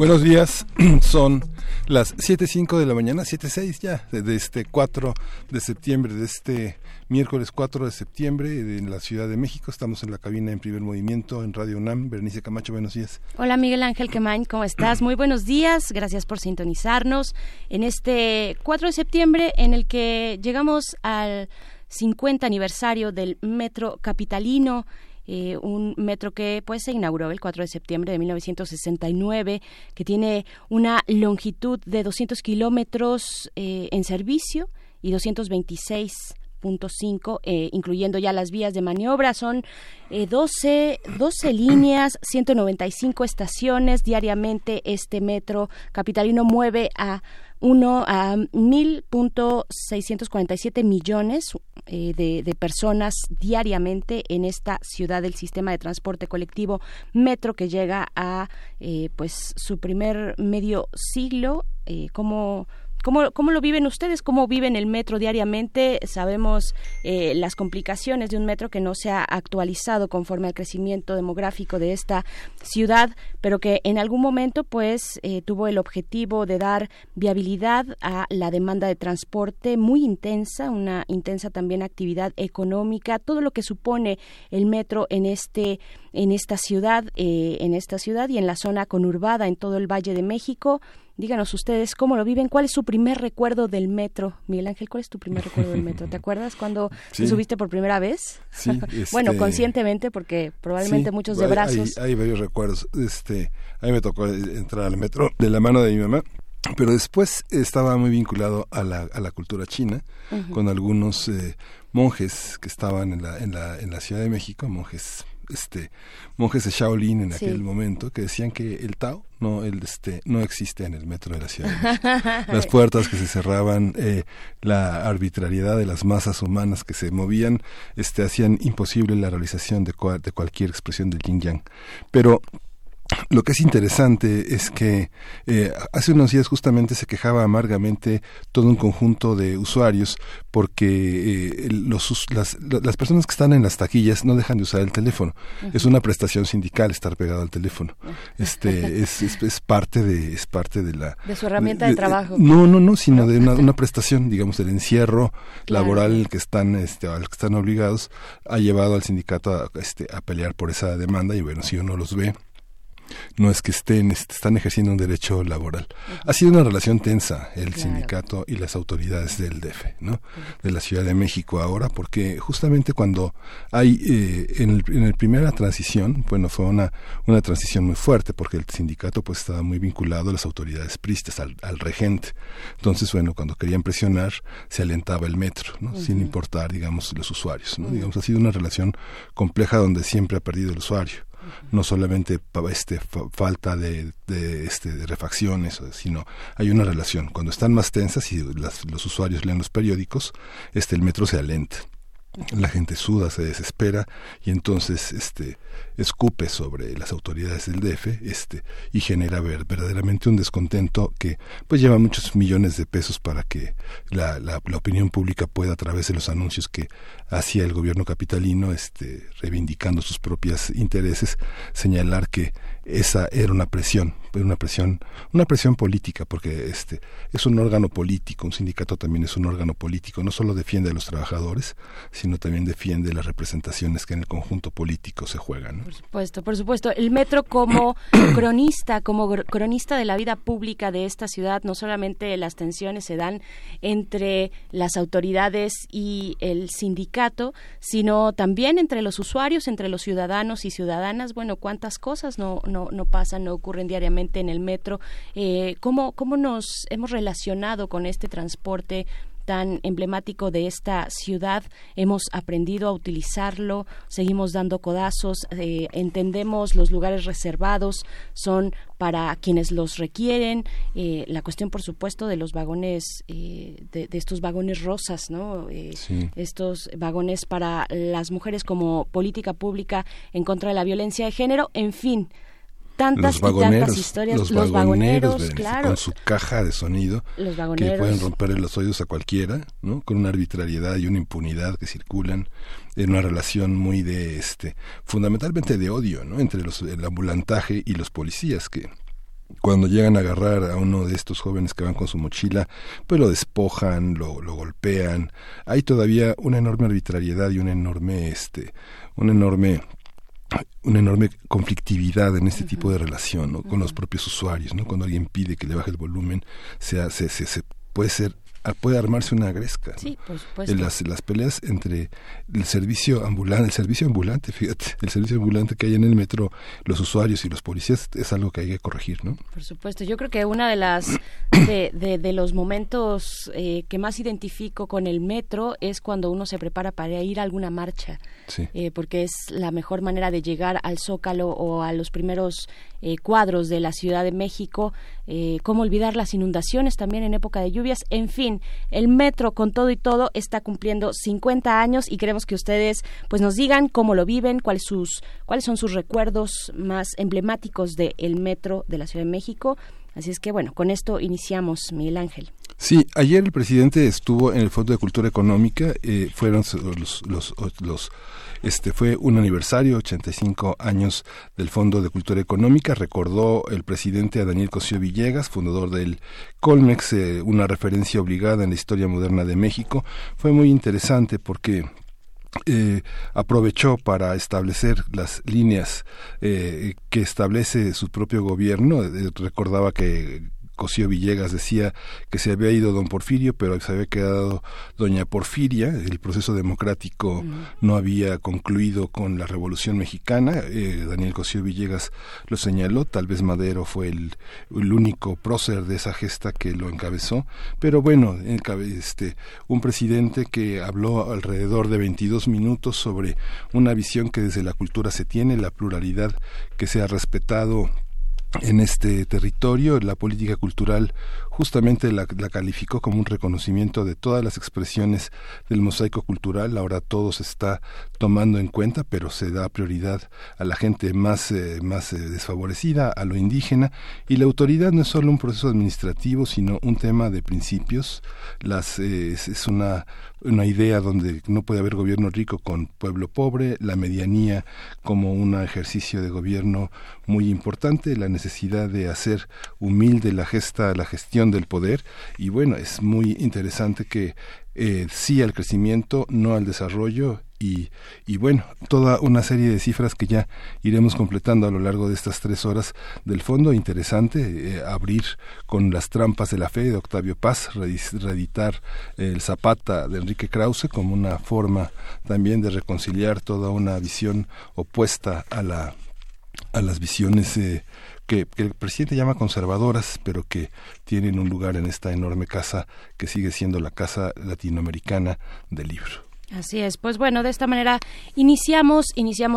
Buenos días, son las 7:05 de la mañana, 7:06 ya, desde este 4 de septiembre, de este miércoles 4 de septiembre en la Ciudad de México. Estamos en la cabina en Primer Movimiento, en Radio UNAM. Bernice Camacho, buenos días. Hola Miguel Ángel Quemain, ¿cómo estás? Muy buenos días, gracias por sintonizarnos en este 4 de septiembre en el que llegamos al 50 aniversario del Metro Capitalino. Un metro que pues se inauguró el 4 de septiembre de 1969, que tiene una longitud de 200 kilómetros en servicio y 226.5, incluyendo ya las vías de maniobra. Son 12 líneas, 195 estaciones. Diariamente este metro capitalino mueve a 1.647 millones de personas diariamente en esta ciudad del sistema de transporte colectivo metro, que llega a pues su primer medio siglo. ¿Cómo lo viven ustedes? ¿Cómo viven el metro diariamente? Sabemos las complicaciones de un metro que no se ha actualizado conforme al crecimiento demográfico de esta ciudad, pero que en algún momento pues tuvo el objetivo de dar viabilidad a la demanda de transporte muy intensa, una intensa también actividad económica, todo lo que supone el metro en esta ciudad y en la zona conurbada, en todo el Valle de México. Díganos ustedes cómo lo viven, cuál es su primer recuerdo del metro. Miguel Ángel, ¿cuál es tu primer recuerdo del metro? ¿Te acuerdas cuando sí. te subiste por primera vez? Sí. Bueno, conscientemente, porque probablemente sí, muchos de brazos. Hay varios recuerdos. A mí me tocó entrar al metro de la mano de mi mamá, pero después estaba muy vinculado a la cultura china, uh-huh. con algunos monjes que estaban en la Ciudad de México, monjes de Shaolin en aquel sí. momento, que decían que el Tao no existe en el metro de la Ciudad de México. Las puertas que se cerraban, la arbitrariedad de las masas humanas que se movían, hacían imposible la realización de cualquier expresión del yin yang. Pero lo que es interesante es que hace unos días justamente se quejaba amargamente todo un conjunto de usuarios porque las personas que están en las taquillas no dejan de usar el teléfono. Uh-huh. Es una prestación sindical estar pegado al teléfono. Es parte de su herramienta de trabajo. No, sino de una prestación, digamos, del encierro claro. laboral en el que están al que están obligados, ha llevado al sindicato a pelear por esa demanda. Y bueno, si uno los ve, no es que están ejerciendo un derecho laboral. Ha sido una relación tensa el claro. sindicato y las autoridades del DF, ¿no? De la Ciudad de México ahora, porque justamente cuando hay en el primera transición, bueno, fue una transición muy fuerte porque el sindicato pues estaba muy vinculado a las autoridades priistas, al regente. Entonces, bueno, cuando querían presionar se alentaba el metro, ¿no? Uh-huh. Sin importar, digamos, los usuarios, ¿no? Uh-huh. Digamos, ha sido una relación compleja donde siempre ha perdido el usuario. No solamente falta de refacciones, sino hay una relación. Cuando están más tensas y los usuarios leen los periódicos, el metro se alenta. La gente suda, se desespera y entonces escupe sobre las autoridades del DF y genera verdaderamente un descontento que pues lleva muchos millones de pesos para que la opinión pública pueda, a través de los anuncios que hacía el gobierno capitalino reivindicando sus propios intereses, señalar que esa era una presión política, porque es un órgano político. Un sindicato también es un órgano político, no solo defiende a los trabajadores, sino también defiende las representaciones que en el conjunto político se juegan, ¿no? Por supuesto. El metro como cronista de la vida pública de esta ciudad. No solamente las tensiones se dan entre las autoridades y el sindicato, sino también entre los usuarios, entre los ciudadanos y ciudadanas. Bueno, cuántas cosas no pasan, no ocurren diariamente en el metro. ¿Cómo nos hemos relacionado con este transporte tan emblemático de esta ciudad. Hemos aprendido a utilizarlo, seguimos dando codazos, entendemos los lugares reservados, son para quienes los requieren, la cuestión por supuesto de los vagones, de estos vagones rosas, ¿no? Sí. Estos vagones para las mujeres como política pública en contra de la violencia de género, en fin, tantas y tantas historias. Los vagoneros, claro, con su caja de sonido, los que pueden romper los oídos a cualquiera, ¿no? Con una arbitrariedad y una impunidad que circulan en una relación muy de fundamentalmente de odio, ¿no? Entre el ambulantaje y los policías, que cuando llegan a agarrar a uno de estos jóvenes que van con su mochila, pues lo despojan, lo golpean. Hay todavía una enorme arbitrariedad y una enorme conflictividad en este tipo de relación, ¿no? Con los propios usuarios, ¿no? Cuando alguien pide que le baje el volumen, se puede armarse una gresca, ¿no? Sí, por supuesto. Las peleas entre el servicio ambulante, fíjate, el servicio ambulante que hay en el metro, los usuarios y los policías, es algo que hay que corregir, ¿no? Por supuesto. Yo creo que una de las de los momentos que más identifico con el metro es cuando uno se prepara para ir a alguna marcha, sí. Porque es la mejor manera de llegar al Zócalo o a los primeros cuadros de la Ciudad de México. Cómo olvidar las inundaciones también en época de lluvias. En fin, el metro, con todo y todo, está cumpliendo 50 años y queremos que ustedes pues nos digan cómo lo viven, cuáles son sus recuerdos más emblemáticos del metro de la Ciudad de México. Así es que, bueno, con esto iniciamos, Miguel Ángel. Sí, ayer el presidente estuvo en el Fondo de Cultura Económica, fueron fue un aniversario, 85 años del Fondo de Cultura Económica. Recordó el presidente a Daniel Cosío Villegas, fundador del Colmex, una referencia obligada en la historia moderna de México. Fue muy interesante porque aprovechó para establecer las líneas que establece su propio gobierno. Recordaba que Cosío Villegas decía que se había ido don Porfirio, pero se había quedado doña Porfiria. El proceso democrático no había concluido con la Revolución Mexicana. Daniel Cosío Villegas lo señaló. Tal vez Madero fue el único prócer de esa gesta que lo encabezó. Pero bueno, un presidente que habló alrededor de 22 minutos sobre una visión que desde la cultura se tiene, la pluralidad que se ha respetado en este territorio. La política cultural justamente la calificó como un reconocimiento de todas las expresiones del mosaico cultural. Ahora todo se está tomando en cuenta, pero se da prioridad a la gente más desfavorecida, a lo indígena, y la autoridad no es solo un proceso administrativo, sino un tema de principios. Es una idea donde no puede haber gobierno rico con pueblo pobre, la medianía como un ejercicio de gobierno muy importante, la necesidad de hacer humilde la gestión del poder. Y bueno, es muy interesante que sí al crecimiento, no al desarrollo, y bueno, toda una serie de cifras que ya iremos completando a lo largo de estas 3 horas del fondo. Interesante abrir con Las trampas de la fe de Octavio Paz, reeditar el Zapata de Enrique Krause como una forma también de reconciliar toda una visión opuesta a las visiones que el presidente llama conservadoras, pero que tienen un lugar en esta enorme casa que sigue siendo la Casa Latinoamericana del Libro. Así es, pues bueno, de esta manera iniciamos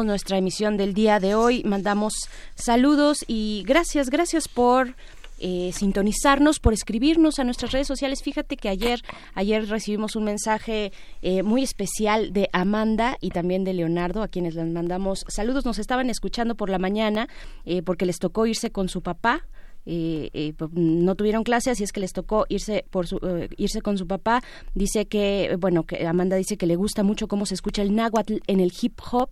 nuestra emisión del día de hoy. Mandamos saludos y gracias por sintonizarnos, por escribirnos a nuestras redes sociales. Fíjate que ayer recibimos un mensaje muy especial de Amanda y también de Leonardo, a quienes les mandamos saludos. Nos estaban escuchando por la mañana porque les tocó irse con su papá. No tuvieron clase, así es que les tocó irse con su papá. Dice que, bueno, que Amanda dice que le gusta mucho cómo se escucha el náhuatl en el hip hop,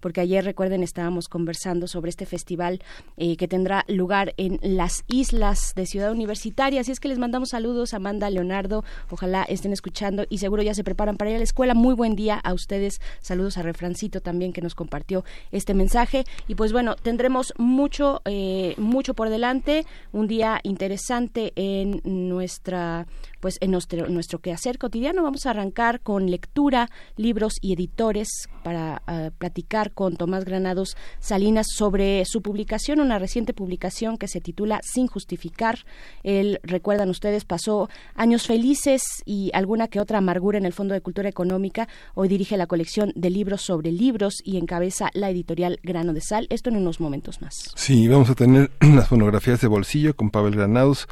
porque ayer, recuerden, estábamos conversando sobre este festival que tendrá lugar en las islas de Ciudad Universitaria. Así es que les mandamos saludos, Amanda, Leonardo, ojalá estén escuchando y seguro ya se preparan para ir a la escuela. Muy buen día a ustedes, saludos a Refrancito también, que nos compartió este mensaje. Y pues bueno, tendremos mucho por delante, un día interesante en nuestro quehacer cotidiano. Vamos a arrancar con lectura, libros y editores para platicar platicar con Tomás Granados Salinas sobre su publicación, una reciente publicación que se titula Sin Justificar. Él, recuerdan ustedes, pasó años felices y alguna que otra amargura en el Fondo de Cultura Económica. Hoy dirige la colección de libros sobre libros y encabeza la editorial Grano de Sal. Esto en unos momentos más. Sí, vamos a tener las fonografías de bolsillo con Pavel Granados.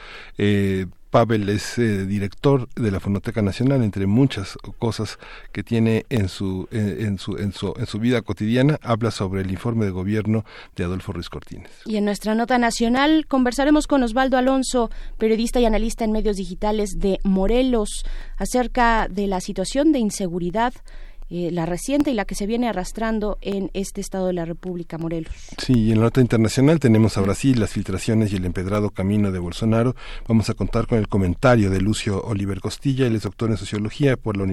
Pavel es director de la Fonoteca Nacional, entre muchas cosas que tiene en su vida cotidiana. Habla sobre el informe de gobierno de Adolfo Ruiz Cortines. Y en nuestra nota nacional conversaremos con Osvaldo Alonso, periodista y analista en medios digitales de Morelos, acerca de la situación de inseguridad, la reciente y la que se viene arrastrando en este estado de la República, Morelos. Sí, y en la nota internacional tenemos a Brasil, las filtraciones y el empedrado camino de Bolsonaro. Vamos a contar con el comentario de Lucio Oliver Costilla. Él es doctor en Sociología por la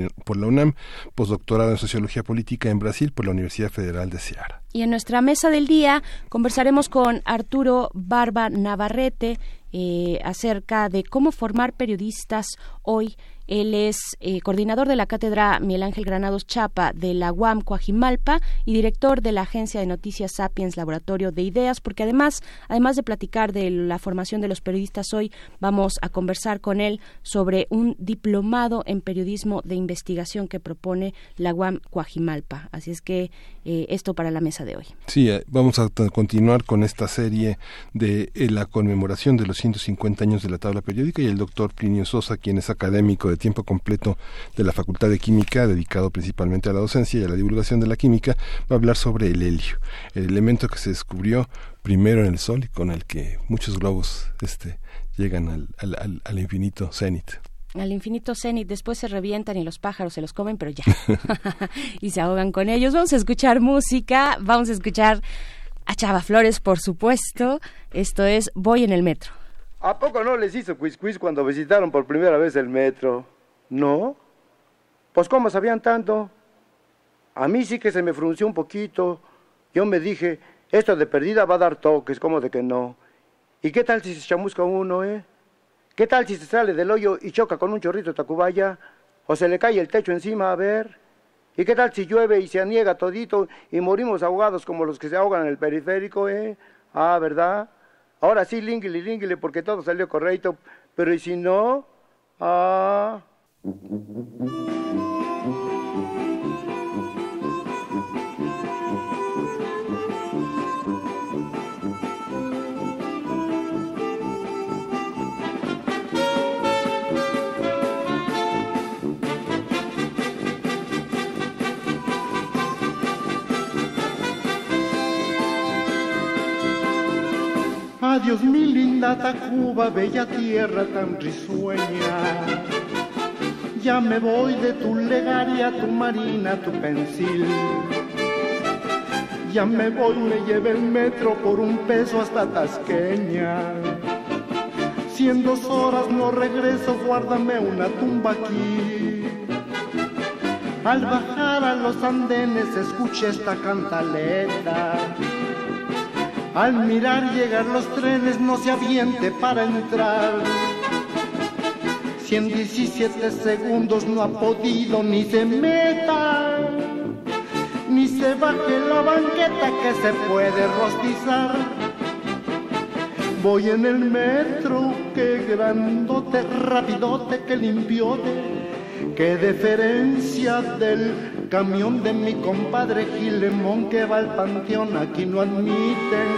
UNAM, postdoctorado en Sociología Política en Brasil por la Universidad Federal de Ceará. Y en nuestra mesa del día conversaremos con Arturo Barba Navarrete acerca de cómo formar periodistas hoy. Él es coordinador de la Cátedra Miguel Ángel Granados Chapa de la UAM Cuajimalpa y director de la agencia de noticias Sapiens Laboratorio de Ideas, porque además de platicar de la formación de los periodistas hoy, vamos a conversar con él sobre un diplomado en periodismo de investigación que propone la UAM Cuajimalpa. Así es que esto para la mesa de hoy. Sí, vamos a continuar con esta serie de la conmemoración de los 150 años de la tabla periódica y el doctor Plinio Sosa, quien es académico de tiempo completo de la Facultad de Química, dedicado principalmente a la docencia y a la divulgación de la química, va a hablar sobre el helio, el elemento que se descubrió primero en el Sol y con el que muchos globos llegan al infinito cénit. Al infinito cenit, después se revientan y los pájaros se los comen, pero ya, y se ahogan con ellos. Vamos a escuchar música, vamos a escuchar a Chava Flores, por supuesto. Esto es Voy en el Metro. ¿A poco no les hizo quiz cuando visitaron por primera vez el metro? ¿No? Pues ¿cómo sabían tanto? A mí sí que se me frunció un poquito. Yo me dije, esto de perdida va a dar toques, ¿cómo de que no? ¿Y qué tal si se chamusca uno, ¿Qué tal si se sale del hoyo y choca con un chorrito de Tacubaya? ¿O se le cae el techo encima, a ver? ¿Y qué tal si llueve y se aniega todito y morimos ahogados como los que se ahogan en el periférico, Ah, ¿verdad? Ahora sí, línguile, porque todo salió correcto, pero ¿y si no? Ah. Adiós mi linda Tacuba, bella tierra tan risueña. Ya me voy de tu legaria, tu marina, tu pensil. Ya me voy, me llevé el metro por un peso hasta Tasqueña. Si en 2 horas no regreso, guárdame una tumba aquí. Al bajar a los andenes escuché esta cantaleta. Al mirar llegar los trenes no se aviente para entrar. Si en 17 segundos no ha podido ni se meta, ni se baje la banqueta que se puede rostizar. Voy en el metro, qué grandote, rapidote, qué limpiote, qué deferencia del camión de mi compadre Gilemón que va al panteón. Aquí no admiten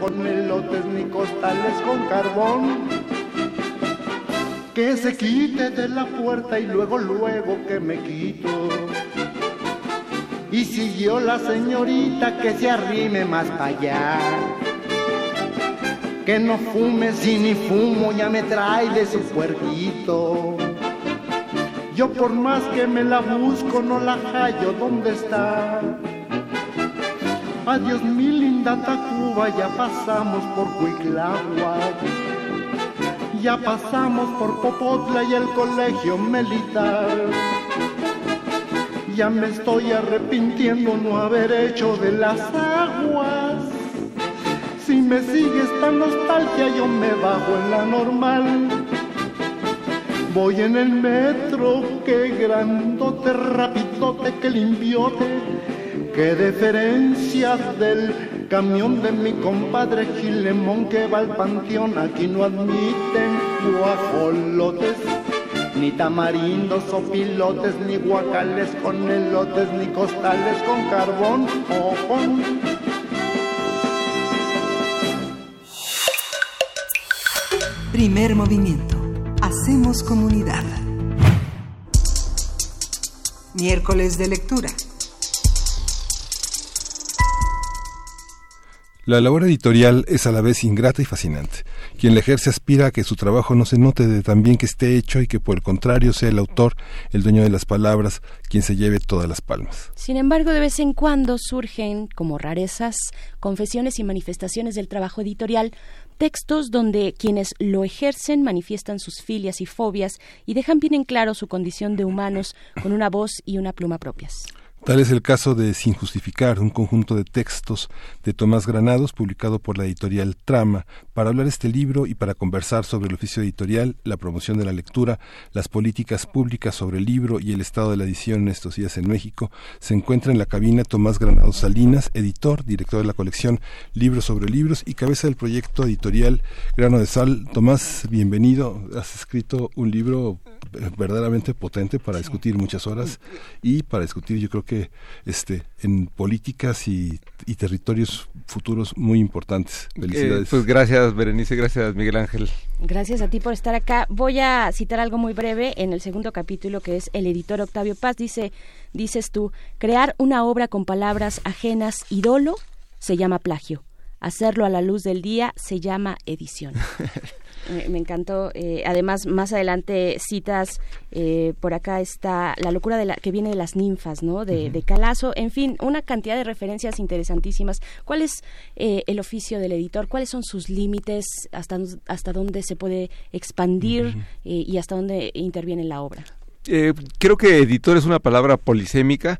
juanelotes ni costales con carbón. Que se quite de la puerta y luego que me quito. Y siguió la señorita que se arrime más para allá. Que no fume si ni fumo ya me trae de su puerquito. Yo por más que me la busco no la hallo, ¿dónde está? Adiós mi linda Tacuba, ya pasamos por Cuicláhuac, ya pasamos por Popotla y el colegio militar. Ya me estoy arrepintiendo no haber hecho de las aguas. Si me sigue esta nostalgia yo me bajo en la normal. Voy en el metro, qué grandote, rapidote, qué limpiote, qué deferencias del camión de mi compadre Gilemón que va al panteón. Aquí no admiten guajolotes, ni tamarindos o pilotes, ni guacales con elotes, ni costales con carbón o con... Primer movimiento. Hacemos comunidad. Miércoles de lectura. La labor editorial es a la vez ingrata y fascinante. Quien la ejerce aspira a que su trabajo no se note de tan bien que esté hecho y que por el contrario sea el autor, el dueño de las palabras, quien se lleve todas las palmas. Sin embargo, de vez en cuando surgen, como rarezas, confesiones y manifestaciones del trabajo editorial, textos donde quienes lo ejercen manifiestan sus filias y fobias y dejan bien en claro su condición de humanos con una voz y una pluma propias. Tal es el caso de Sin Justificar, un conjunto de textos de Tomás Granados publicado por la editorial Trama, para hablar este libro y para conversar sobre el oficio editorial, la promoción de la lectura, las políticas públicas sobre el libro y el estado de la edición en estos días en México. Se encuentra en la cabina Tomás Granados Salinas, editor, director de la colección Libros sobre Libros y cabeza del proyecto editorial Grano de Sal. Tomás, bienvenido. Has escrito un libro verdaderamente potente para discutir muchas horas y para discutir, yo creo que en políticas y territorios futuros muy importantes. Felicidades. Pues gracias, Berenice, gracias, Miguel Ángel. Gracias a ti por estar acá. Voy a citar algo muy breve en el segundo capítulo, que es el editor Octavio Paz. Dices tú, crear una obra con palabras ajenas y dolo se llama plagio. Hacerlo a la luz del día se llama edición. Me encantó. Además, más adelante citas, por acá está la locura que viene de las ninfas, ¿no? De Calazo. En fin, una cantidad de referencias interesantísimas. ¿Cuál es el oficio del editor? ¿Cuáles son sus límites? ¿Hasta dónde se puede expandir y hasta dónde interviene la obra? Creo que editor es una palabra polisémica.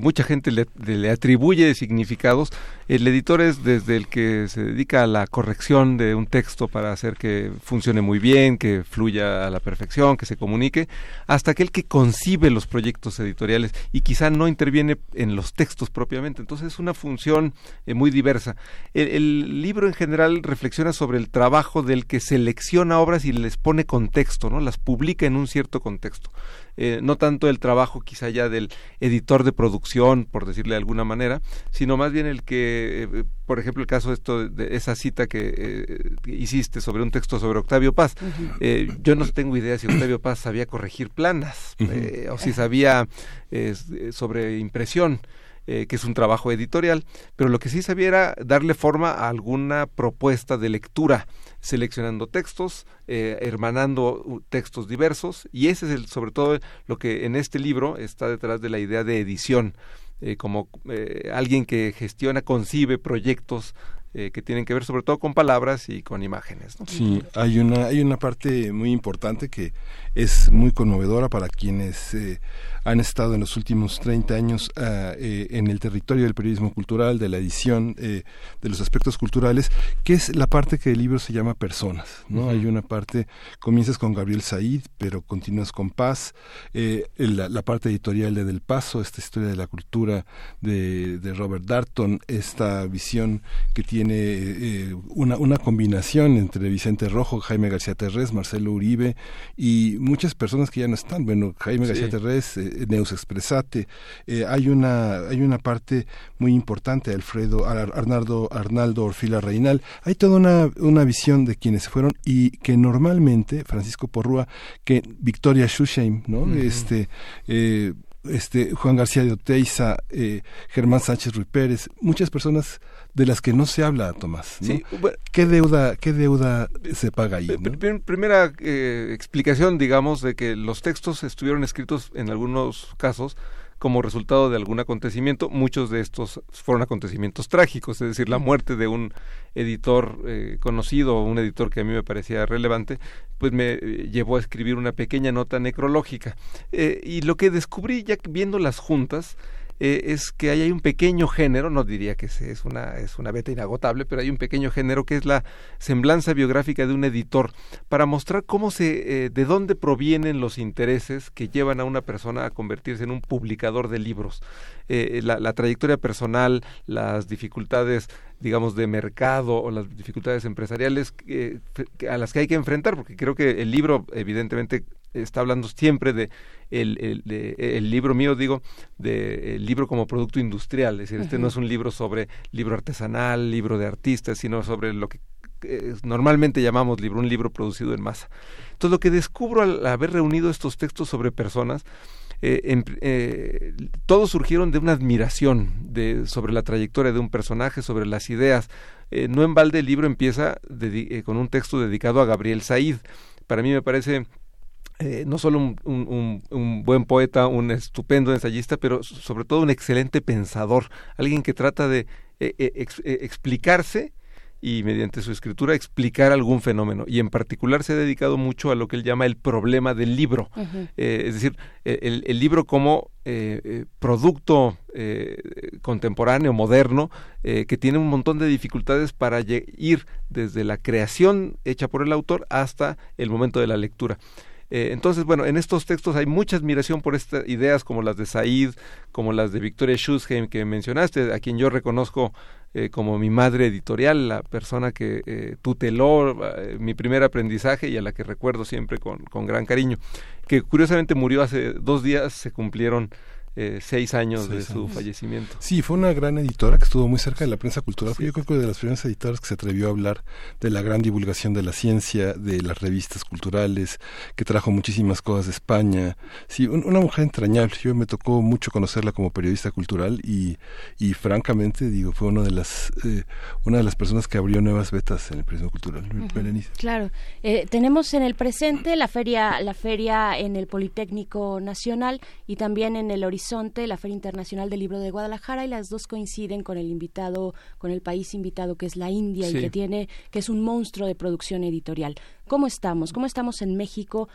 Mucha gente le atribuye significados. El editor es desde el que se dedica a la corrección de un texto para hacer que funcione muy bien, que fluya a la perfección, que se comunique, hasta aquel que concibe los proyectos editoriales y quizá no interviene en los textos propiamente. Entonces es una función muy diversa. El libro en general reflexiona sobre el trabajo del que selecciona obras y les pone contexto, ¿no? Las publica en un cierto contexto. No tanto el trabajo quizá ya del editor de producción, por decirle de alguna manera, sino más bien el que, por ejemplo, el caso de esa cita que hiciste sobre un texto sobre Octavio Paz. Yo no tengo idea si Octavio Paz sabía corregir planas o si sabía sobre impresión, que es un trabajo editorial, pero lo que sí sabía era darle forma a alguna propuesta de lectura, seleccionando textos, hermanando textos diversos, y ese es sobre todo lo que en este libro está detrás de la idea de edición, como alguien que gestiona, concibe proyectos que tienen que ver sobre todo con palabras y con imágenes, ¿no? Sí, hay una parte muy importante que es muy conmovedora para quienes han estado en los últimos 30 años en el territorio del periodismo cultural, de la edición, de los aspectos culturales, que es la parte que el libro se llama personas, ¿no? Hay una parte, comienzas con Gabriel Said, pero continúas con Paz, la parte editorial de Del Paso, esta historia de la cultura de Robert Darton, esta visión que tiene una combinación entre Vicente Rojo, Jaime García Terrés, Marcelo Uribe y muchas personas que ya no están. Bueno, Jaime García Terrés, Neus Expresate, hay una parte muy importante, Arnaldo Orfila Reinal. Hay toda una visión de quienes fueron y que normalmente Francisco Porrúa, que Victoria Schusheim, ¿no? Juan García de Oteiza, Germán Sánchez Ruiz Pérez, muchas personas de las que no se habla, Tomás, ¿no? Sí, bueno, ¿Qué deuda se paga ahí, ¿no? Primera explicación, digamos, de que los textos estuvieron escritos en algunos casos como resultado de algún acontecimiento. Muchos de estos fueron acontecimientos trágicos, es decir, la muerte de un editor conocido, un editor que a mí me parecía relevante, pues me llevó a escribir una pequeña nota necrológica. Y lo que descubrí ya viendo las juntas es que ahí hay un pequeño género, no diría que es una veta inagotable, pero hay un pequeño género que es la semblanza biográfica de un editor, para mostrar cómo de dónde provienen los intereses que llevan a una persona a convertirse en un publicador de libros. La trayectoria personal, las dificultades, digamos, de mercado o las dificultades empresariales a las que hay que enfrentar, porque creo que el libro, evidentemente, está hablando siempre de el libro mío, digo, del libro como producto industrial, es decir, este no es un libro sobre libro artesanal, libro de artistas, sino sobre lo que normalmente llamamos libro, un libro producido en masa. Entonces, lo que descubro al haber reunido estos textos sobre personas, todos surgieron de una admiración sobre la trayectoria de un personaje, sobre las ideas. No en balde el libro empieza con un texto dedicado a Gabriel Said. Para mí me parece no solo un buen poeta, un estupendo ensayista, pero sobre todo un excelente pensador, alguien que trata de explicarse y mediante su escritura explicar algún fenómeno, y en particular se ha dedicado mucho a lo que él llama el problema del libro, es decir, el libro como producto contemporáneo, moderno, que tiene un montón de dificultades para ir desde la creación hecha por el autor hasta el momento de la lectura. Entonces, bueno, en estos textos hay mucha admiración por estas ideas, como las de Said, como las de Victoria Schusheim que mencionaste, a quien yo reconozco como mi madre editorial, la persona que tuteló mi primer aprendizaje y a la que recuerdo siempre con gran cariño, que curiosamente murió hace 2 días, se cumplieron 6 años de su fallecimiento. Sí, fue una gran editora que estuvo muy cerca de la prensa cultural. Sí. Yo creo que de las primeras editoras que se atrevió a hablar de la gran divulgación de la ciencia, de las revistas culturales, que trajo muchísimas cosas de España. Sí, una mujer entrañable. Yo me tocó mucho conocerla como periodista cultural y francamente, digo, fue una de las personas que abrió nuevas vetas en el periodismo cultural. Claro. Tenemos en el presente la feria en el Politécnico Nacional y también en el Horizonte, la Feria Internacional del Libro de Guadalajara, y las dos coinciden con el país invitado, que es la India, sí, y que es un monstruo de producción editorial. ¿Cómo estamos en México?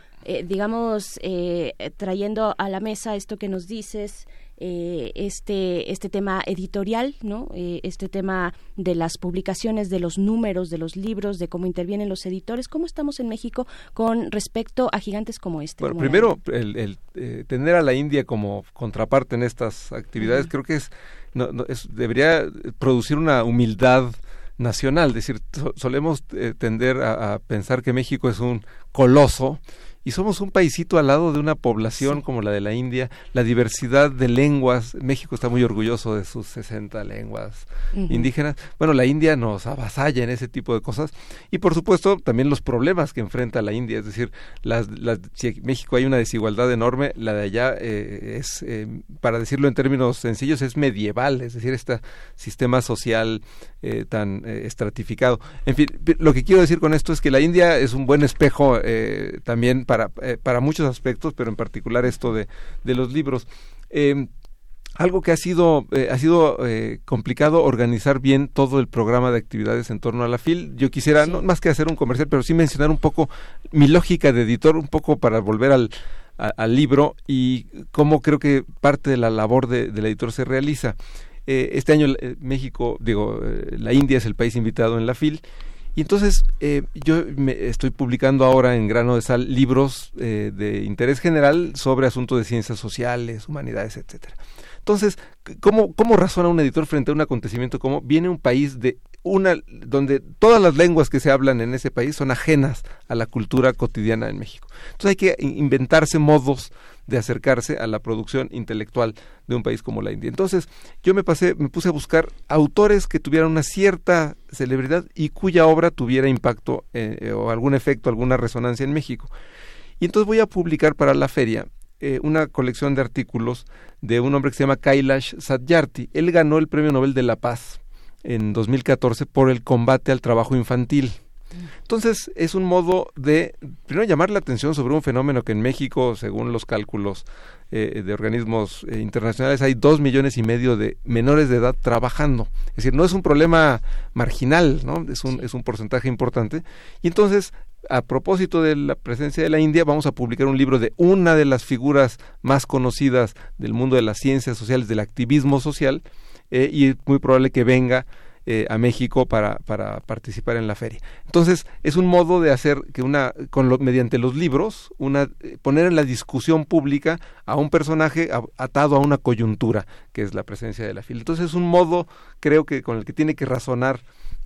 Trayendo a la mesa esto que nos dices, este tema editorial, ¿no? Este tema de las publicaciones, de los números, de los libros, de cómo intervienen los editores. ¿Cómo estamos en México con respecto a gigantes como este? Bueno, primero, el tener a la India como contraparte en estas actividades, creo que debería producir una humildad nacional. Es decir, solemos tender a pensar que México es un coloso, y somos un paisito al lado de una población, sí, como la de la India, la diversidad de lenguas. México está muy orgulloso de sus 60 lenguas indígenas. Bueno, la India nos avasalla en ese tipo de cosas, y por supuesto también los problemas que enfrenta la India, es decir, si en México hay una desigualdad enorme, la de allá es, para decirlo en términos sencillos, es medieval, es decir, este sistema social tan estratificado. En fin, lo que quiero decir con esto es que la India es un buen espejo también para muchos aspectos, pero en particular esto de los libros. Algo que ha sido complicado organizar bien todo el programa de actividades en torno a la FIL. Yo quisiera, sí, no más que hacer un comercial, pero sí mencionar un poco mi lógica de editor, un poco para volver al libro y cómo creo que parte de la labor del editor se realiza. Este año la India es el país invitado en la FIL. Y entonces yo estoy publicando ahora en Grano de Sal libros de interés general sobre asuntos de ciencias sociales, humanidades, etcétera. Entonces, ¿cómo razona un editor frente a un acontecimiento como viene un país donde todas las lenguas que se hablan en ese país son ajenas a la cultura cotidiana en México? Entonces hay que inventarse modos de acercarse a la producción intelectual de un país como la India. Entonces yo me puse a buscar autores que tuvieran una cierta celebridad y cuya obra tuviera impacto o algún efecto, alguna resonancia en México. Y entonces voy a publicar para la feria una colección de artículos de un hombre que se llama Kailash Satyarthi. Él ganó el Premio Nobel de la Paz en 2014 por el combate al trabajo infantil. Entonces es un modo de primero llamar la atención sobre un fenómeno que en México, según los cálculos de organismos internacionales, hay 2,5 millones de menores de edad trabajando. Es decir, no es un problema marginal, ¿no? Es un porcentaje importante. Y entonces a propósito de la presencia de la India, vamos a publicar un libro de una de las figuras más conocidas del mundo de las ciencias sociales, del activismo social, y es muy probable que venga a México para participar en la feria. Entonces, es un modo de hacer que mediante los libros, poner en la discusión pública a un personaje atado a una coyuntura, que es la presencia de la fila. Entonces, es un modo, creo que con el que tiene que razonar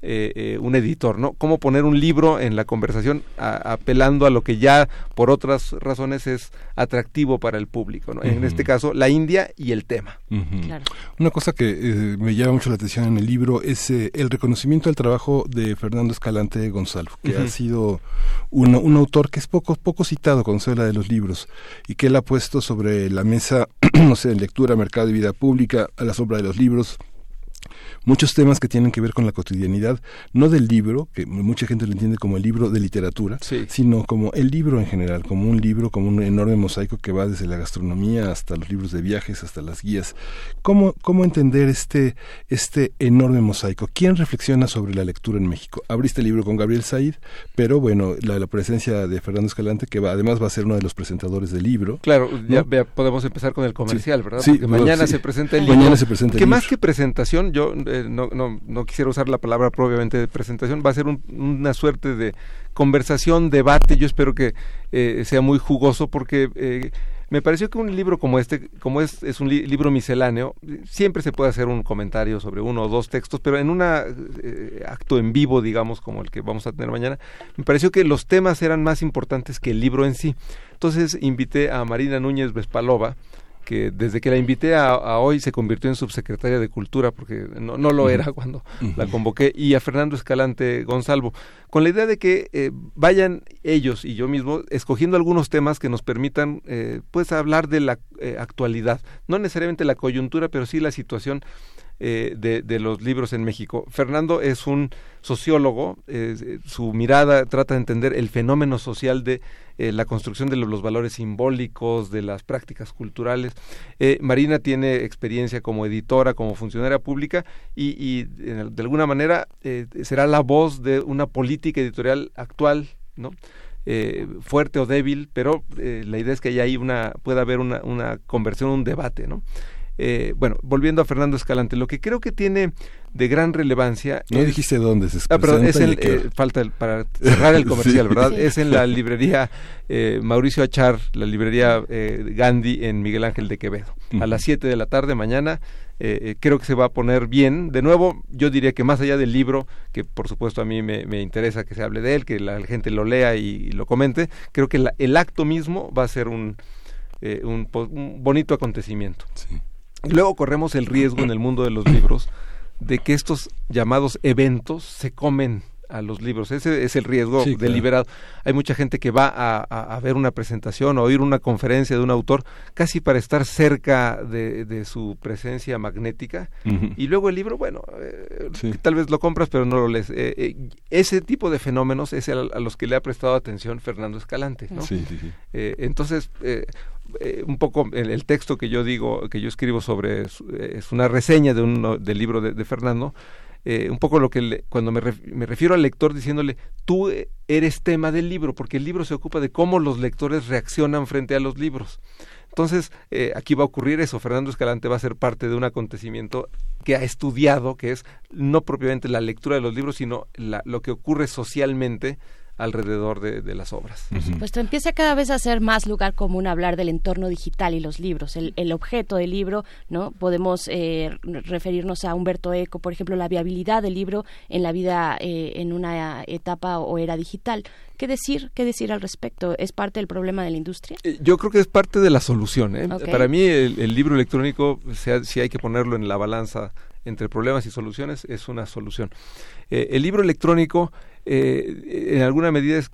un editor, ¿no? Cómo poner un libro en la conversación apelando a lo que ya por otras razones es atractivo para el público, ¿no? En este caso, la India y el tema. Claro. Una cosa que me llama mucho la atención en el libro es el reconocimiento del trabajo de Fernando Escalante Gonzalo, que ha sido un autor que es poco citado cuando se habla de los libros y que él ha puesto sobre la mesa, no sé, en lectura, mercado y vida pública, a la sombra de los libros, muchos temas que tienen que ver con la cotidianidad, no del libro, que mucha gente lo entiende como el libro de literatura, sí, sino como el libro en general, como un libro, como un enorme mosaico que va desde la gastronomía hasta los libros de viajes, hasta las guías. ¿Cómo entender este enorme mosaico? ¿Quién reflexiona sobre la lectura en México? Abriste el libro con Gabriel Said, pero bueno, la presencia de Fernando Escalante, que además va a ser uno de los presentadores del libro. Claro, ¿no? ya podemos empezar con el comercial, sí, ¿verdad? Sí, porque mañana se presenta el libro. Mañana se presenta el libro. Que más que presentación, yo no quisiera usar la palabra propiamente de presentación, va a ser una suerte de conversación, debate. Yo espero que sea muy jugoso, porque me pareció que un libro como este, como es un libro misceláneo, siempre se puede hacer un comentario sobre uno o dos textos, pero en un acto en vivo, digamos, como el que vamos a tener mañana, me pareció que los temas eran más importantes que el libro en sí. Entonces invité a Marina Núñez Vespalova, que desde que la invité a hoy se convirtió en subsecretaria de Cultura, porque no lo era cuando la convoqué, y a Fernando Escalante Gonzalo, con la idea de que vayan ellos y yo mismo escogiendo algunos temas que nos permitan pues hablar de la actualidad, no necesariamente la coyuntura, pero sí la situación de los libros en México. Fernando es un sociólogo, su mirada trata de entender el fenómeno social de la construcción de los valores simbólicos, de las prácticas culturales. Marina tiene experiencia como editora, como funcionaria pública y de alguna manera será la voz de una política editorial actual, ¿no? Fuerte o débil, pero la idea es que haya ahí pueda haber una conversión, un debate, ¿no? Bueno, volviendo a Fernando Escalante, lo que creo que tiene de gran relevancia... No dijiste dónde se presenta. Ah, perdón, es para cerrar el comercial, sí, ¿verdad? Sí. Es en la librería Mauricio Achar, la librería Gandhi en Miguel Ángel de Quevedo, a las 7 de la tarde mañana. Creo que se va a poner bien. De nuevo, yo diría que más allá del libro, que por supuesto a mí me interesa que se hable de él, que la gente lo lea y lo comente, creo que el acto mismo va a ser un bonito acontecimiento. Sí. Luego corremos el riesgo en el mundo de los libros de que estos llamados eventos se comen a los libros. Ese es el riesgo, sí, deliberado. Claro. Hay mucha gente que va a ver una presentación o oír una conferencia de un autor casi para estar cerca de su presencia magnética. Y luego el libro, bueno, sí, tal vez lo compras pero no lo lees. Ese tipo de fenómenos es a los que le ha prestado atención Fernando Escalante, ¿no? Sí, sí, sí. Entonces... un poco el texto que yo escribo sobre, es una reseña del libro de Fernando, un poco lo que cuando me refiero al lector diciéndole, tú eres tema del libro, porque el libro se ocupa de cómo los lectores reaccionan frente a los libros. Entonces, aquí va a ocurrir eso. Fernando Escalante va a ser parte de un acontecimiento que ha estudiado, que es no propiamente la lectura de los libros, sino lo que ocurre socialmente alrededor de las obras. Por supuesto, empieza cada vez a ser más lugar común hablar del entorno digital y los libros, el objeto del libro, ¿no? Podemos referirnos a Humberto Eco, por ejemplo, la viabilidad del libro en la vida en una etapa o era digital. ¿Qué decir al respecto? ¿Es parte del problema de la industria? Yo creo que es parte de la solución, ¿eh? Okay. Para mí el libro electrónico, si hay que ponerlo en la balanza entre problemas y soluciones, es una solución. El libro electrónico en alguna medida es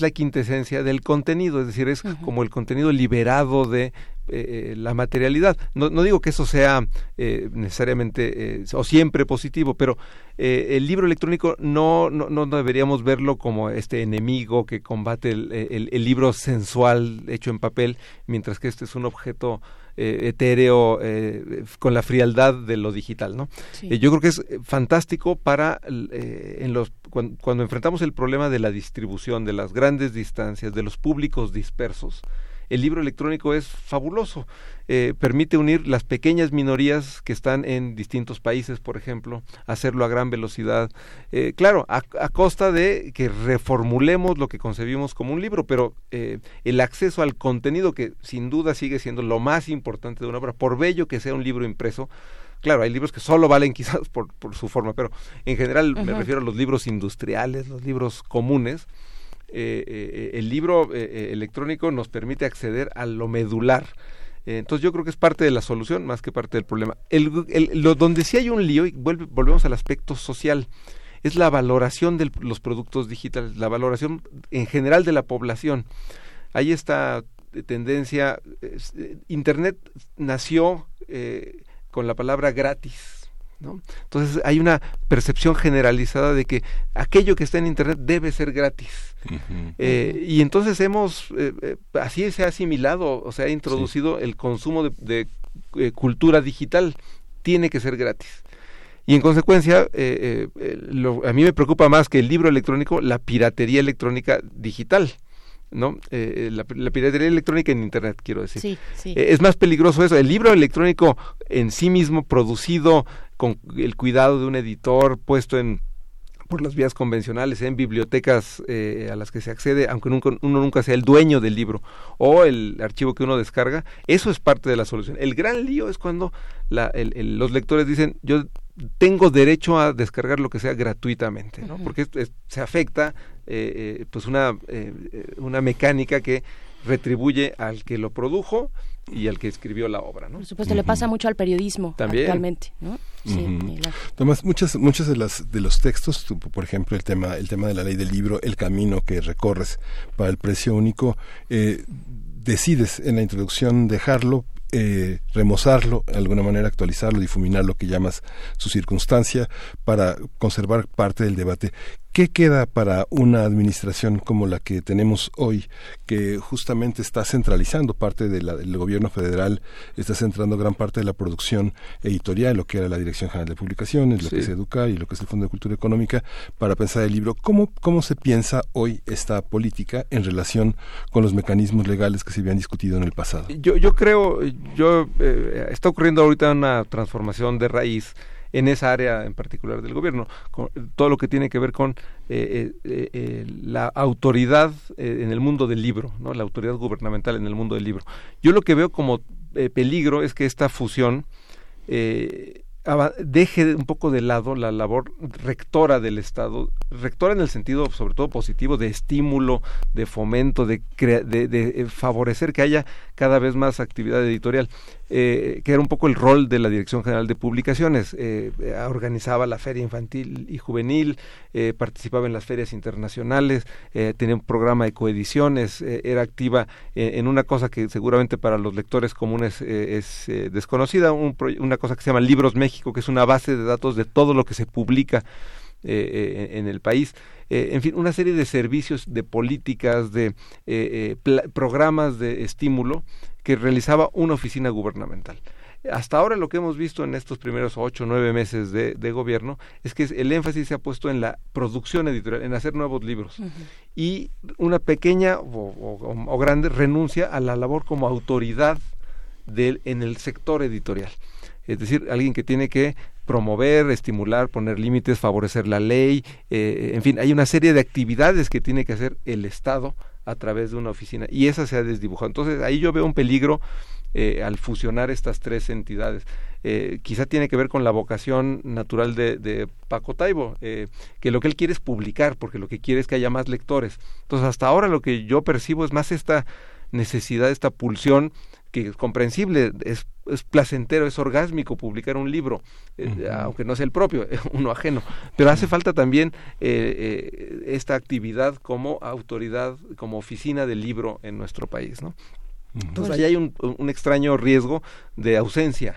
la quintesencia del contenido, es decir, es como el contenido liberado de la materialidad. No digo que eso sea necesariamente o siempre positivo, pero el libro electrónico no deberíamos verlo como este enemigo que combate el libro sensual hecho en papel, mientras que este es un objeto etéreo con la frialdad de lo digital, ¿no? Sí. Yo creo que es fantástico para cuando enfrentamos el problema de la distribución, de las grandes distancias, de los públicos dispersos. El libro electrónico es fabuloso, permite unir las pequeñas minorías que están en distintos países, por ejemplo, hacerlo a gran velocidad, claro, a costa de que reformulemos lo que concebimos como un libro, pero el acceso al contenido, que sin duda sigue siendo lo más importante de una obra, por bello que sea un libro impreso. Claro, hay libros que solo valen quizás por su forma, pero en general me refiero a los libros industriales, los libros comunes. El libro electrónico nos permite acceder a lo medular. Entonces yo creo que es parte de la solución más que parte del problema. Donde sí hay un lío, y volvemos al aspecto social, es la valoración de los productos digitales, la valoración en general de la población. Hay esta tendencia, Internet nació con la palabra gratis, ¿no? Entonces hay una percepción generalizada de que aquello que está en Internet debe ser gratis. Uh-huh. Y entonces así se ha asimilado, o sea, ha introducido el consumo de cultura digital, tiene que ser gratis. Y en consecuencia, a mí me preocupa más que el libro electrónico, la piratería electrónica digital, ¿no? La piratería electrónica en Internet, quiero decir. Sí, sí. Es más peligroso eso. El libro electrónico en sí mismo, producido con el cuidado de un editor, puesto por las vías convencionales, en bibliotecas a las que se accede, aunque uno nunca sea el dueño del libro o el archivo que uno descarga, eso es parte de la solución. El gran lío es cuando los lectores dicen, yo tengo derecho a descargar lo que sea gratuitamente, ¿no? Porque se afecta pues una mecánica que retribuye al que lo produjo y al que escribió la obra, ¿no? Por supuesto, le pasa mucho al periodismo también, actualmente, ¿no? Sí, Tomás, muchos de los textos, por ejemplo, el tema de la ley del libro, el camino que recorres para el precio único, decides en la introducción dejarlo, remozarlo, de alguna manera actualizarlo, difuminar lo que llamas su circunstancia para conservar parte del debate. ¿Qué queda para una administración como la que tenemos hoy, que justamente está centralizando parte del gobierno federal, está centrando gran parte de la producción editorial, lo que era la Dirección General de Publicaciones, lo que es Educa y lo que es el Fondo de Cultura Económica, para pensar el libro? ¿Cómo se piensa hoy esta política en relación con los mecanismos legales que se habían discutido en el pasado? Yo creo, está ocurriendo ahorita una transformación de raíz en esa área en particular del gobierno, con todo lo que tiene que ver con la autoridad en el mundo del libro, ¿no? La autoridad gubernamental en el mundo del libro. Yo lo que veo como peligro es que esta fusión deje un poco de lado la labor rectora del Estado, rectora en el sentido sobre todo positivo de estímulo, de fomento, de favorecer que haya cada vez más actividad editorial, que era un poco el rol de la Dirección General de Publicaciones. Organizaba la feria infantil y juvenil, participaba en las ferias internacionales, tenía un programa de coediciones, era activa en una cosa que seguramente para los lectores comunes es desconocida, una cosa que se llama Libros México, que es una base de datos de todo lo que se publica en el país. En fin, una serie de servicios, de políticas, de programas de estímulo que realizaba una oficina gubernamental. Hasta ahora lo que hemos visto en estos primeros 8 o 9 meses de gobierno es que el énfasis se ha puesto en la producción editorial, en hacer nuevos libros. Uh-huh. Y una pequeña o grande renuncia a la labor como autoridad en el sector editorial. Es decir, alguien que tiene que promover, estimular, poner límites, favorecer la ley, en fin, hay una serie de actividades que tiene que hacer el Estado a través de una oficina, y esa se ha desdibujado. Entonces ahí yo veo un peligro al fusionar estas 3 entidades. Quizá tiene que ver con la vocación natural de Paco Taibo, que lo que él quiere es publicar, porque lo que quiere es que haya más lectores. Entonces hasta ahora lo que yo percibo es más esta necesidad, esta pulsión, que es comprensible, es placentero, es orgásmico publicar un libro, aunque no sea el propio, uno ajeno, pero hace falta también esta actividad como autoridad, como oficina del libro en nuestro país, ¿no? Entonces ahí hay un extraño riesgo de ausencia.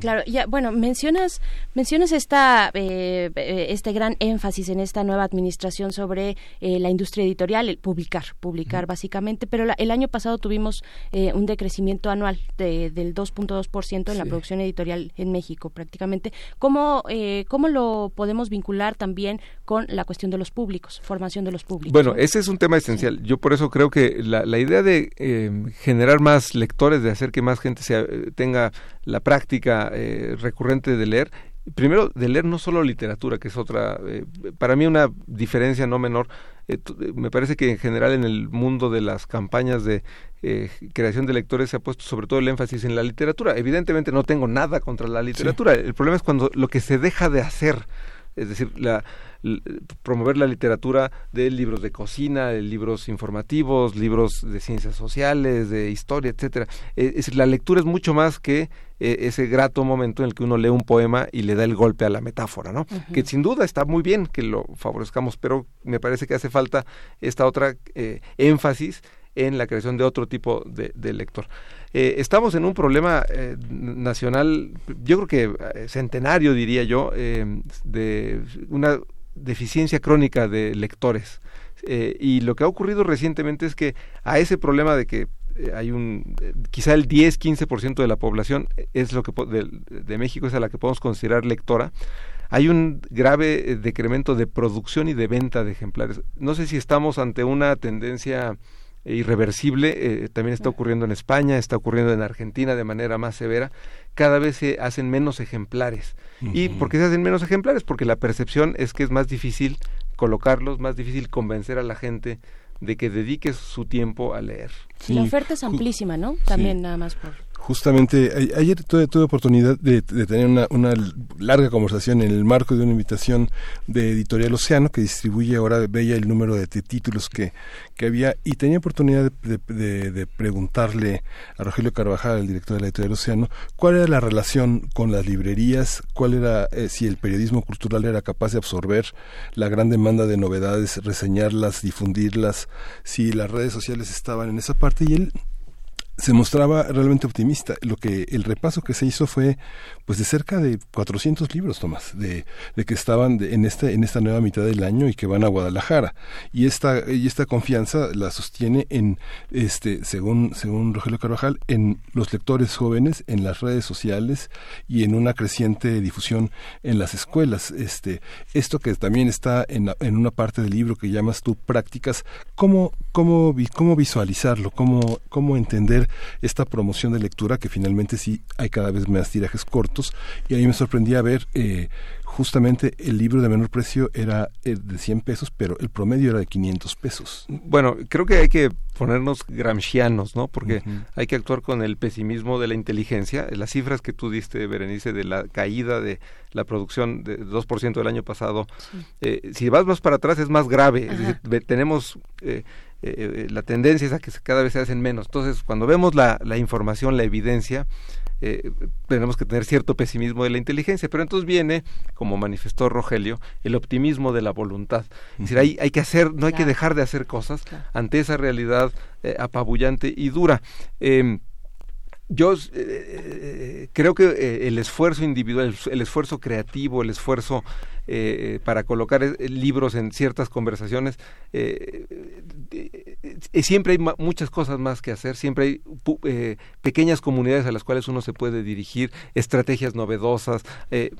Claro, ya, bueno, mencionas este gran énfasis en esta nueva administración sobre la industria editorial, el publicar básicamente, pero el año pasado tuvimos un decrecimiento anual del 2.2% en la producción editorial en México prácticamente. ¿Cómo lo podemos vincular también con la cuestión de los públicos, formación de los públicos? Bueno, ese es un tema esencial. Yo por eso creo que la idea de generar más lectores, de hacer que más gente tenga la práctica recurrente de leer, primero de leer no solo literatura, que es otra, para mí una diferencia no menor, me parece que en general en el mundo de las campañas de creación de lectores se ha puesto sobre todo el énfasis en la literatura. Evidentemente no tengo nada contra la literatura, el problema es cuando lo que se deja de hacer, es decir, promover la literatura de libros de cocina, de libros informativos, libros de ciencias sociales, de historia, etcétera. Es decir, la lectura es mucho más que ese grato momento en el que uno lee un poema y le da el golpe a la metáfora, ¿no? Uh-huh. Que sin duda está muy bien que lo favorezcamos, pero me parece que hace falta esta otra énfasis en la creación de otro tipo de lector. Estamos en un problema nacional, yo creo que centenario, diría yo, de una deficiencia crónica de lectores. Y lo que ha ocurrido recientemente es que a ese problema de que hay quizá el 10-15% de la población es lo que de México es a la que podemos considerar lectora, hay un grave decremento de producción y de venta de ejemplares. No sé si estamos ante una tendencia irreversible, también está ocurriendo en España, está ocurriendo en Argentina de manera más severa. Cada vez se hacen menos ejemplares. Uh-huh. ¿Y por qué se hacen menos ejemplares? Porque la percepción es que es más difícil colocarlos, más difícil convencer a la gente de que dedique su tiempo a leer. Sí. La oferta es amplísima, ¿no? También nada más por... Justamente, ayer tuve oportunidad de tener una larga conversación en el marco de una invitación de Editorial Océano, que distribuye ahora Bella el número de títulos que había, y tenía oportunidad de preguntarle a Rogelio Carvajal, el director de la Editorial Océano, cuál era la relación con las librerías, cuál era, si el periodismo cultural era capaz de absorber la gran demanda de novedades, reseñarlas, difundirlas, si las redes sociales estaban en esa parte, y él se mostraba realmente optimista. Lo que el repaso que se hizo fue, pues, de cerca de 400 libros, Tomás, de que estaban en esta nueva mitad del año y que van a Guadalajara. Y esta confianza la sostiene en según Rogelio Carvajal, en los lectores jóvenes, en las redes sociales y en una creciente difusión en las escuelas. Esto que también está en una parte del libro que llamas tú prácticas. ¿Cómo visualizarlo? ¿Cómo entender esta promoción de lectura, que finalmente sí hay cada vez más tirajes cortos? Y a mí me sorprendía ver justamente el libro de menor precio era de 100 pesos, pero el promedio era de 500 pesos. Bueno, creo que hay que ponernos gramscianos, ¿no? Porque hay que actuar con el pesimismo de la inteligencia. Las cifras que tú diste, Berenice, de la caída de la producción de 2% del año pasado, si vas más para atrás es más grave. Ajá. Es decir, tenemos... la tendencia es a que cada vez se hacen menos. Entonces, cuando vemos la información, la evidencia, tenemos que tener cierto pesimismo de la inteligencia, pero entonces viene, como manifestó Rogelio, el optimismo de la voluntad. Es decir, hay que hacer, no hay que dejar de hacer cosas ante esa realidad apabullante y dura. Yo creo que el esfuerzo individual, el esfuerzo creativo, el esfuerzo para colocar libros en ciertas conversaciones, siempre hay muchas cosas más que hacer, siempre hay pequeñas comunidades a las cuales uno se puede dirigir, estrategias novedosas.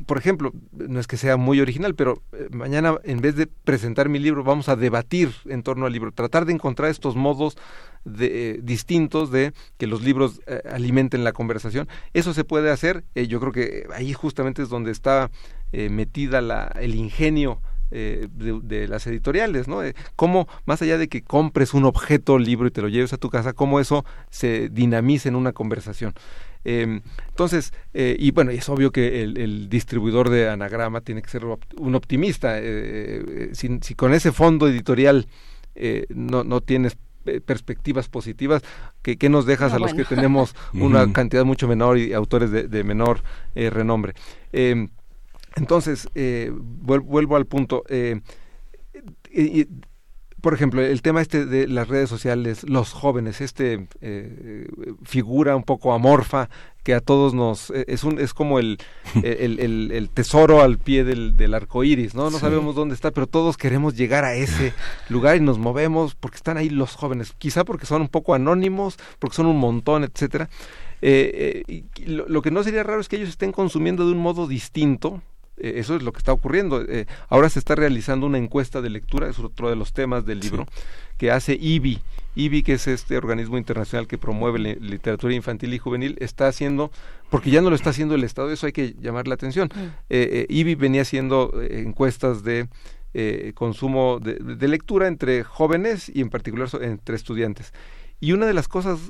Por ejemplo, no es que sea muy original, pero mañana, en vez de presentar mi libro, vamos a debatir en torno al libro, tratar de encontrar estos modos distintos de que los libros alimenten la conversación. Eso se puede hacer. Yo creo que ahí justamente es donde está metida el ingenio de las editoriales, ¿no? Cómo, más allá de que compres un objeto, libro, y te lo lleves a tu casa, cómo eso se dinamiza en una conversación. Entonces, y bueno, es obvio que el distribuidor de Anagrama tiene que ser un optimista. Si con ese fondo editorial no tienes perspectivas positivas, que nos dejas a los que tenemos una cantidad mucho menor y autores de menor renombre. Entonces, vuelvo al punto. Por ejemplo, el tema este de las redes sociales, los jóvenes, figura un poco amorfa que a todos nos es como el tesoro al pie del arco iris, ¿no? No sabemos dónde está, pero todos queremos llegar a ese lugar y nos movemos porque están ahí los jóvenes, quizá porque son un poco anónimos, porque son un montón, etcétera. Lo que no sería raro es que ellos estén consumiendo de un modo distinto. Eso es lo que está ocurriendo. Ahora se está realizando una encuesta de lectura, es otro de los temas del libro, que hace IBI. IBI, que es este organismo internacional que promueve la literatura infantil y juvenil, está haciendo, porque ya no lo está haciendo el Estado, eso hay que llamar la atención. IBI venía haciendo encuestas de consumo de lectura entre jóvenes y en particular entre estudiantes. Y una de las cosas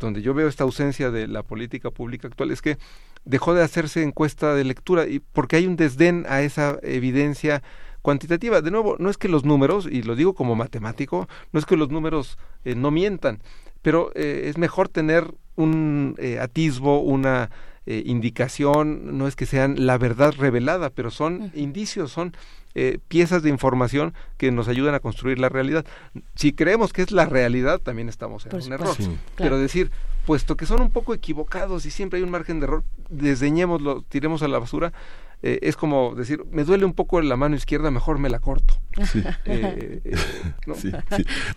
donde yo veo esta ausencia de la política pública actual es que dejó de hacerse encuesta de lectura y porque hay un desdén a esa evidencia cuantitativa. De nuevo, no es que los números, y lo digo como matemático, no es que los números no mientan, pero es mejor tener un atisbo, una indicación, no es que sean la verdad revelada, pero son indicios, son piezas de información que nos ayudan a construir la realidad. Si creemos que es la realidad, también estamos en un error. Sí. Claro. Pero decir, puesto que son un poco equivocados y siempre hay un margen de error, desdeñémoslo, tiremos a la basura. Es como decir, me duele un poco la mano izquierda, mejor me la corto. Sí. ¿No? Sí.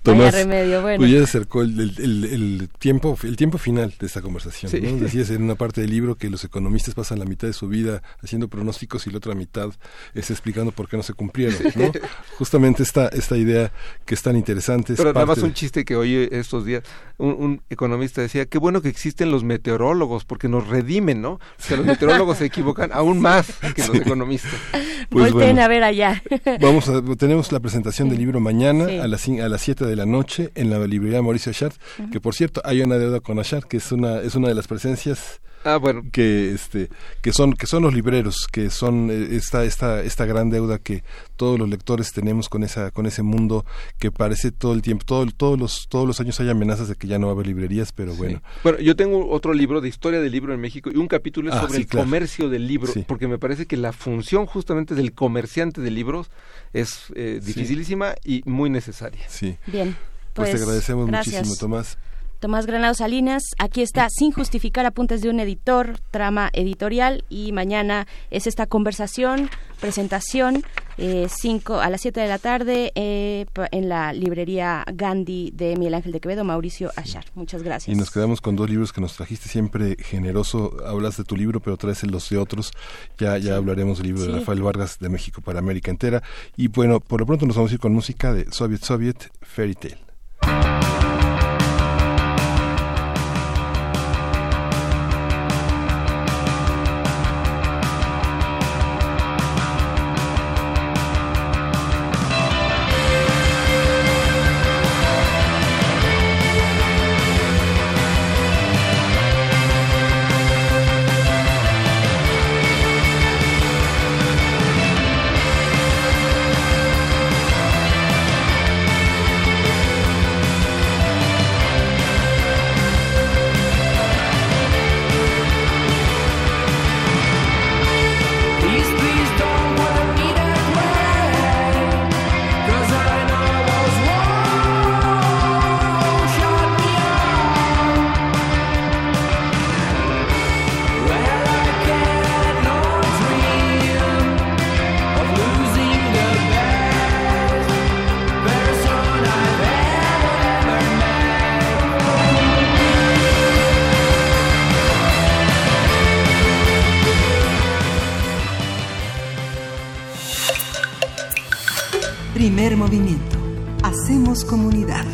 Tomás, remedio, bueno. Pues ya se acercó el tiempo final de esta conversación. Sí. ¿No? Decías en una parte del libro que los economistas pasan la mitad de su vida haciendo pronósticos y la otra mitad es explicando por qué no se cumplieron, ¿no? Justamente esta idea que es tan interesante. Pero nada más un chiste que oí estos días. Un economista decía, qué bueno que existen los meteorólogos, porque nos redimen, ¿no? Que los meteorólogos se equivocan aún más que los economistas. Pues volteen a ver allá. Tenemos la presentación del libro mañana a las 7 de la noche en la librería Mauricio Achard, que por cierto hay una deuda con Achard, que es una de las presencias que son los libreros, que son esta gran deuda que todos los lectores tenemos con ese mundo que parece todo el tiempo, todos los años hay amenazas de que ya no va a haber librerías, pero bueno. Bueno, yo tengo otro libro de historia del libro en México y un capítulo es sobre el comercio del libro, porque me parece que la función justamente del comerciante de libros es dificilísima y muy necesaria. Sí. Bien. Pues te agradecemos muchísimo, Tomás. Tomás Granados Salinas, aquí está Sin Justificar, apuntes de un editor, trama editorial, y mañana es esta conversación, presentación, a las 7 de la tarde en la librería Gandhi de Miguel Ángel de Quevedo, Mauricio Achard. Muchas gracias. Y nos quedamos con dos libros que nos trajiste, siempre generoso, hablas de tu libro pero traes los de otros, ya hablaremos del libro de Rafael Vargas, de México para América entera, y bueno, por lo pronto nos vamos a ir con música de Soviet, Fairy Tale. Primer movimiento. Hacemos comunidad.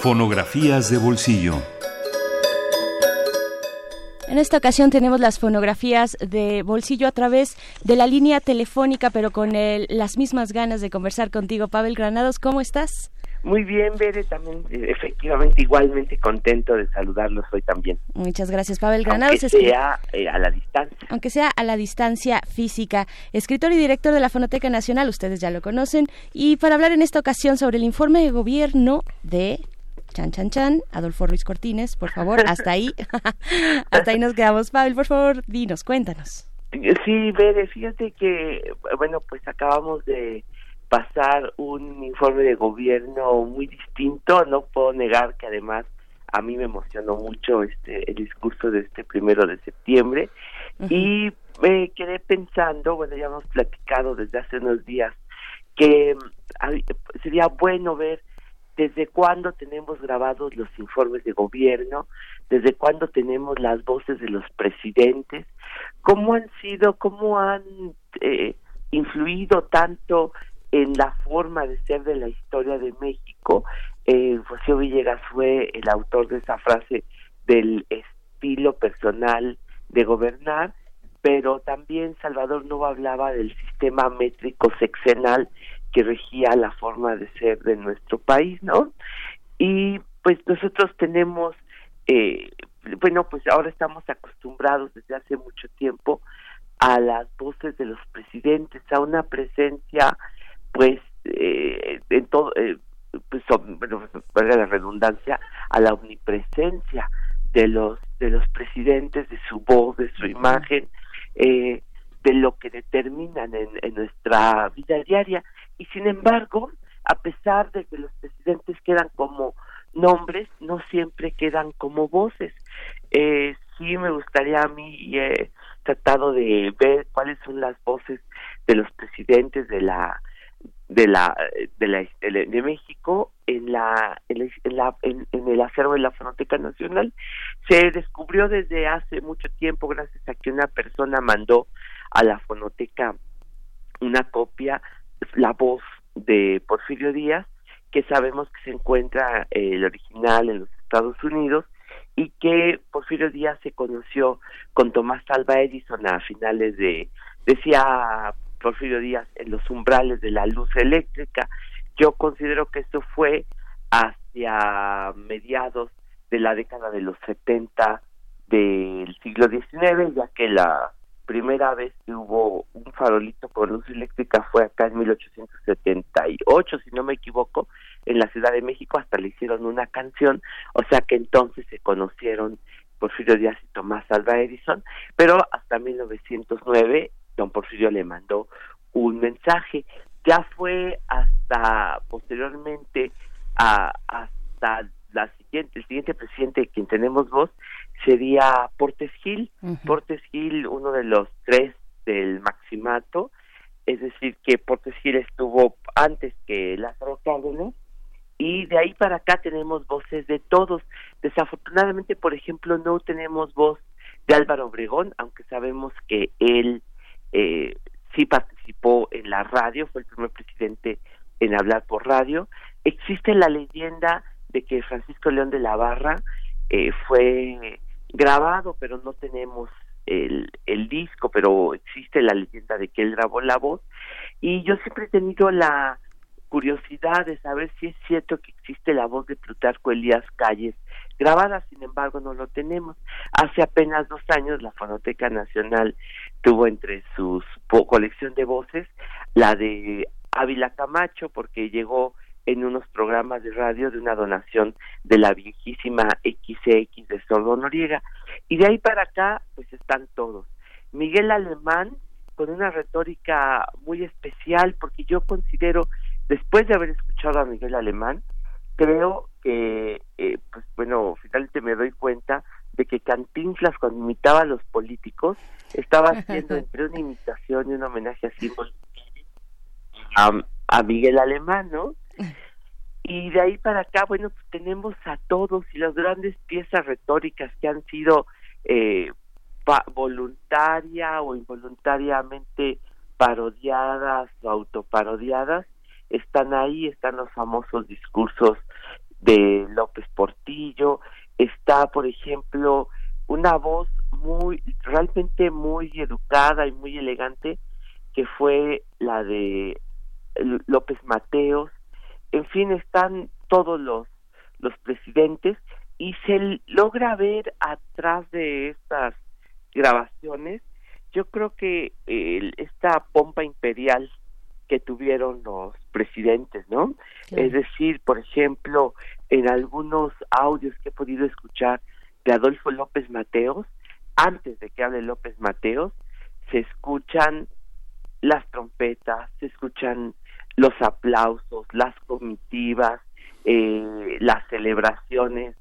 Fonografías de bolsillo. En esta ocasión tenemos las fonografías de bolsillo a través de la línea telefónica, pero con las mismas ganas de conversar contigo, Pavel Granados. ¿Cómo estás? Muy bien, Bere, también efectivamente, igualmente contento de saludarlos hoy también. Muchas gracias, Pavel Granados. Aunque sea a la distancia. Aunque sea a la distancia física. Escritor y director de la Fonoteca Nacional, ustedes ya lo conocen. Y para hablar en esta ocasión sobre el informe de gobierno de... Chan, chan, chan, Adolfo Ruiz Cortines, por favor, hasta ahí. Hasta ahí nos quedamos. Pavel, por favor, dinos, cuéntanos. Sí, Bere, fíjate que, bueno, pues acabamos de pasar un informe de gobierno muy distinto. No puedo negar que además a mí me emocionó mucho el discurso de este 1 de septiembre. Uh-huh. Y me quedé pensando, bueno, ya hemos platicado desde hace unos días, que sería bueno ver desde cuándo tenemos grabados los informes de gobierno, desde cuándo tenemos las voces de los presidentes, cómo han influido tanto en la forma de ser de la historia de México. José Villegas fue el autor de esa frase del estilo personal de gobernar, pero también Salvador Novoa hablaba del sistema métrico sexenal que regía la forma de ser de nuestro país, ¿no? Y pues nosotros tenemos, pues ahora estamos acostumbrados desde hace mucho tiempo a las voces de los presidentes, a una presencia valga la redundancia, a la omnipresencia de los presidentes, de su voz, de su imagen, de lo que determinan en nuestra vida diaria. Y sin embargo, a pesar de que los presidentes quedan como nombres, no siempre quedan como voces. Sí me gustaría a mí, y he tratado de ver cuáles son las voces de los presidentes de México en el acervo de la Fonoteca Nacional. Se descubrió desde hace mucho tiempo gracias a que una persona mandó a la Fonoteca una copia, la voz de Porfirio Díaz, que sabemos que se encuentra el original en los Estados Unidos, y que Porfirio Díaz se conoció con Tomás Alva Edison a finales decía Porfirio Díaz, en los umbrales de la luz eléctrica. Yo considero que esto fue hacia mediados de la década de los 70 del siglo XIX, ya que la primera vez que hubo un farolito con luz eléctrica fue acá en 1878, si no me equivoco, en la Ciudad de México. Hasta le hicieron una canción, o sea que entonces se conocieron Porfirio Díaz y Tomás Alva Edison, pero hasta 1909 don Porfirio le mandó un mensaje. Ya fue hasta posteriormente, hasta el siguiente presidente de quien tenemos voz, sería Portes Gil. Uh-huh. Portes Gil, uno de los tres del Maximato, es decir, que Portes Gil estuvo antes que Lázaro Cárdenas, y de ahí para acá tenemos voces de todos. Desafortunadamente, por ejemplo, no tenemos voz de Álvaro Obregón, aunque sabemos que él sí participó en la radio, fue el primer presidente en hablar por radio. Existe la leyenda de que Francisco León de la Barra fue grabado, pero no tenemos el disco, pero existe la leyenda de que él grabó la voz. Y yo siempre he tenido la curiosidad de saber si es cierto que existe la voz de Plutarco Elías Calles grabada, sin embargo no lo tenemos. Hace apenas 2 años la Fonoteca Nacional tuvo entre sus colección de voces la de Ávila Camacho, porque llegó en unos programas de radio de una donación de la viejísima XX de Sordo Noriega, y de ahí para acá pues están todos. Miguel Alemán, con una retórica muy especial, porque yo considero, después de haber escuchado a Miguel Alemán, creo que, finalmente me doy cuenta de que Cantinflas, cuando imitaba a los políticos, estaba haciendo entre una imitación y un homenaje así a Miguel Alemán, ¿no? Y de ahí para acá, bueno, pues tenemos a todos, y las grandes piezas retóricas que han sido voluntaria o involuntariamente parodiadas o autoparodiadas, están ahí. Están los famosos discursos de López Portillo, está, por ejemplo, una voz realmente muy educada y muy elegante, que fue la de López Mateos. En fin, están todos los presidentes, y se logra ver atrás de estas grabaciones, yo creo que esta pompa imperial que tuvieron los presidentes, ¿no? Sí. Es decir, por ejemplo, en algunos audios que he podido escuchar de Adolfo López Mateos, antes de que hable López Mateos, se escuchan las trompetas, se escuchan los aplausos, las comitivas, las celebraciones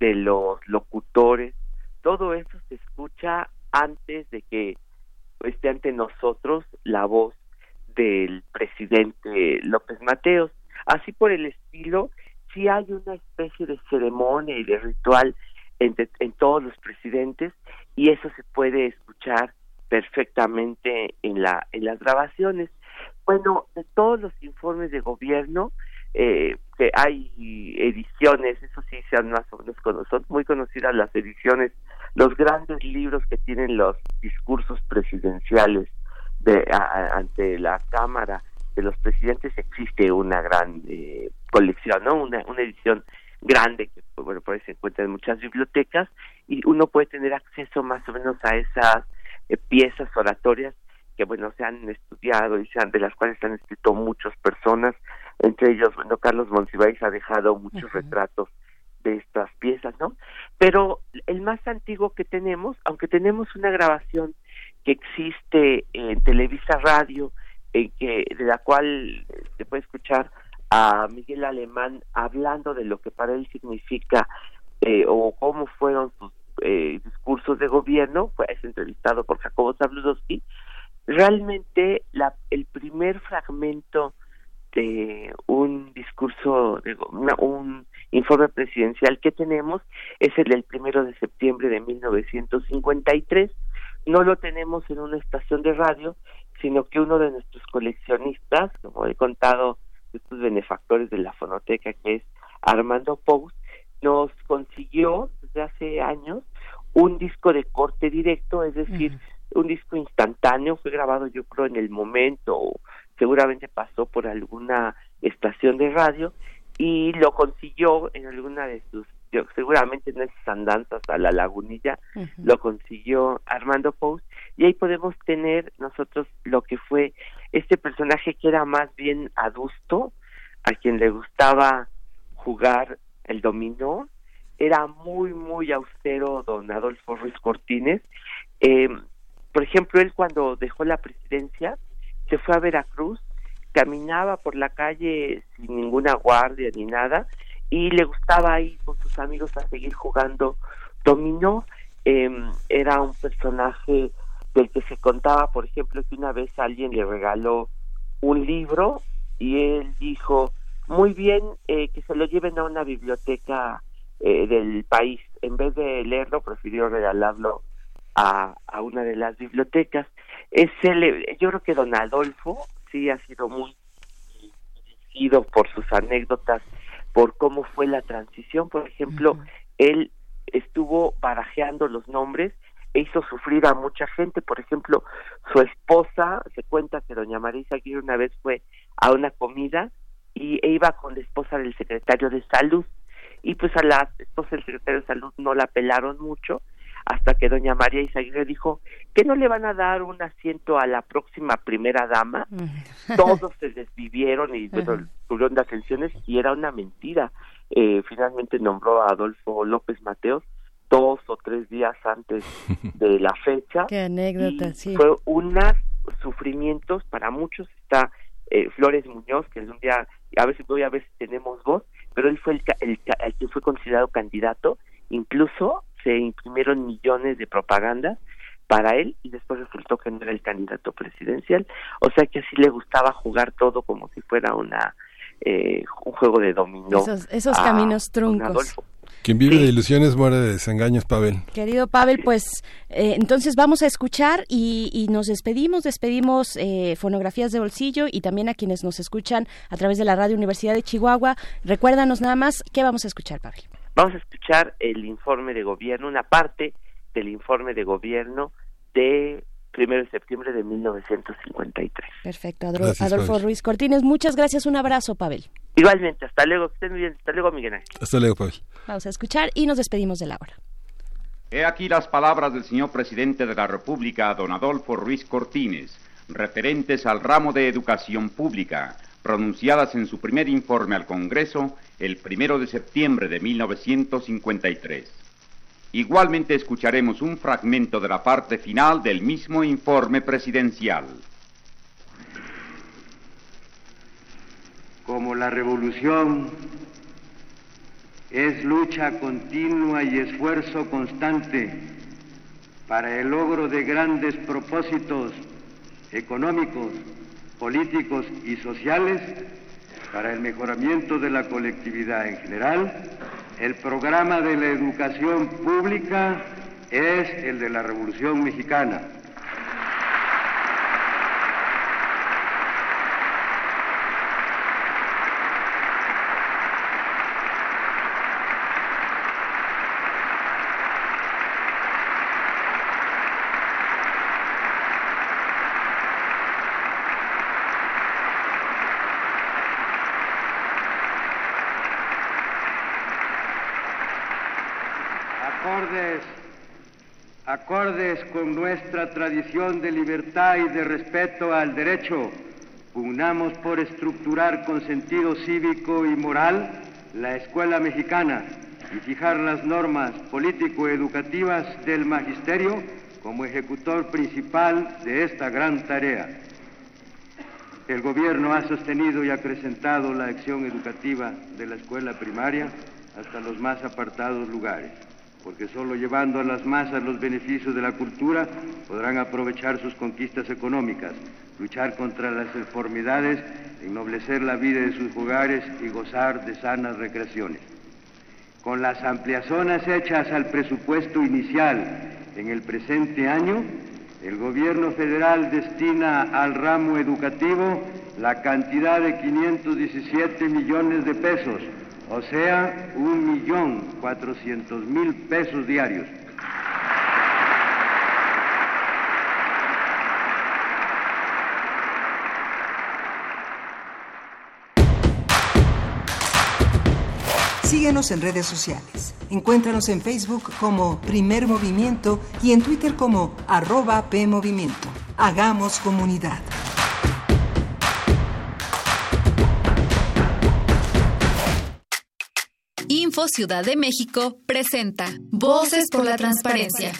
de los locutores, todo eso se escucha antes de que esté ante nosotros la voz del presidente López Mateos. Así por el estilo, sí hay una especie de ceremonia y de ritual en todos los presidentes, y eso se puede escuchar perfectamente en las grabaciones. Bueno, de todos los informes de gobierno, que hay ediciones, eso sí, sean más o menos son muy conocidas las ediciones, los grandes libros que tienen los discursos presidenciales ante la Cámara de los Presidentes. Existe una gran colección, ¿no? Una edición grande que, bueno, por ahí se encuentra en muchas bibliotecas, y uno puede tener acceso más o menos a esas piezas oratorias que, bueno, se han estudiado y de las cuales se han escrito muchas personas, entre ellos, bueno, Carlos Monsiváis ha dejado muchos uh-huh. retratos de estas piezas, ¿no? Pero el más antiguo que tenemos, aunque tenemos una grabación que existe en Televisa Radio, de la cual se puede escuchar a Miguel Alemán hablando de lo que para él significa o cómo fueron sus discursos de gobierno, fue entrevistado por Jacobo Zabludowsky. Realmente el primer fragmento de un discurso, un informe presidencial que tenemos es el del 1 de septiembre de 1953. No lo tenemos en una estación de radio, sino que uno de nuestros coleccionistas, como he contado, estos benefactores de la Fonoteca, que es Armando Pous, nos consiguió desde hace años un disco de corte directo, es decir, uh-huh. un disco instantáneo, fue grabado yo creo en el momento, o seguramente pasó por alguna estación de radio, y lo consiguió en alguna de sus, seguramente en esas andanzas a la Lagunilla, uh-huh. lo consiguió Armando Pous, y ahí podemos tener nosotros lo que fue este personaje que era más bien adusto, a quien le gustaba jugar el dominó. Era muy, muy austero don Adolfo Ruiz Cortines. Por ejemplo, él cuando dejó la presidencia, se fue a Veracruz, caminaba por la calle sin ninguna guardia ni nada, y le gustaba ir con sus amigos a seguir jugando dominó. Era un personaje del que se contaba, por ejemplo, que una vez alguien le regaló un libro y él dijo, muy bien, que se lo lleven a una biblioteca del país. En vez de leerlo, prefirió regalarlo a una de las bibliotecas. Yo creo que don Adolfo sí ha sido muy conocido por sus anécdotas, por cómo fue la transición. Por ejemplo, uh-huh. él estuvo barajeando los nombres e hizo sufrir a mucha gente. Por ejemplo, su esposa, se cuenta que doña Marisa Aguirre una vez fue a una comida e iba con la esposa del secretario de Salud, y pues a la esposa del secretario de Salud no la pelaron mucho, hasta que doña María Izaguirre dijo que no le van a dar un asiento a la próxima primera dama. Todos se desvivieron y bueno, tuvieron de atenciones, y era una mentira. Finalmente nombró a Adolfo López Mateos 2 o 3 días antes de la fecha. Qué anécdota, sí. Fue unos sufrimientos para muchos. Está Flores Muñoz, que un día, a ver si tenemos voz, pero él fue el que fue considerado candidato. Incluso se imprimieron millones de propagandas para él, y después resultó que no era el candidato presidencial. O sea que así le gustaba jugar todo como si fuera un juego de dominó. Esos caminos truncos. Quien vive de ilusiones muere de desengaños, Pavel. Querido Pavel, pues entonces vamos a escuchar y nos despedimos Fonografías de Bolsillo, y también a quienes nos escuchan a través de la Radio Universidad de Chihuahua. Recuérdanos nada más qué vamos a escuchar, Pavel. Vamos a escuchar el informe de gobierno, una parte del informe de gobierno de 1 de septiembre de 1953. Perfecto, Adolfo Ruiz Cortines, muchas gracias, un abrazo, Pavel. Igualmente, hasta luego, que estén muy bien, hasta luego, Miguel Ángel. Hasta luego, Pavel. Vamos a escuchar y nos despedimos de la hora. He aquí las palabras del señor presidente de la República, don Adolfo Ruiz Cortines, referentes al ramo de educación pública, pronunciadas en su primer informe al Congreso el 1 de septiembre de 1953. Igualmente escucharemos un fragmento de la parte final del mismo informe presidencial. como la revolución, es lucha continua y esfuerzo constante para el logro de grandes propósitos económicos, políticos y sociales, para el mejoramiento de la colectividad en general. El programa de la educación pública es el de la Revolución Mexicana. Acordes con nuestra tradición de libertad y de respeto al derecho, pugnamos por estructurar con sentido cívico y moral la escuela mexicana y fijar las normas político-educativas del magisterio como ejecutor principal de esta gran tarea. El gobierno ha sostenido y acrecentado la acción educativa de la escuela primaria hasta los más apartados lugares, porque solo llevando a las masas los beneficios de la cultura podrán aprovechar sus conquistas económicas, luchar contra las deformidades, ennoblecer la vida de sus hogares y gozar de sanas recreaciones. Con las ampliaciones hechas al presupuesto inicial en el presente año, el Gobierno federal destina al ramo educativo la cantidad de 517 millones de pesos, o sea, 1.400.000 pesos diarios. Síguenos en redes sociales. Encuéntranos en Facebook como Primer Movimiento y en Twitter como @PMovimiento. Hagamos comunidad. Ciudad de México presenta Voces por la Transparencia,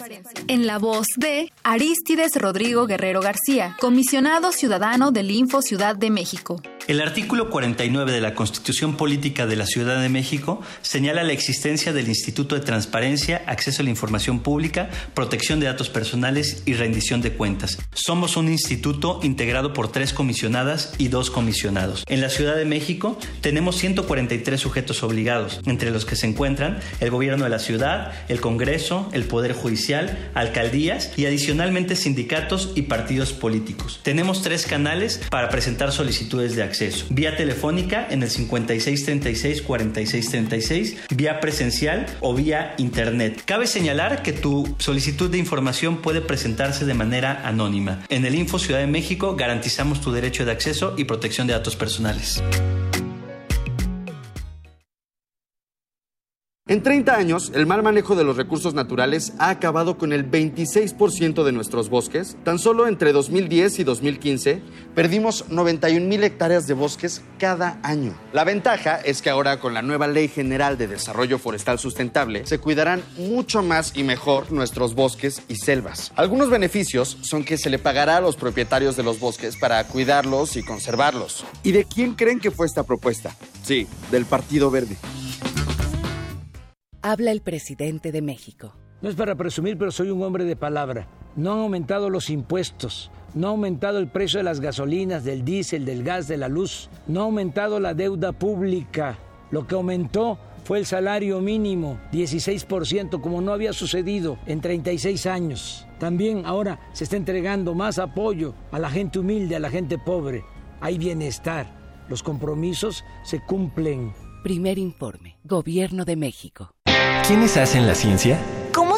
en la voz de Arístides Rodrigo Guerrero García, comisionado ciudadano del Info Ciudad de México. El artículo 49 de la Constitución Política de la Ciudad de México señala la existencia del Instituto de Transparencia, Acceso a la Información Pública, Protección de Datos Personales y Rendición de Cuentas. Somos un instituto integrado por 3 comisionadas y 2 comisionados. En la Ciudad de México tenemos 143 sujetos obligados, entre los que se encuentran el Gobierno de la Ciudad, el Congreso, el Poder Judicial, alcaldías y adicionalmente sindicatos y partidos políticos. Tenemos 3 canales para presentar solicitudes de acceso. Vía telefónica en el 5636-4636, vía presencial o vía internet. Cabe señalar que tu solicitud de información puede presentarse de manera anónima. En el Info Ciudad de México garantizamos tu derecho de acceso y protección de datos personales. En 30 años, el mal manejo de los recursos naturales ha acabado con el 26% de nuestros bosques. Tan solo entre 2010 y 2015, perdimos 91.000 hectáreas de bosques cada año. La ventaja es que ahora, con la nueva Ley General de Desarrollo Forestal Sustentable, se cuidarán mucho más y mejor nuestros bosques y selvas. Algunos beneficios son que se le pagará a los propietarios de los bosques para cuidarlos y conservarlos. ¿Y de quién creen que fue esta propuesta? Sí, del Partido Verde. Habla el presidente de México. No es para presumir, pero soy un hombre de palabra. No han aumentado los impuestos, no ha aumentado el precio de las gasolinas, del diésel, del gas, de la luz, no ha aumentado la deuda pública. Lo que aumentó fue el salario mínimo, 16%, como no había sucedido en 36 años. También ahora se está entregando más apoyo a la gente humilde, a la gente pobre. Hay bienestar, los compromisos se cumplen. Primer informe, Gobierno de México. ¿Quiénes hacen la ciencia? ¿Cómo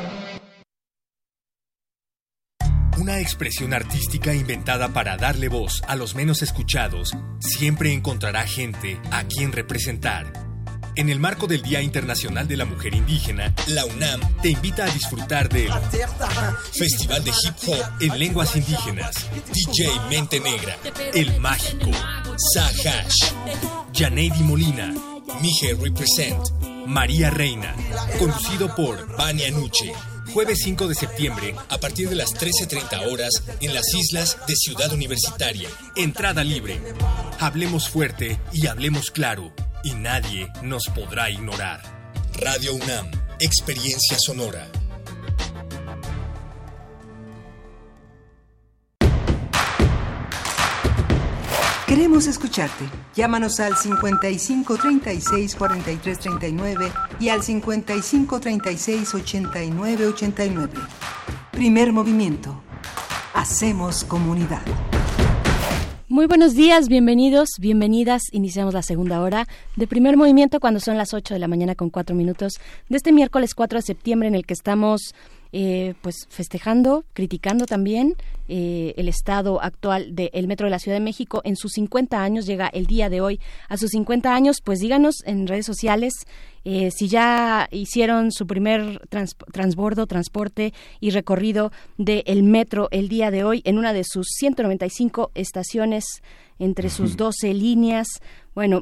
Una expresión artística inventada para darle voz a los menos escuchados, siempre encontrará gente a quien representar. En el marco del Día Internacional de la Mujer Indígena, la UNAM te invita a disfrutar del Festival de Hip Hop en Lenguas Indígenas, DJ Mente Negra, El Mágico, Sahash, Janady Molina, Mije Represent, María Reina, conducido por Vania Nuche. Jueves 5 de septiembre, a partir de las 13:30 horas, en las islas de Ciudad Universitaria. Entrada libre. Hablemos fuerte y hablemos claro, y nadie nos podrá ignorar. Radio UNAM, Experiencia Sonora. Queremos escucharte. Llámanos al 55 36 43 39 y al 55 36 89 89. Primer Movimiento. Hacemos comunidad. Muy buenos días, bienvenidos, bienvenidas. Iniciamos la segunda hora de Primer Movimiento cuando son las 8 de la mañana con 4 minutos de este miércoles 4 de septiembre en el que estamos... pues festejando, criticando también el estado actual del Metro de la Ciudad de México en sus 50 años, llega el día de hoy a sus 50 años, pues díganos en redes sociales si ya hicieron su primer transbordo, transporte y recorrido del metro el día de hoy en una de sus 195 estaciones, entre sus 12 líneas, bueno,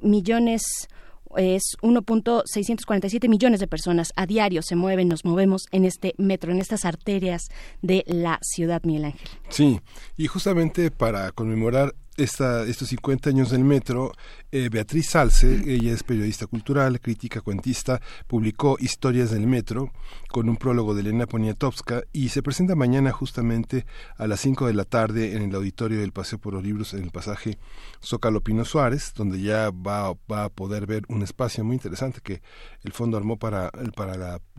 es 1.647 millones de personas a diario se mueven, nos movemos en este metro, en estas arterias de la ciudad, Miguel Ángel. Sí, y justamente para conmemorar estos 50 años del metro, Beatriz Salce, ella es periodista cultural, crítica, cuentista, publicó Historias del Metro con un prólogo de Elena Poniatowska y se presenta mañana justamente a las 5 de la tarde en el auditorio del Paseo por los Libros en el pasaje Zócalo Pino Suárez, donde ya va a poder ver un espacio muy interesante que el fondo armó para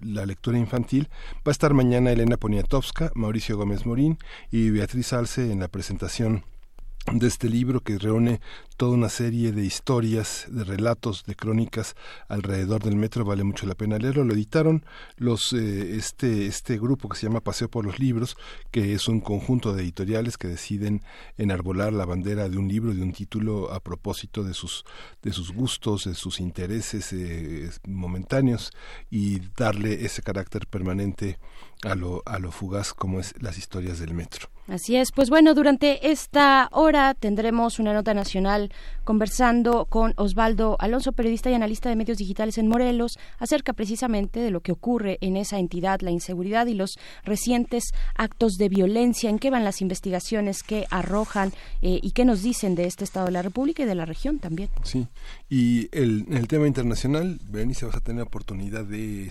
la lectura infantil. Va a estar mañana Elena Poniatowska, Mauricio Gómez Morín y Beatriz Salce en la presentación de este libro que reúne toda una serie de historias, de relatos, de crónicas alrededor del metro. Vale mucho la pena leerlo. Lo editaron este grupo que se llama Paseo por los Libros, que es un conjunto de editoriales que deciden enarbolar la bandera de un libro, de un título a propósito de sus gustos, de sus intereses momentáneos y darle ese carácter permanente a lo fugaz como es las historias del metro. Así es, pues bueno, durante esta hora tendremos una nota nacional conversando con Osvaldo Alonso, periodista y analista de medios digitales en Morelos, acerca precisamente de lo que ocurre en esa entidad, la inseguridad y los recientes actos de violencia, en qué van las investigaciones que arrojan y qué nos dicen de este estado de la República y de la región también. Sí, y el tema internacional, Bernice, vas a tener oportunidad de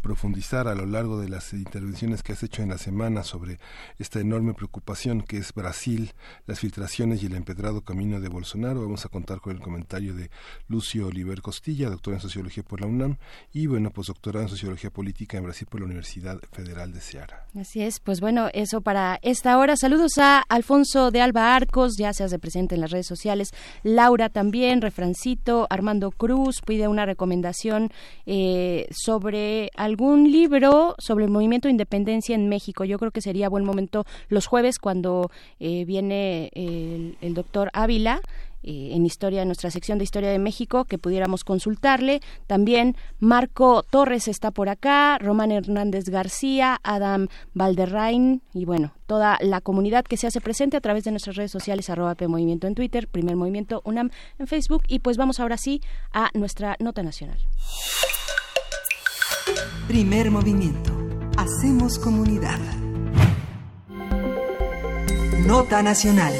profundizar a lo largo de las intervenciones que has hecho en la semana sobre esta enorme preocupación que es Brasil, las filtraciones y el empedrado camino de Bolsonaro. Vamos a contar con el comentario de Lucio Oliver Costilla, doctor en Sociología por la UNAM y, bueno, pues doctorado en Sociología Política en Brasil por la Universidad Federal de Ceará. Así es, pues bueno, eso para esta hora. Saludos a Alfonso de Alba Arcos, ya se hace presente en las redes sociales, Laura también, Refrancito, Armando Cruz pide una recomendación sobre algún libro sobre el movimiento de independencia en México. Yo creo que sería buen momento los jueves, cuando viene el doctor Ávila en historia, en nuestra sección de Historia de México, que pudiéramos consultarle. También Marco Torres está por acá, Román Hernández García, Adam Valderrain y, bueno, toda la comunidad que se hace presente a través de nuestras redes sociales, @PMovimiento en Twitter, Primer Movimiento UNAM en Facebook. Y pues vamos ahora sí a nuestra nota nacional. Primer Movimiento. Hacemos comunidad. Nota nacional.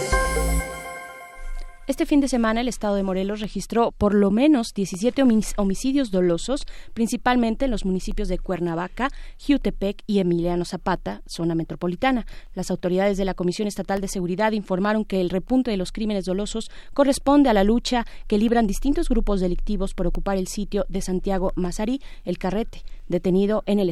Este fin de semana el estado de Morelos registró por lo menos 17 homicidios dolosos, principalmente en los municipios de Cuernavaca, Jiutepec y Emiliano Zapata, zona metropolitana. Las autoridades de la Comisión Estatal de Seguridad informaron que el repunte de los crímenes dolosos corresponde a la lucha que libran distintos grupos delictivos por ocupar el sitio de Santiago Mazarí, El Carrete, detenido en el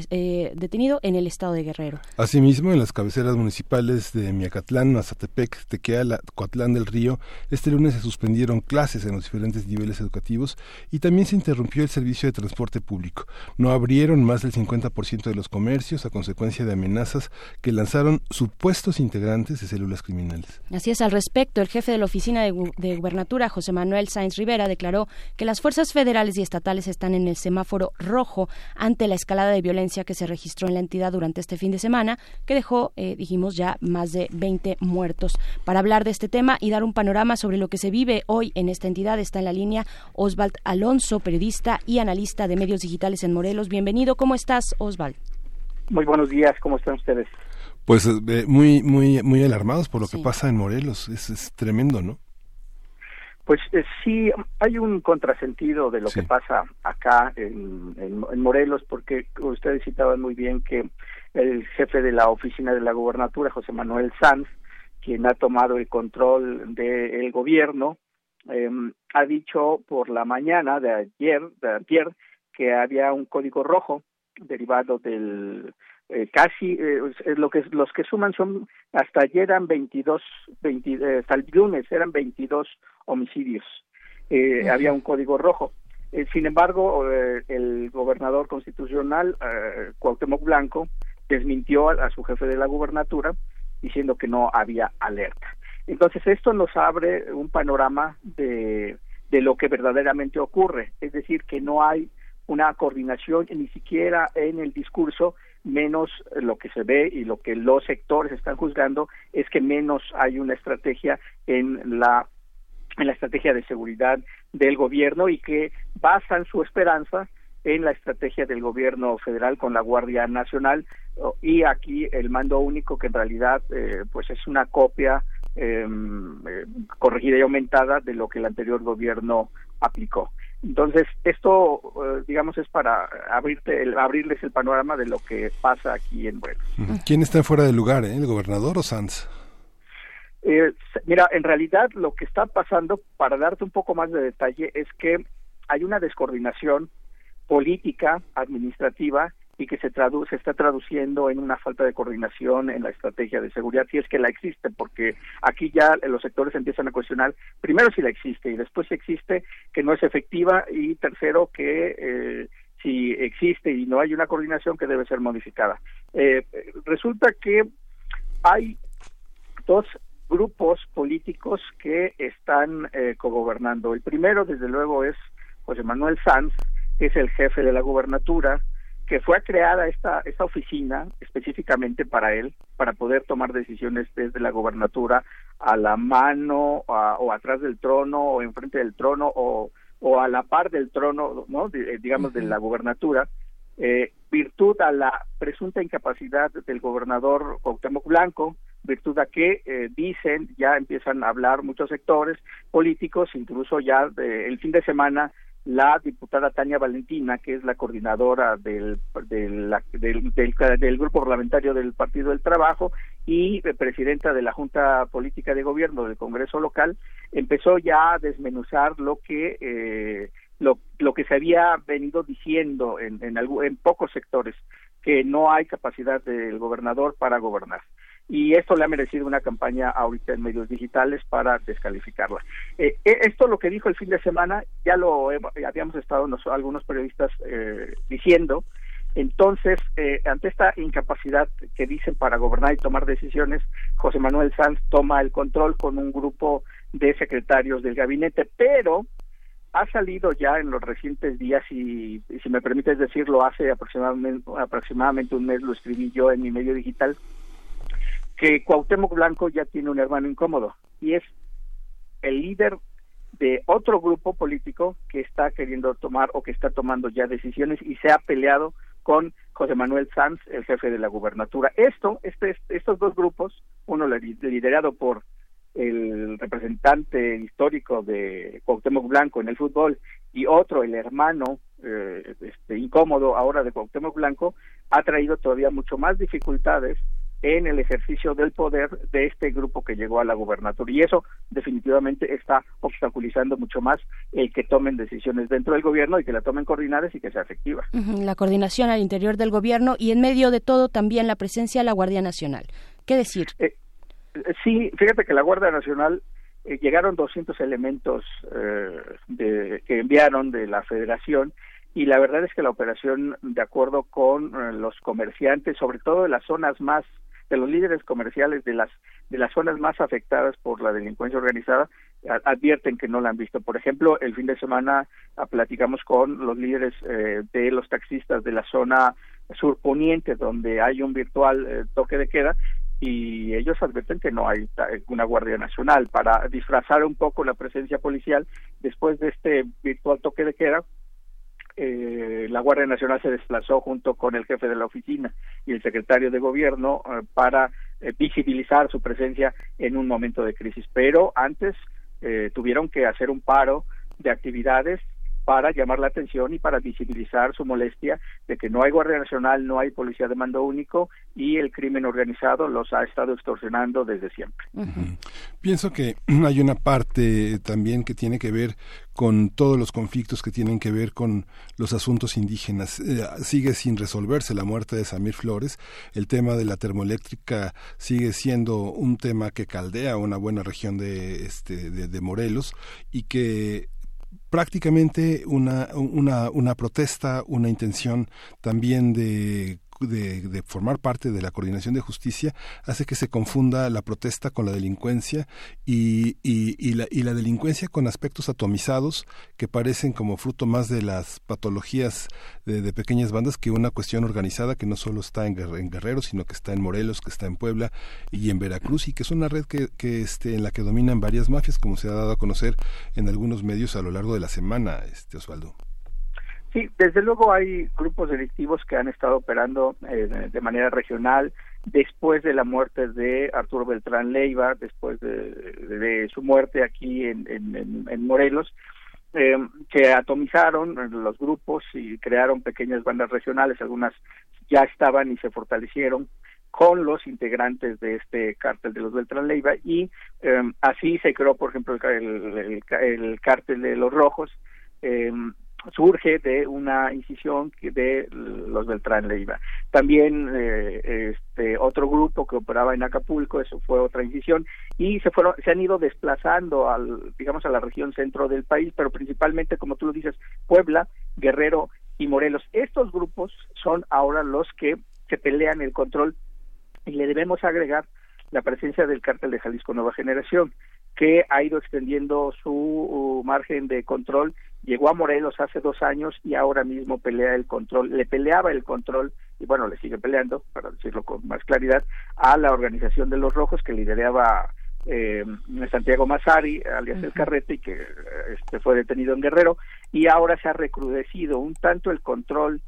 estado de Guerrero. Asimismo, en las cabeceras municipales de Miacatlán, Mazatepec, Tequila, Coatlán del Río, este lunes se suspendieron clases en los diferentes niveles educativos y también se interrumpió el servicio de transporte público. No abrieron más del 50% de los comercios a consecuencia de amenazas que lanzaron supuestos integrantes de células criminales. Así es, al respecto, el jefe de la Oficina de Gubernatura, José Manuel Sáenz Rivera, declaró que las fuerzas federales y estatales están en el semáforo rojo ante la escalada de violencia que se registró en la entidad durante este fin de semana, que dejó, dijimos ya, más de 20 muertos. Para hablar de este tema y dar un panorama sobre lo que se vive hoy en esta entidad, está en la línea Osvaldo Alonso, periodista y analista de medios digitales en Morelos. Bienvenido, ¿cómo estás, Osvaldo? Muy buenos días, ¿cómo están ustedes? Pues muy alarmados por lo que pasa en Morelos, es tremendo, ¿no? Pues sí, hay un contrasentido de lo que pasa acá en Morelos, porque ustedes citaban muy bien que el jefe de la Oficina de la Gubernatura, José Manuel Sanz, quien ha tomado el control del gobierno, ha dicho por la mañana de ayer, que había un código rojo derivado del... los que suman son, hasta ayer eran 22, hasta el lunes eran 22 homicidios. Había un código rojo. Sin embargo, el gobernador constitucional, Cuauhtémoc Blanco, desmintió a su jefe de la gubernatura diciendo que no había alerta. Entonces, esto nos abre un panorama de lo que verdaderamente ocurre. Es decir, que no hay una coordinación ni siquiera en el discurso, menos lo que se ve y lo que los sectores están juzgando es que menos hay una estrategia en la estrategia de seguridad del gobierno, y que basan su esperanza en la estrategia del gobierno federal con la Guardia Nacional y aquí el mando único, que en realidad pues es una copia corregida y aumentada de lo que el anterior gobierno aplicó. Entonces, esto, digamos, es para abrirles el panorama de lo que pasa aquí en Morelos. ¿Quién está fuera de lugar, el gobernador o Sanz? Mira, en realidad lo que está pasando, para darte un poco más de detalle, es que hay una descoordinación política, administrativa, y que se está traduciendo en una falta de coordinación en la estrategia de seguridad, si es que la existe, porque aquí ya los sectores empiezan a cuestionar primero si la existe, y después si existe, que no es efectiva, y tercero que si existe y no hay una coordinación, que debe ser modificada. Resulta que hay dos grupos políticos que están cogobernando. El primero, desde luego, es José Manuel Sanz, que es el jefe de la gubernatura, que fue creada esta oficina específicamente para él, para poder tomar decisiones desde la gobernatura a la mano, o atrás del trono, o enfrente del trono, o a la par del trono, ¿no? Digamos, de la gobernatura, virtud a la presunta incapacidad del gobernador Cuauhtémoc Blanco, virtud a que dicen, ya empiezan a hablar muchos sectores políticos, incluso ya el fin de semana, la diputada Tania Valentina, que es la coordinadora del grupo parlamentario del Partido del Trabajo y presidenta de la Junta Política de Gobierno del Congreso Local, empezó ya a desmenuzar lo que se había venido diciendo en pocos sectores, que no hay capacidad del gobernador para gobernar. Y esto le ha merecido una campaña ahorita en medios digitales para descalificarla. Esto, lo que dijo el fin de semana, ya lo habíamos estado algunos periodistas diciendo. Entonces, ante esta incapacidad que dicen para gobernar y tomar decisiones, José Manuel Sanz toma el control con un grupo de secretarios del gabinete, pero ha salido ya en los recientes días, y si me permites decirlo, hace aproximadamente un mes lo escribí yo en mi medio digital, que Cuauhtémoc Blanco ya tiene un hermano incómodo, y es el líder de otro grupo político que está queriendo tomar, o que está tomando ya decisiones, y se ha peleado con José Manuel Sanz, el jefe de la gubernatura. Estos dos grupos, uno liderado por el representante histórico de Cuauhtémoc Blanco en el fútbol, y otro, el hermano incómodo ahora de Cuauhtémoc Blanco, ha traído todavía mucho más dificultades en el ejercicio del poder de este grupo que llegó a la gubernatura, y eso definitivamente está obstaculizando mucho más el que tomen decisiones dentro del gobierno y que la tomen coordinadas y que sea efectiva. La coordinación al interior del gobierno y en medio de todo también la presencia de la Guardia Nacional. ¿Qué decir? Sí, fíjate que la Guardia Nacional llegaron 200 elementos que enviaron de la Federación, y la verdad es que la operación, de acuerdo con los comerciantes, sobre todo de las zonas más, de los líderes comerciales de las zonas más afectadas por la delincuencia organizada, advierten que no la han visto. Por ejemplo, el fin de semana platicamos con los líderes de los taxistas de la zona surponiente, donde hay un virtual toque de queda, y ellos advierten que no hay una Guardia Nacional para disfrazar un poco la presencia policial. Después de este virtual toque de queda, la Guardia Nacional se desplazó junto con el jefe de la oficina y el secretario de gobierno para visibilizar su presencia en un momento de crisis, pero antes tuvieron que hacer un paro de actividades para llamar la atención y para visibilizar su molestia de que no hay Guardia Nacional, no hay policía de mando único, y el crimen organizado los ha estado extorsionando desde siempre. Uh-huh. Pienso que hay una parte también que tiene que ver con todos los conflictos que tienen que ver con los asuntos indígenas. Sigue sin resolverse la muerte de Samir Flores, el tema de la termoeléctrica sigue siendo un tema que caldea una buena región de Morelos, y que prácticamente una protesta, una intención también de formar parte de la coordinación de justicia hace que se confunda la protesta con la delincuencia, y la delincuencia con aspectos atomizados que parecen como fruto más de las patologías de pequeñas bandas que una cuestión organizada que no solo está en Guerrero, sino que está en Morelos, que está en Puebla y en Veracruz, y que es una red que en la que dominan varias mafias, como se ha dado a conocer en algunos medios a lo largo de la semana, Osvaldo. Sí, desde luego hay grupos delictivos que han estado operando de manera regional. Después de la muerte de Arturo Beltrán Leiva, después de su muerte aquí en Morelos, se atomizaron los grupos y crearon pequeñas bandas regionales. Algunas ya estaban y se fortalecieron con los integrantes de este cártel de los Beltrán Leiva, y así se creó, por ejemplo, el cártel de los Rojos. Surge de una incisión de los Beltrán Leiva. También otro grupo que operaba en Acapulco, eso fue otra incisión, y se han ido desplazando a la región centro del país, pero principalmente, como tú lo dices, Puebla, Guerrero y Morelos. Estos grupos son ahora los que se pelean el control, y le debemos agregar la presencia del cártel de Jalisco Nueva Generación, que ha ido extendiendo su margen de control. Llegó a Morelos hace 2 años y ahora mismo pelea el control, le peleaba el control, y bueno, le sigue peleando, para decirlo con más claridad, a la organización de los Rojos que lideraba Santiago Massari, alias El Carrete, y que fue detenido en Guerrero, y ahora se ha recrudecido un tanto el control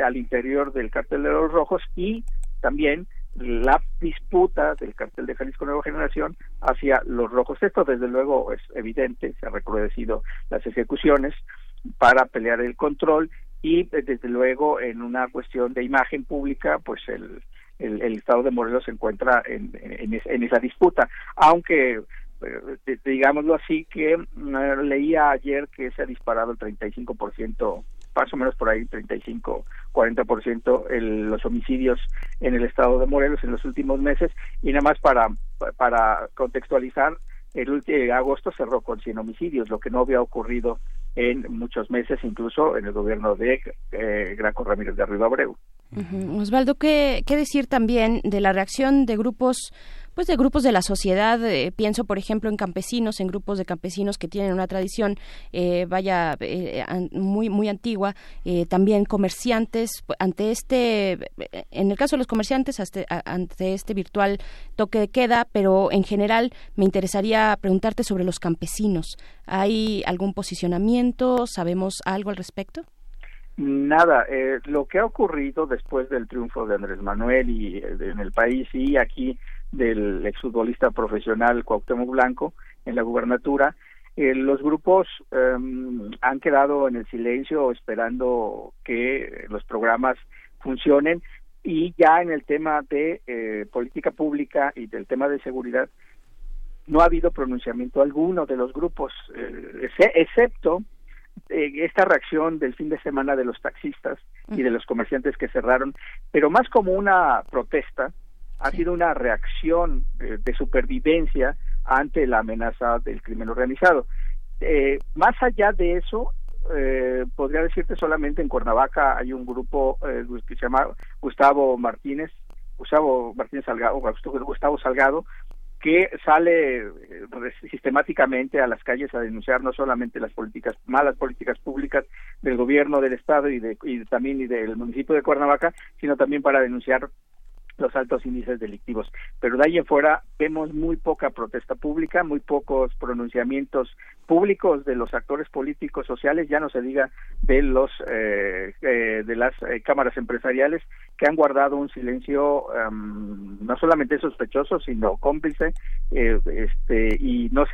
al interior del cártel de los Rojos, y también la disputa del cartel de Jalisco Nueva Generación hacia los Rojos. Esto desde luego es evidente, se han recrudecido las ejecuciones para pelear el control, y desde luego en una cuestión de imagen pública, pues el estado de Morelos se encuentra en esa disputa, aunque digámoslo así que leía ayer que se ha disparado el 35%, más o menos por ahí, 35-40% los homicidios en el estado de Morelos en los últimos meses. Y nada más para contextualizar, agosto cerró con 100 homicidios, lo que no había ocurrido en muchos meses, incluso en el gobierno de Graco Ramírez de Arriba Abreu. Uh-huh. Osvaldo, ¿qué decir también de la reacción de grupos de la sociedad? Pienso, por ejemplo, en campesinos, en grupos de campesinos que tienen una tradición muy muy antigua, también comerciantes, en el caso de los comerciantes, ante este virtual toque de queda, pero en general me interesaría preguntarte sobre los campesinos. ¿Hay algún posicionamiento? ¿Sabemos algo al respecto? Nada, lo que ha ocurrido después del triunfo de Andrés Manuel en el país, y aquí del exfutbolista profesional Cuauhtémoc Blanco en la gubernatura, los grupos han quedado en el silencio esperando que los programas funcionen, Y ya en el tema de política pública y del tema de seguridad, no ha habido pronunciamiento alguno de los grupos, excepto esta reacción del fin de semana de los taxistas y de los comerciantes que cerraron, pero más como una protesta, ha sido una reacción de supervivencia ante la amenaza del crimen organizado. Más allá de eso, podría decirte solamente en Cuernavaca hay un grupo que se llama Gustavo Salgado, que sale sistemáticamente a las calles a denunciar no solamente las malas políticas públicas del gobierno del estado y del municipio de Cuernavaca, sino también para denunciar los altos índices delictivos. Pero de ahí en fuera vemos muy poca protesta pública, muy pocos pronunciamientos públicos de los actores políticos, sociales, ya no se diga de los de las cámaras empresariales, que han guardado un silencio no solamente sospechoso, sino cómplice, y no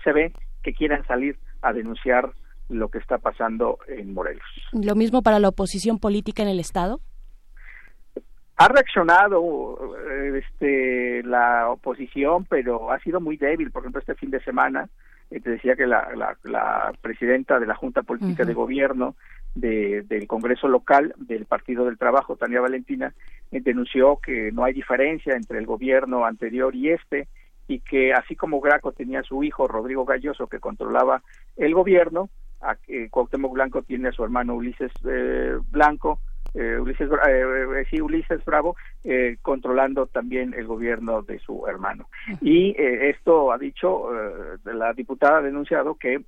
se ve que quieran salir a denunciar lo que está pasando en Morelos. ¿Lo mismo para la oposición política en el estado? Ha reaccionado la oposición, pero ha sido muy débil. Por ejemplo, este fin de semana te decía que la presidenta de la Junta Política de Gobierno del Congreso Local del Partido del Trabajo, Tania Valentina, denunció que no hay diferencia entre el gobierno anterior y este, y que así como Graco tenía a su hijo Rodrigo Galloso, que controlaba el gobierno, Cuauhtémoc Blanco tiene a su hermano Ulises Bravo, controlando también el gobierno de su hermano. Y esto ha dicho, la diputada ha denunciado que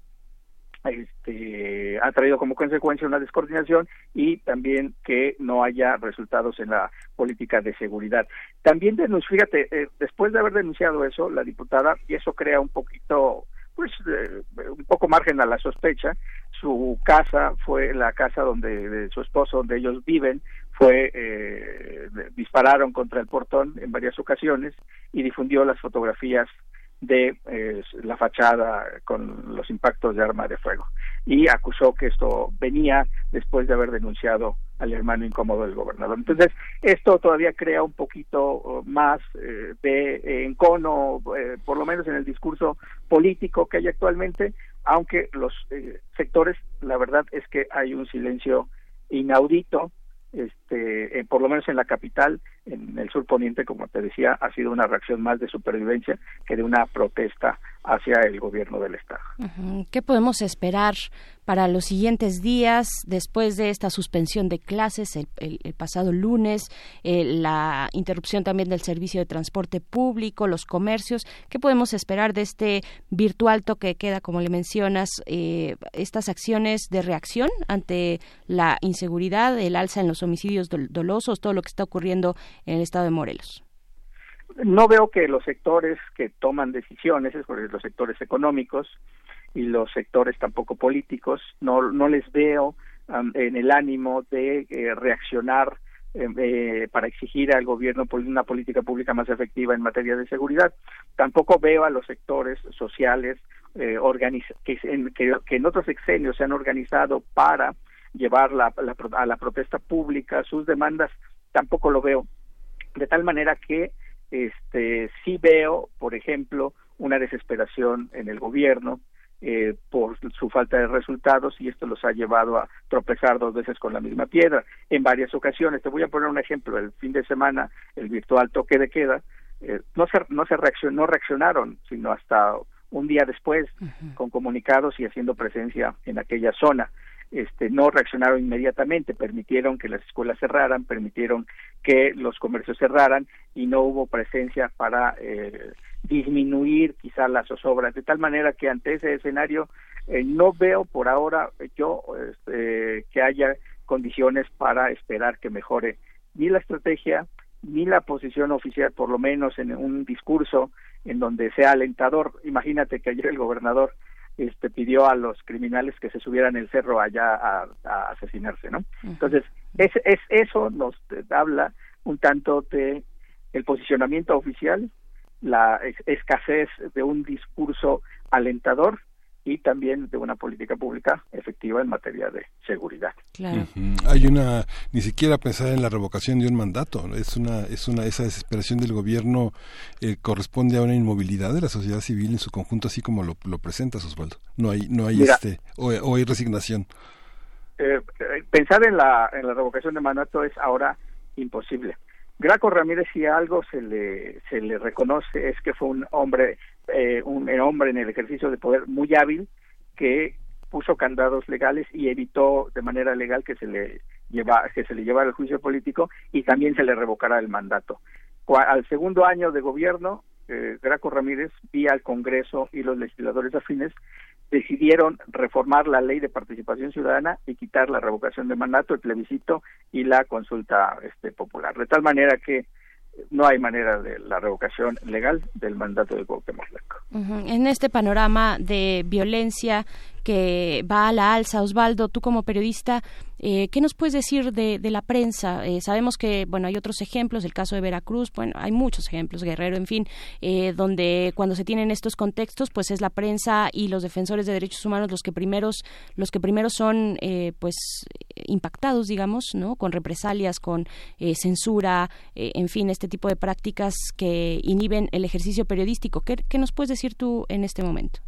ha traído como consecuencia una descoordinación y también que no haya resultados en la política de seguridad. También denunció, fíjate, después de haber denunciado eso, la diputada, y eso crea un poquito, un poco margen a la sospecha, su casa fue la casa donde de su esposo, donde ellos viven, dispararon contra el portón en varias ocasiones y difundió las fotografías de la fachada con los impactos de arma de fuego, y acusó que esto venía después de haber denunciado al hermano incómodo del gobernador. Entonces, esto todavía crea un poquito más de encono, por lo menos en el discurso político que hay actualmente, aunque los sectores, la verdad es que hay un silencio inaudito, por lo menos en la capital, en el sur poniente, como te decía, ha sido una reacción más de supervivencia que de una protesta hacia el gobierno del estado. ¿Qué podemos esperar para los siguientes días después de esta suspensión de clases el pasado lunes, la interrupción también del servicio de transporte público, los comercios? ¿Qué podemos esperar de este virtual toque de queda, como le mencionas, estas acciones de reacción ante la inseguridad, el alza en los homicidios dolosos, todo lo que está ocurriendo en el estado de Morelos? No veo que los sectores que toman decisiones, los sectores económicos y los sectores tampoco políticos, no les veo en el ánimo de reaccionar para exigir al gobierno una política pública más efectiva en materia de seguridad. Tampoco veo a los sectores sociales que en otros sexenios se han organizado para llevar a la protesta pública sus demandas. Tampoco lo veo, de tal manera que sí veo, por ejemplo, una desesperación en el gobierno por su falta de resultados, y esto los ha llevado a tropezar dos veces con la misma piedra en varias ocasiones. Te voy a poner un ejemplo: el fin de semana, el virtual toque de queda, no reaccionaron, sino hasta un día después, con comunicados y haciendo presencia en aquella zona. No reaccionaron inmediatamente, permitieron que las escuelas cerraran, permitieron que los comercios cerraran, y no hubo presencia para disminuir quizá las zozobras, de tal manera que ante ese escenario no veo por ahora yo que haya condiciones para esperar que mejore ni la estrategia ni la posición oficial, por lo menos en un discurso en donde sea alentador. Imagínate que ayer el gobernador pidió a los criminales que se subieran el cerro allá a asesinarse, ¿no? Entonces, eso nos habla un tanto de el posicionamiento oficial, la escasez de un discurso alentador y también de una política pública efectiva en materia de seguridad. Claro. Uh-huh. Hay una, ni siquiera pensar en la revocación de un mandato, esa desesperación del gobierno corresponde a una inmovilidad de la sociedad civil en su conjunto, así como lo presentas, Osvaldo. No hay Mira, o hay resignación. Pensar en la revocación de mandato es ahora imposible. Graco Ramírez, si algo se le reconoce, es que fue un hombre en el ejercicio de poder muy hábil, que puso candados legales y evitó de manera legal que se le llevara el juicio político y también se le revocara el mandato. Al segundo año de gobierno, Graco Ramírez, vía el Congreso y los legisladores afines, decidieron reformar la ley de participación ciudadana y quitar la revocación de mandato, el plebiscito y la consulta popular, de tal manera que no hay manera de la revocación legal del mandato de Cuauhtémoc Blanco. Uh-huh. En este panorama de violencia que va a la alza, Osvaldo, tú como periodista, ¿qué nos puedes decir de la prensa? Sabemos que, hay otros ejemplos, el caso de Veracruz, hay muchos ejemplos, Guerrero, en fin, donde cuando se tienen estos contextos, pues es la prensa y los defensores de derechos humanos los que primeros son, impactados, digamos, ¿no? Con represalias, con censura, en fin, este tipo de prácticas que inhiben el ejercicio periodístico. ¿Qué nos puedes decir tú en este momento?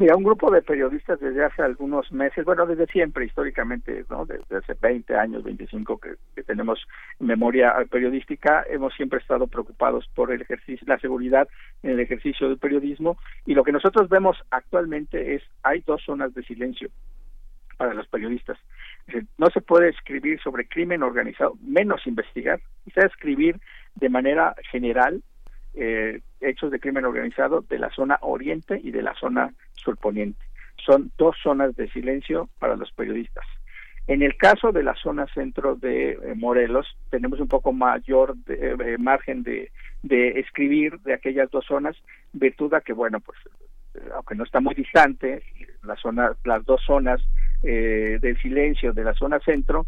Mira, un grupo de periodistas desde hace algunos meses, desde siempre, históricamente, ¿no? Desde hace 20 años, 25 que tenemos memoria periodística, hemos siempre estado preocupados por el ejercicio, la seguridad en el ejercicio del periodismo, y lo que nosotros vemos actualmente es, hay dos zonas de silencio para los periodistas. No se puede escribir sobre crimen organizado, menos investigar, quizá escribir de manera general hechos de crimen organizado de la zona oriente y de la zona surponiente. Son dos zonas de silencio para los periodistas. En el caso de la zona centro de Morelos, tenemos un poco mayor margen de escribir de aquellas dos zonas, virtud a que, aunque no está muy distante, las dos zonas del silencio de la zona centro,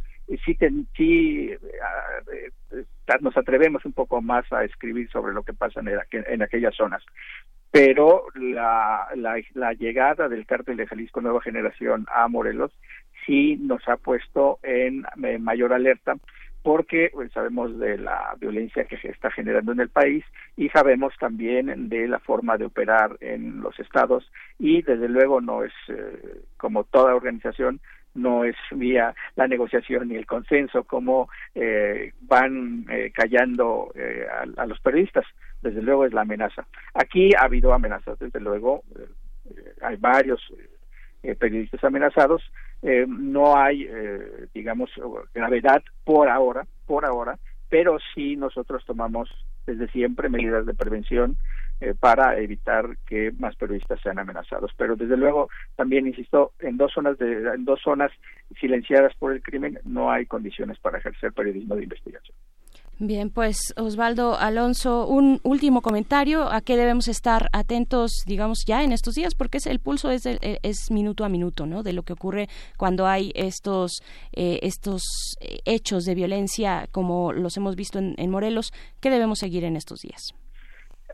nos atrevemos un poco más a escribir sobre lo que pasa en aquellas zonas. Pero la llegada del cártel de Jalisco Nueva Generación a Morelos sí nos ha puesto en mayor alerta, porque sabemos de la violencia que se está generando en el país y sabemos también de la forma de operar en los estados, y desde luego no es, como toda organización, no es vía la negociación y el consenso como van callando a los periodistas. Desde luego es la amenaza. Aquí ha habido amenazas, desde luego, hay varios periodistas amenazados. No hay, gravedad por ahora, pero sí nosotros tomamos desde siempre medidas de prevención para evitar que más periodistas sean amenazados. Pero desde luego, también insisto, en dos zonas silenciadas por el crimen no hay condiciones para ejercer periodismo de investigación. Bien, pues Osvaldo Alonso, un último comentario. ¿A qué debemos estar atentos, digamos, ya en estos días? Porque el pulso es minuto a minuto, ¿no? De lo que ocurre cuando hay estos hechos de violencia como los hemos visto en Morelos. ¿Qué debemos seguir en estos días?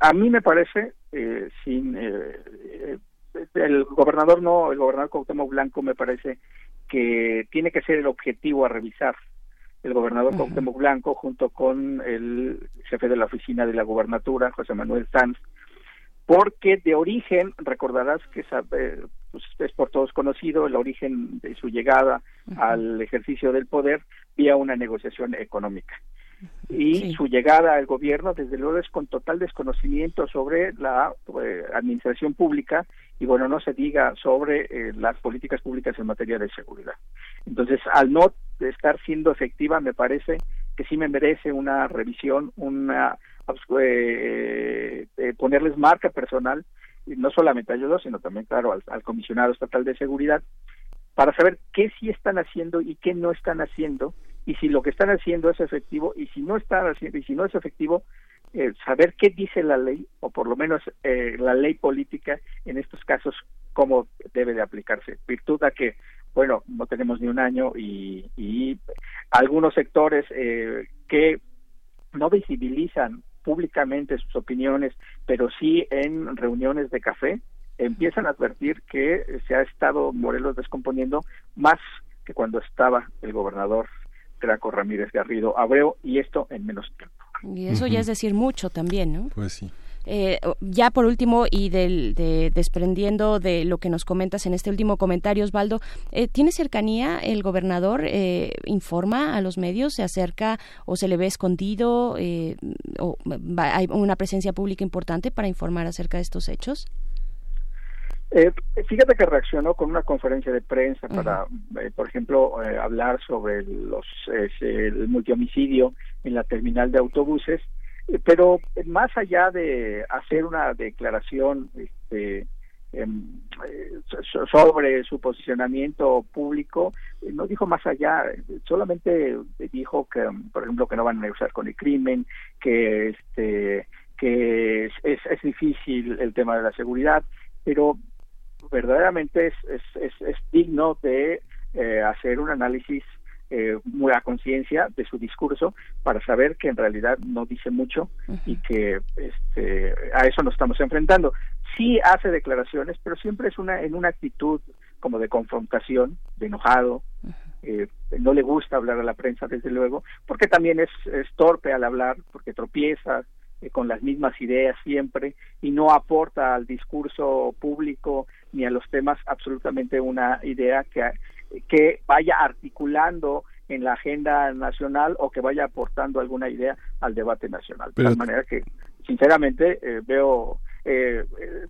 A mí me parece, el gobernador Cuauhtémoc Blanco me parece que tiene que ser el objetivo a revisar. El gobernador uh-huh. Cuauhtémoc Blanco, junto con el jefe de la oficina de la gubernatura, José Manuel Sanz, porque de origen, recordarás que es por todos conocido el origen de su llegada uh-huh. al ejercicio del poder vía una negociación económica. Y sí. Su llegada al gobierno, desde luego, es con total desconocimiento sobre la administración pública y, no se diga sobre las políticas públicas en materia de seguridad. Entonces, al no estar siendo efectiva, me parece que sí me merece una revisión, ponerles marca personal, y no solamente a ellos, sino también, claro, al comisionado estatal de seguridad, para saber qué sí están haciendo y qué no están haciendo, y si lo que están haciendo es efectivo, y si no es efectivo, saber qué dice la ley, o por lo menos la ley política en estos casos, cómo debe de aplicarse, virtud a que no tenemos ni un año y algunos sectores que no visibilizan públicamente sus opiniones, pero sí en reuniones de café, empiezan a advertir que se ha estado Morelos descomponiendo más que cuando estaba el gobernador Graco Ramírez Garrido Abreu, y esto en menos tiempo. Y eso ya es decir mucho también, ¿no? Pues sí. Ya por último, y desprendiendo de lo que nos comentas en este último comentario, Osvaldo, ¿tiene cercanía el gobernador? ¿Informa a los medios? ¿Se acerca o se le ve escondido? ¿Hay una presencia pública importante para informar acerca de estos hechos? Fíjate que reaccionó con una conferencia de prensa para, por ejemplo, hablar sobre el multihomicidio en la terminal de autobuses, pero más allá de hacer una declaración sobre su posicionamiento público, no dijo más allá, solamente dijo que, por ejemplo, que no van a negociar con el crimen, que es difícil el tema de la seguridad, pero verdaderamente es digno de hacer un análisis muy a conciencia de su discurso para saber que en realidad no dice mucho y que a eso nos estamos enfrentando. Sí hace declaraciones, pero siempre es en una actitud como de confrontación, de enojado. No le gusta hablar a la prensa, desde luego, porque también es torpe al hablar, porque tropieza con las mismas ideas siempre y no aporta al discurso público ni a los temas absolutamente una idea que vaya articulando en la agenda nacional o que vaya aportando alguna idea al debate nacional. Pero, de manera que, sinceramente, veo,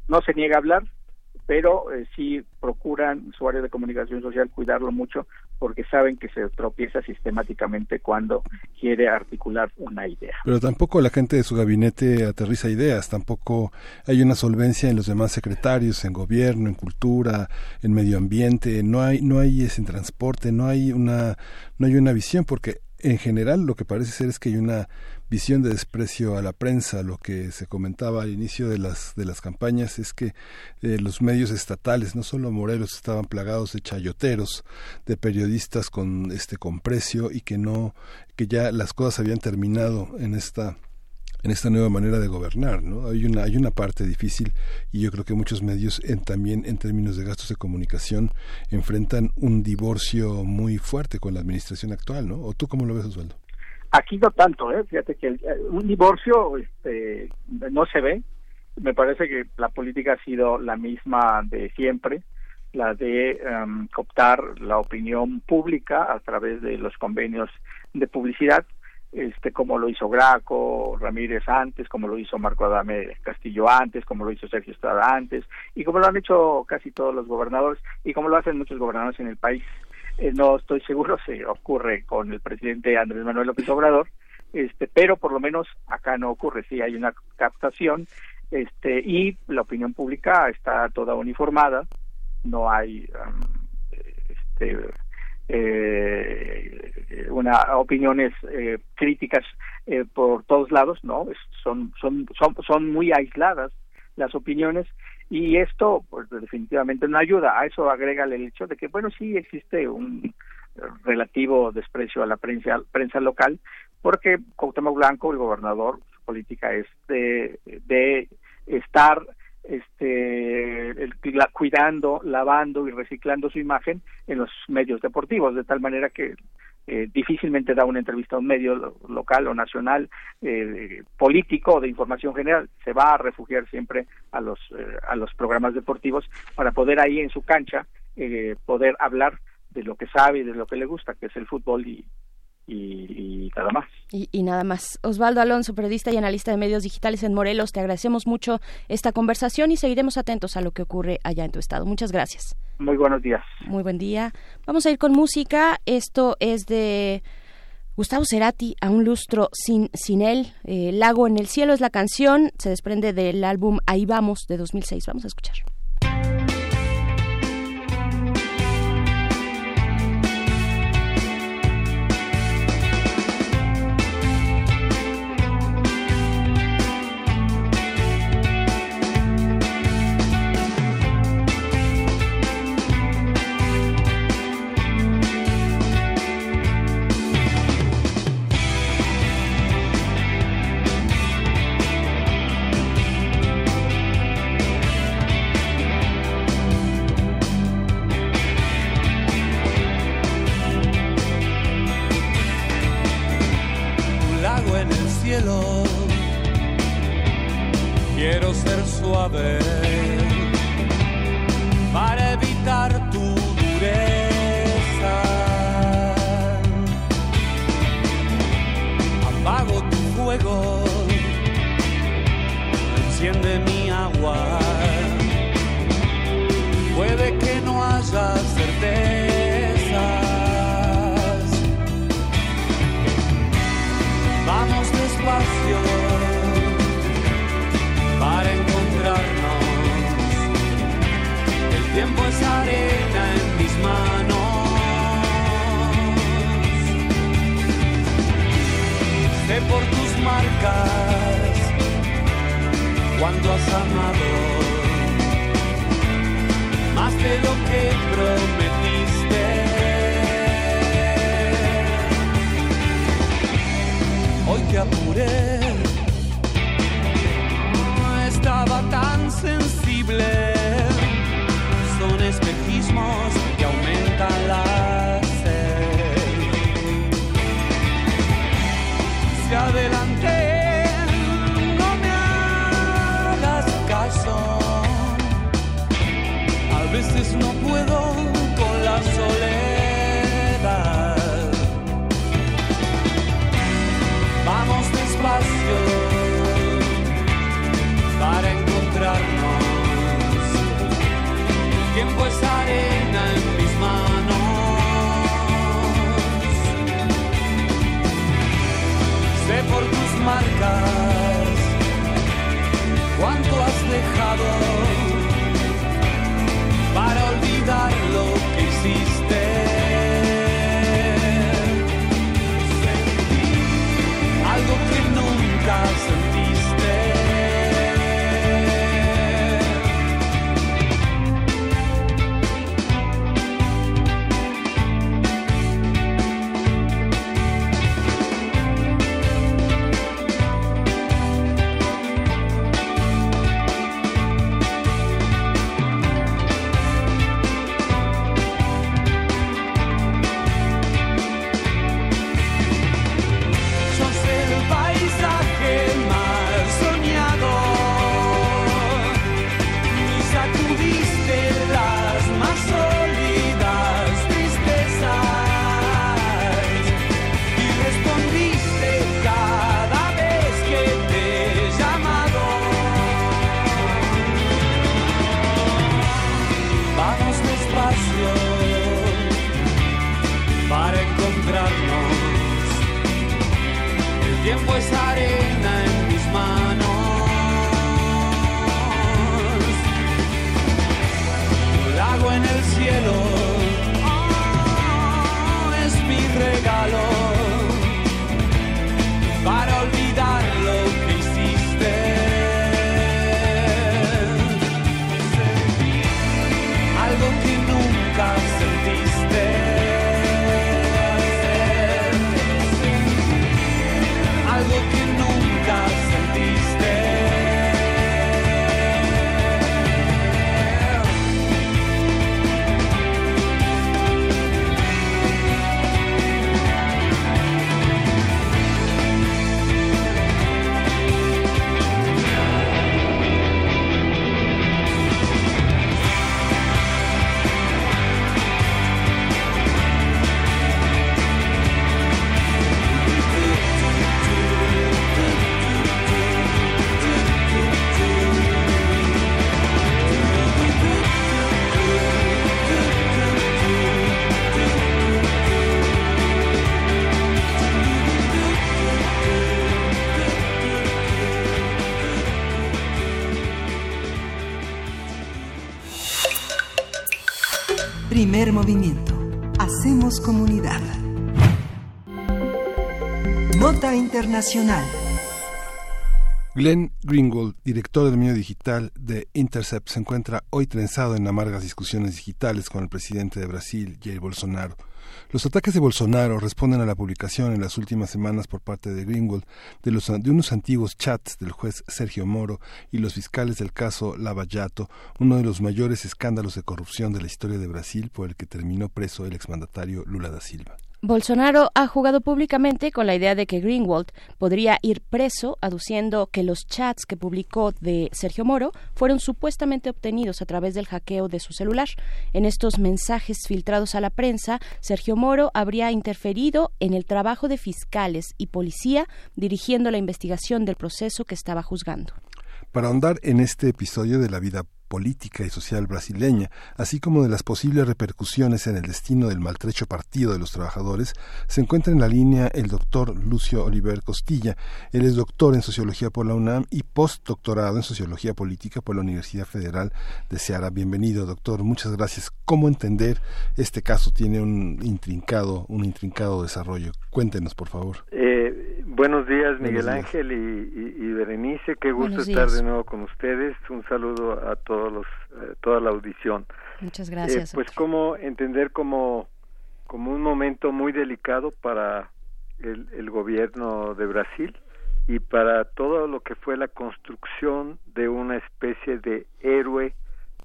no se niega a hablar, pero sí procuran su área de comunicación social cuidarlo mucho porque saben que se tropieza sistemáticamente cuando quiere articular una idea. Pero tampoco la gente de su gabinete aterriza ideas, tampoco hay una solvencia en los demás secretarios, en gobierno, en cultura, en medio ambiente, no hay ese transporte, no hay una visión, porque en general lo que parece ser es que hay una visión de desprecio a la prensa. Lo que se comentaba al inicio de las campañas es que los medios estatales, no solo Morelos, estaban plagados de chayoteros, de periodistas con precio, y que ya las cosas habían terminado en esta nueva manera de gobernar, ¿no? Hay una parte difícil, y yo creo que muchos medios también en términos de gastos de comunicación enfrentan un divorcio muy fuerte con la administración actual, ¿no? ¿O tú cómo lo ves, Osvaldo? Aquí no tanto, fíjate que un divorcio no se ve. Me parece que la política ha sido la misma de siempre, la de cooptar la opinión pública a través de los convenios de publicidad, como lo hizo Graco Ramírez antes, como lo hizo Marco Adame Castillo antes, como lo hizo Sergio Estrada antes, y como lo han hecho casi todos los gobernadores, y como lo hacen muchos gobernadores en el país. No estoy seguro si ocurre con el presidente Andrés Manuel López Obrador, pero por lo menos acá no ocurre. Sí hay una captación, y la opinión pública está toda uniformada, no hay opiniones críticas por todos lados, no, son muy aisladas las opiniones, y esto pues definitivamente no ayuda. A eso agrégale el hecho de que, bueno, sí existe un relativo desprecio a la prensa local, porque Cuauhtémoc Blanco, el gobernador, su política es de estar cuidando, lavando y reciclando su imagen en los medios deportivos, de tal manera que difícilmente da una entrevista a un medio local o nacional político o de información general. Se va a refugiar siempre a los programas deportivos para poder ahí en su cancha poder hablar de lo que sabe y de lo que le gusta, que es el fútbol y nada más. Y nada más. Osvaldo Alonso, periodista y analista de medios digitales en Morelos, te agradecemos mucho esta conversación y seguiremos atentos a lo que ocurre allá en tu estado. Muchas gracias. Muy buenos días. Muy buen día. Vamos a ir con música. Esto es de Gustavo Cerati, A un lustro sin él. Lago en el cielo es la canción. Se desprende del álbum Ahí vamos, de 2006. Vamos a escuchar. fuego en el cielo. Quiero ser suave para evitar tu dureza. Apago tu fuego, enciende mi agua. Puede que no haya certezas. Vamos despacio para encontrarnos. El tiempo es arena en mis manos. Sé por tus marcas cuando has amado más de lo que prometiste. Hoy te apuré, no estaba tan sensible. Son espejismos que aumentan la sed. Si adelanté, no me hagas caso. A veces no puedo con la soledad. Vamos despacio para encontrarnos. El tiempo es arena en mis manos. Sé por tus marcas cuánto has dejado para olvidar lo que hiciste. Sentí algo que nunca sentiste. Primer movimiento. Hacemos comunidad. Nota internacional. Glenn Greenwald, director del medio digital de Intercept, se encuentra hoy trenzado en amargas discusiones digitales con el presidente de Brasil, Jair Bolsonaro. Los ataques de Bolsonaro responden a la publicación en las últimas semanas por parte de Greenwald de unos antiguos chats del juez Sergio Moro y los fiscales del caso Lava Jato, uno de los mayores escándalos de corrupción de la historia de Brasil por el que terminó preso el exmandatario Lula da Silva. Bolsonaro ha jugado públicamente con la idea de que Greenwald podría ir preso, aduciendo que los chats que publicó de Sergio Moro fueron supuestamente obtenidos a través del hackeo de su celular. En estos mensajes filtrados a la prensa, Sergio Moro habría interferido en el trabajo de fiscales y policía, dirigiendo la investigación del proceso que estaba juzgando. Para ahondar en este episodio de la vida política y social brasileña, así como de las posibles repercusiones en el destino del maltrecho Partido de los Trabajadores, se encuentra en la línea el doctor Lucio Oliver Costilla. Él es doctor en Sociología por la UNAM y postdoctorado en Sociología Política por la Universidad Federal de Ceará. Bienvenido, doctor. Muchas gracias. ¿Cómo entender este caso? Tiene un intrincado desarrollo. Cuéntenos, por favor. Buenos días, Miguel Ángel y Berenice. Qué gusto estar de nuevo con ustedes. Un saludo a toda la audición. Muchas gracias. Pues cómo entender como un momento muy delicado para el gobierno de Brasil y para todo lo que fue la construcción de una especie de héroe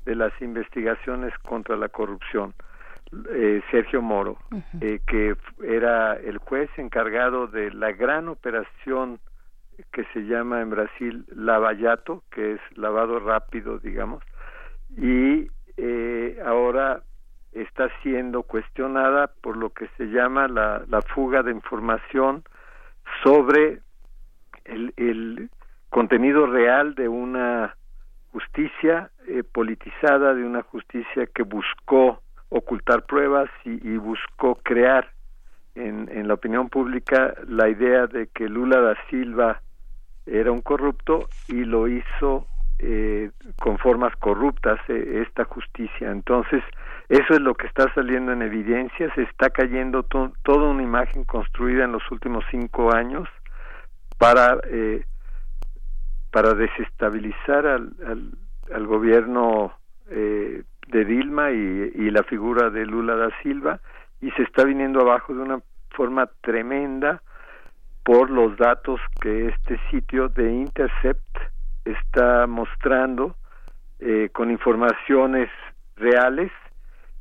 de las investigaciones contra la corrupción, Sergio Moro, que era el juez encargado de la gran operación que se llama en Brasil lavajato, que es lavado rápido, digamos, y ahora está siendo cuestionada por lo que se llama la fuga de información sobre el contenido real de una justicia politizada, de una justicia que buscó ocultar pruebas y buscó crear en la opinión pública la idea de que Lula da Silva era un corrupto, y lo hizo con formas corruptas esta justicia. Entonces eso es lo que está saliendo en evidencia. Se está cayendo toda una imagen construida en los últimos 5 años para desestabilizar al gobierno de Dilma y la figura de Lula da Silva, y se está viniendo abajo de una forma tremenda por los datos que este sitio de Intercept está mostrando con informaciones reales,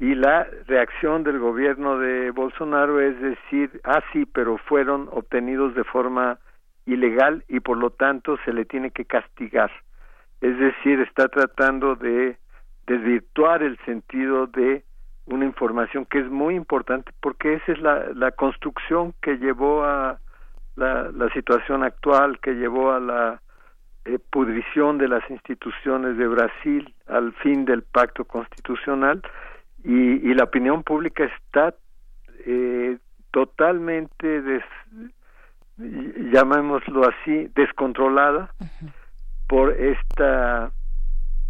y la reacción del gobierno de Bolsonaro es decir, sí, pero fueron obtenidos de forma ilegal y por lo tanto se le tiene que castigar. Es decir, está tratando de desvirtuar el sentido de una información que es muy importante, porque esa es la construcción que llevó a la situación actual, que llevó a la pudrición de las instituciones de Brasil, al fin del pacto constitucional, y la opinión pública está totalmente, llamémoslo así, descontrolada por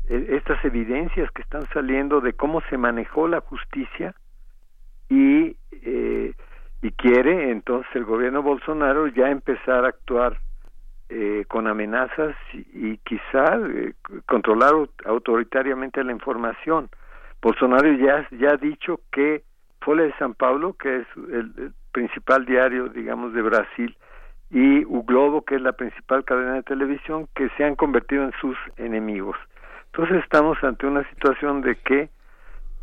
estas evidencias que están saliendo de cómo se manejó la justicia, y quiere entonces el gobierno Bolsonaro ya empezar a actuar con amenazas y quizá controlar autoritariamente la información. Bolsonaro ya ha dicho que Folha de São Paulo, que es el principal diario, digamos, de Brasil, y O Globo, que es la principal cadena de televisión, que se han convertido en sus enemigos. Entonces estamos ante una situación de que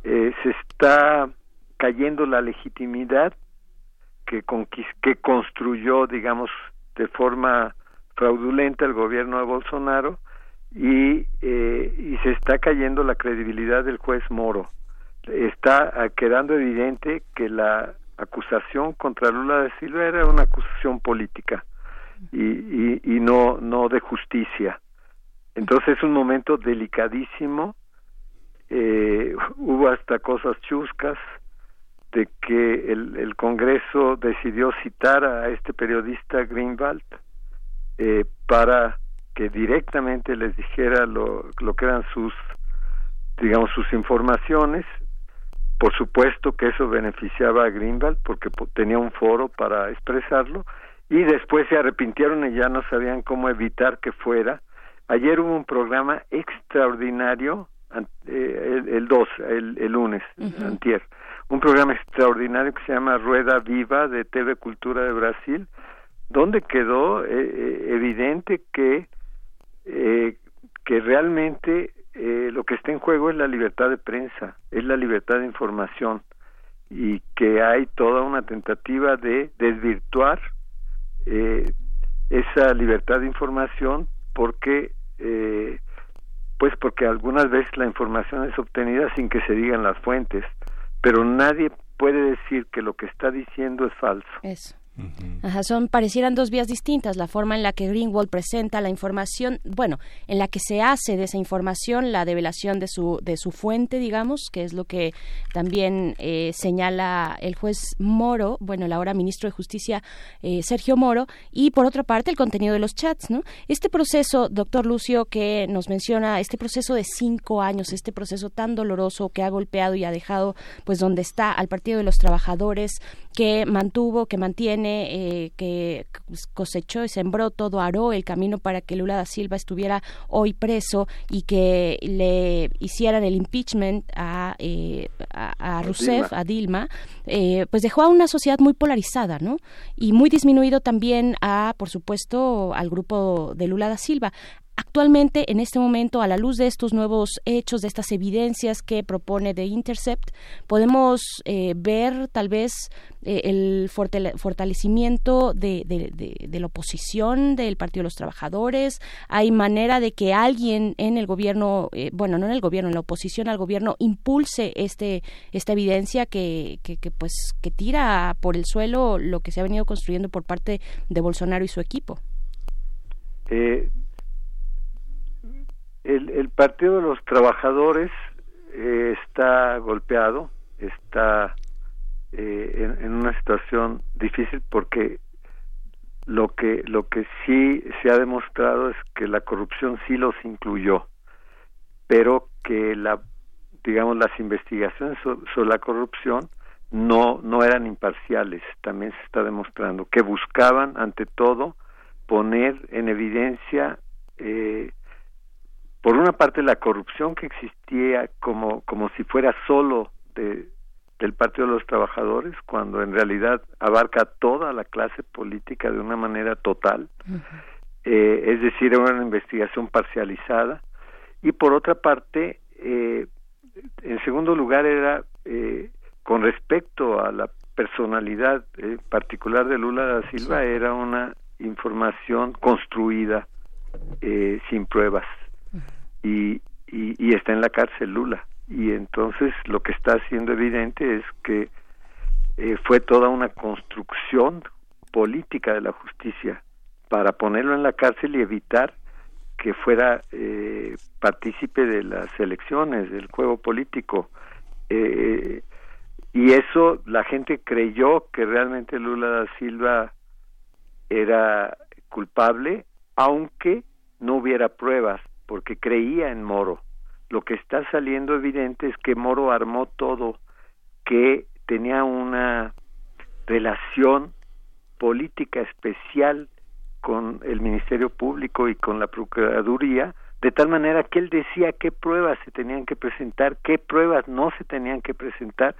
se está cayendo la legitimidad que construyó, digamos, de forma fraudulenta el gobierno de Bolsonaro, y se está cayendo la credibilidad del juez Moro. Está quedando evidente que la acusación contra Lula da Silva era una acusación política y no de justicia. Entonces es un momento delicadísimo. Hubo hasta cosas chuscas de que el Congreso decidió citar a este periodista Greenwald para que directamente les dijera lo que eran sus informaciones. Por supuesto que eso beneficiaba a Greenwald porque tenía un foro para expresarlo, y después se arrepintieron y ya no sabían cómo evitar que fuera. Ayer hubo un programa extraordinario, antier, un programa extraordinario que se llama Rueda Viva de TV Cultura de Brasil, donde quedó evidente que realmente lo que está en juego es la libertad de prensa, es la libertad de información, y que hay toda una tentativa de desvirtuar esa libertad de información porque porque algunas veces la información es obtenida sin que se digan las fuentes, pero nadie puede decir que lo que está diciendo es falso. Eso. Ajá, parecieran dos vías distintas, la forma en la que Greenwald presenta la información, bueno, en la que se hace de esa información la develación de su fuente, digamos, que es lo que también señala el juez Moro, bueno, el ahora ministro de Justicia Sergio Moro, y por otra parte el contenido de los chats, ¿no? Este proceso, doctor Lucio, que nos menciona, este proceso de 5 años, este proceso tan doloroso que ha golpeado y ha dejado, pues, donde está al Partido de los Trabajadores, que mantuvo, que mantiene, que cosechó y sembró todo, aró el camino para que Lula da Silva estuviera hoy preso y que le hicieran el impeachment a Rousseff, a Dilma, pues dejó a una sociedad muy polarizada, ¿no? Y muy disminuido también por supuesto, al grupo de Lula da Silva. Actualmente, en este momento, a la luz de estos nuevos hechos, de estas evidencias que propone The Intercept, podemos ver tal vez el fortalecimiento de la oposición, del Partido de los Trabajadores. ¿Hay manera de que alguien en el gobierno, bueno, no en el gobierno, en la oposición al gobierno, impulse esta evidencia que tira por el suelo lo que se ha venido construyendo por parte de Bolsonaro y su equipo? El Partido de los Trabajadores está golpeado, está en una situación difícil porque lo que sí se ha demostrado es que la corrupción sí los incluyó, pero que las investigaciones sobre la corrupción no eran imparciales, también se está demostrando que buscaban ante todo poner en evidencia por una parte la corrupción que existía como si fuera solo del Partido de los Trabajadores, cuando en realidad abarca toda la clase política de una manera total, uh-huh. Es decir, una investigación parcializada, y por otra parte, en segundo lugar era con respecto a la personalidad particular de Lula da Silva, era una información construida sin pruebas. Y está en la cárcel Lula, y entonces lo que está siendo evidente es que fue toda una construcción política de la justicia para ponerlo en la cárcel y evitar que fuera partícipe de las elecciones, del juego político, y eso la gente creyó que realmente Lula da Silva era culpable, aunque no hubiera pruebas, porque creía en Moro. Lo que está saliendo evidente es que Moro armó todo, que tenía una relación política especial con el Ministerio Público y con la Procuraduría, de tal manera que él decía qué pruebas se tenían que presentar, qué pruebas no se tenían que presentar,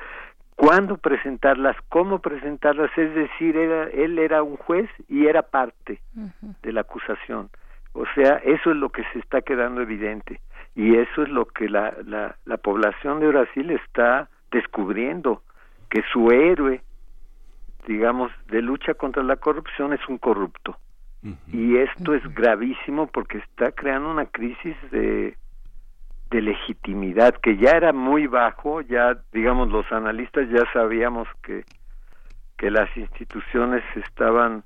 cuándo presentarlas, cómo presentarlas, es decir, él era un juez y era parte uh-huh. de la acusación. O sea, eso es lo que se está quedando evidente, y eso es lo que la población de Brasil está descubriendo, que su héroe, digamos, de lucha contra la corrupción es un corrupto. Uh-huh. Y esto uh-huh. es gravísimo porque está creando una crisis de legitimidad que ya era muy bajo, ya, digamos, los analistas ya sabíamos que las instituciones estaban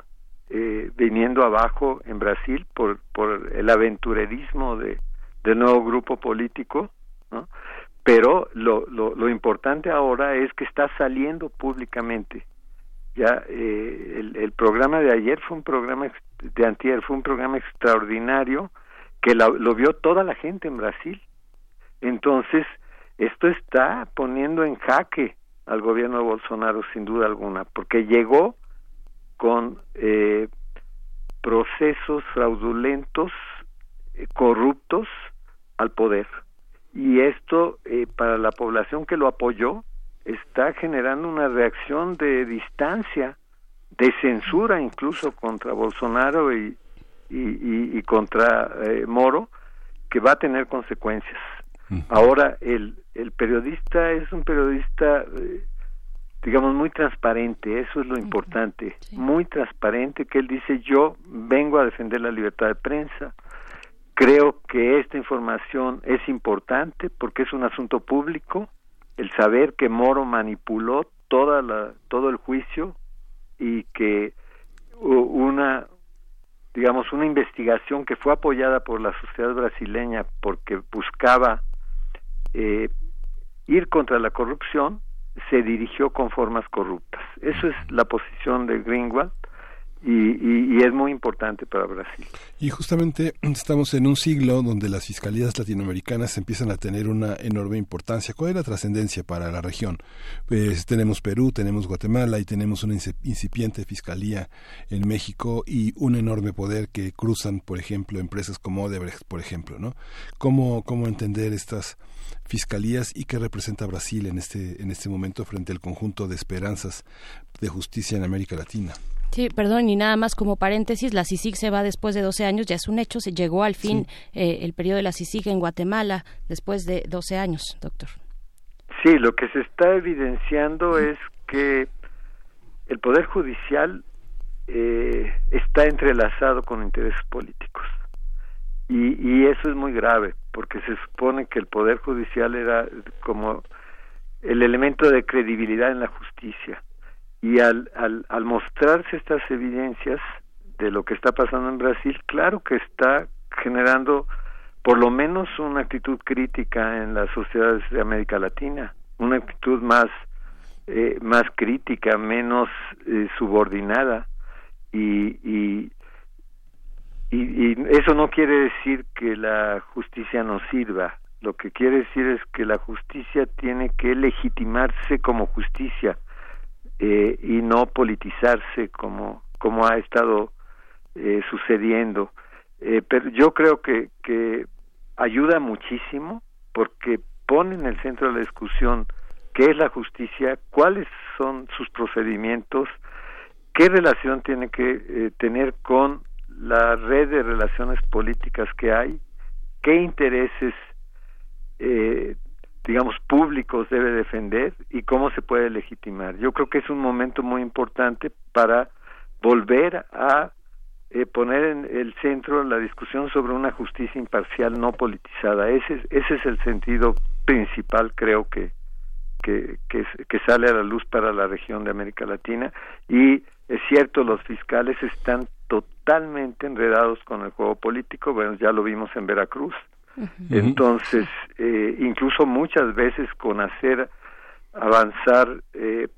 viniendo abajo en Brasil por el aventurerismo del nuevo grupo político, ¿no? Pero lo importante ahora es que está saliendo públicamente. Ya el programa de ayer fue un programa de antier, fue un programa extraordinario que lo vio toda la gente en Brasil. Entonces, esto está poniendo en jaque al gobierno de Bolsonaro, sin duda alguna, porque llegó con procesos fraudulentos, corruptos al poder. Y esto, para la población que lo apoyó, está generando una reacción de distancia, de censura incluso contra Bolsonaro y contra Moro, que va a tener consecuencias. Ahora, el periodista es un periodista digamos, muy transparente, eso es lo importante, sí. Muy transparente, que él dice: yo vengo a defender la libertad de prensa, creo que esta información es importante porque es un asunto público, el saber que Moro manipuló todo el juicio y que una investigación que fue apoyada por la sociedad brasileña porque buscaba ir contra la corrupción, se dirigió con formas corruptas. Eso es la posición de Greenwald y es muy importante para Brasil. Y justamente estamos en un siglo donde las fiscalías latinoamericanas empiezan a tener una enorme importancia. ¿Cuál es la trascendencia para la región? Pues tenemos Perú, tenemos Guatemala y tenemos una incipiente fiscalía en México y un enorme poder que cruzan, por ejemplo, empresas como Odebrecht, por ejemplo, ¿no? ¿Cómo entender estas fiscalías y qué representa Brasil en este momento frente al conjunto de esperanzas de justicia en América Latina? Sí, perdón, y nada más como paréntesis, la CICIG se va después de 12 años, ya es un hecho, se llegó al fin, sí, el periodo de la CICIG en Guatemala después de 12 años, doctor. Sí, lo que se está evidenciando es que el Poder Judicial está entrelazado con intereses políticos y eso es muy grave porque se supone que el Poder Judicial era como el elemento de credibilidad en la justicia. Y al mostrarse estas evidencias de lo que está pasando en Brasil, claro que está generando por lo menos una actitud crítica en las sociedades de América Latina, una actitud más crítica, menos subordinada, y eso no quiere decir que la justicia no sirva, lo que quiere decir es que la justicia tiene que legitimarse como justicia, y no politizarse como ha estado sucediendo. Pero yo creo que ayuda muchísimo porque pone en el centro de la discusión qué es la justicia, cuáles son sus procedimientos, qué relación tiene que tener con la red de relaciones políticas que hay, qué intereses públicos debe defender y cómo se puede legitimar. Yo creo que es un momento muy importante para volver a poner en el centro la discusión sobre una justicia imparcial, no politizada. Ese es el sentido principal, creo que sale a la luz para la región de América Latina. Y es cierto, los fiscales están totalmente enredados con el juego político. Bueno, ya lo vimos en Veracruz. Entonces, incluso muchas veces con hacer avanzar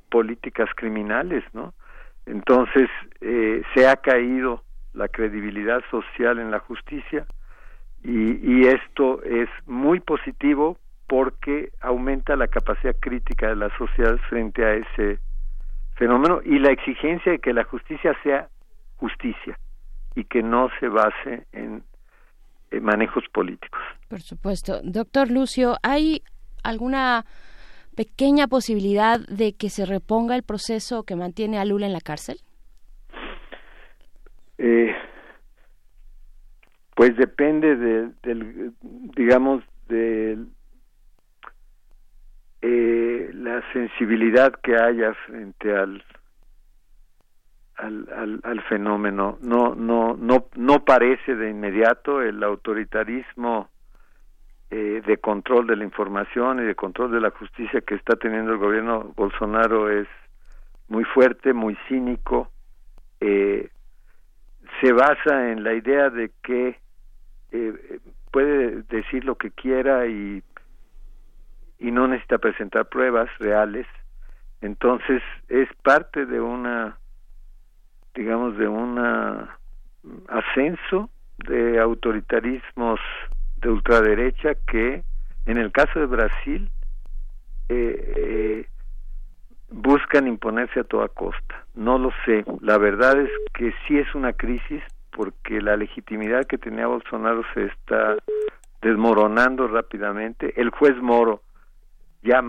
políticas criminales, ¿no? Entonces, se ha caído la credibilidad social en la justicia y esto es muy positivo porque aumenta la capacidad crítica de la sociedad frente a ese fenómeno y la exigencia de que la justicia sea justicia y que no se base en manejos políticos. Por supuesto. Doctor Lucio, ¿hay alguna pequeña posibilidad de que se reponga el proceso que mantiene a Lula en la cárcel? Pues depende de la sensibilidad que haya frente al fenómeno. No parece de inmediato. El autoritarismo de control de la información y de control de la justicia que está teniendo el gobierno Bolsonaro es muy fuerte, muy cínico, se basa en la idea de que puede decir lo que quiera y no necesita presentar pruebas reales. Entonces es parte de un ascenso de autoritarismos de ultraderecha que, en el caso de Brasil, buscan imponerse a toda costa. No lo sé. La verdad es que sí es una crisis porque la legitimidad que tenía Bolsonaro se está desmoronando rápidamente. El juez Moro, ya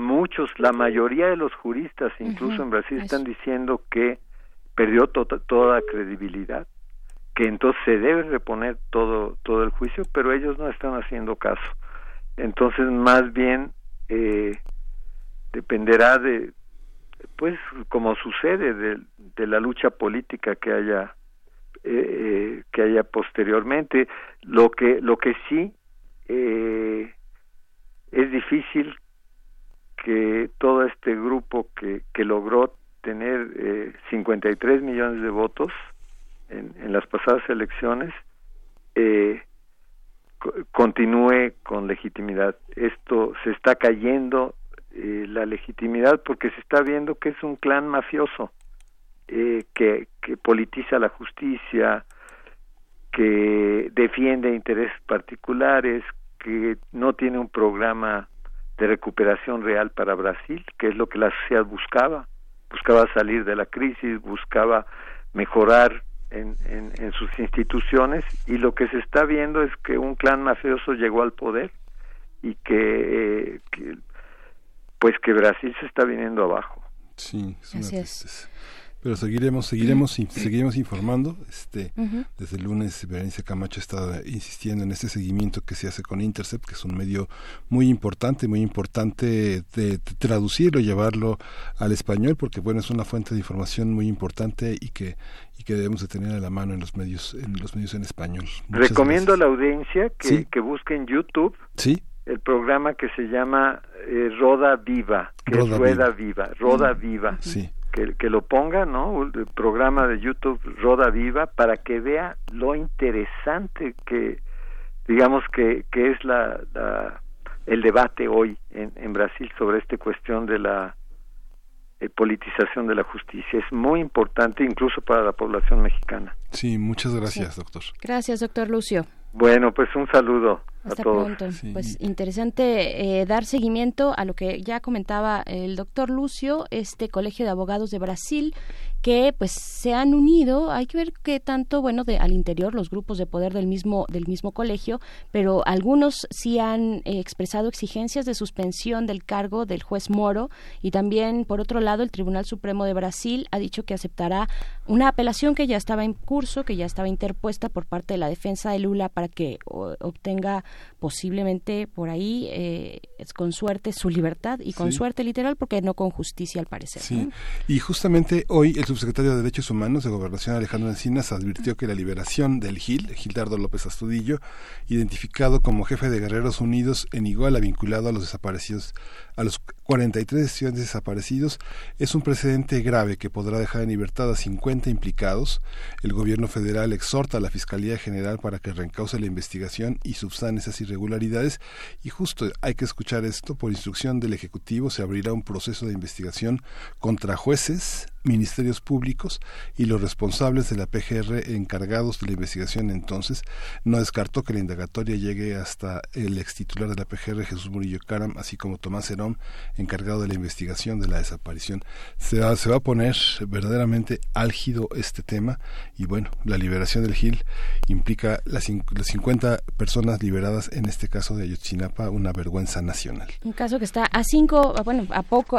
la mayoría de los juristas, incluso en Brasil, están diciendo que perdió toda credibilidad, que entonces se debe reponer todo el juicio, pero ellos no están haciendo caso. Entonces, más bien, dependerá de pues como sucede de la lucha política que haya posteriormente. Lo que sí es difícil que todo este grupo que logró tener 53 millones de votos en las pasadas elecciones continúe con legitimidad. Esto se está cayendo la legitimidad porque se está viendo que es un clan mafioso que politiza la justicia, que defiende intereses particulares, que no tiene un programa de recuperación real para Brasil, que es lo que la sociedad buscaba salir de la crisis, buscaba mejorar en sus instituciones, y lo que se está viendo es que un clan mafioso llegó al poder y que Brasil se está viniendo abajo. Sí, es una tristeza. Pero seguiremos informando. Desde el lunes Bernice Camacho está insistiendo en este seguimiento que se hace con Intercept, que es un medio muy importante de traducirlo, llevarlo al español, porque bueno, es una fuente de información muy importante y que debemos de tener a la mano en los medios en español. Muchas Recomiendo gracias. A la audiencia que busque en YouTube. Sí. El programa que se llama Roda Viva, Roda Viva. Sí. Que lo ponga, ¿no? El programa de YouTube Roda Viva, para que vea lo interesante que es el debate hoy en Brasil sobre esta cuestión de la politización de la justicia. Es muy importante incluso para la población mexicana. Sí, muchas gracias, doctor. Gracias, doctor Lucio. Bueno, pues un saludo. Hasta pronto. Sí. Pues interesante dar seguimiento a lo que ya comentaba el doctor Lucio, este Colegio de Abogados de Brasil, que pues se han unido. Hay que ver qué tanto, al interior los grupos de poder del mismo colegio, pero algunos sí han expresado exigencias de suspensión del cargo del juez Moro, y también, por otro lado, el Tribunal Supremo de Brasil ha dicho que aceptará una apelación que ya estaba en curso, que ya estaba interpuesta por parte de la defensa de Lula, para que obtenga posiblemente por ahí, con suerte, su libertad, y con suerte literal, porque no con justicia al parecer. Sí, ¿no? Y justamente hoy el subsecretario de Derechos Humanos de Gobernación, Alejandro Encinas, advirtió que la liberación del Gildardo López Astudillo, identificado como jefe de Guerreros Unidos en Iguala, vinculado a los desaparecidos, a los 43 estudiantes desaparecidos, es un precedente grave que podrá dejar en libertad a 50 implicados. El gobierno federal exhorta a la Fiscalía General para que reencauce la investigación y subsane esas irregularidades, y justo hay que escuchar esto: por instrucción del Ejecutivo se abrirá un proceso de investigación contra jueces, ministerios públicos y los responsables de la PGR encargados de la investigación. Entonces, no descartó que la indagatoria llegue hasta el extitular de la PGR, Jesús Murillo Karam, así como Tomás Herón, encargado de la investigación de la desaparición. Se va a poner verdaderamente álgido este tema, y bueno, la liberación del Gil implica las 50 personas liberadas en este caso de Ayotzinapa, una vergüenza nacional. Un caso que está a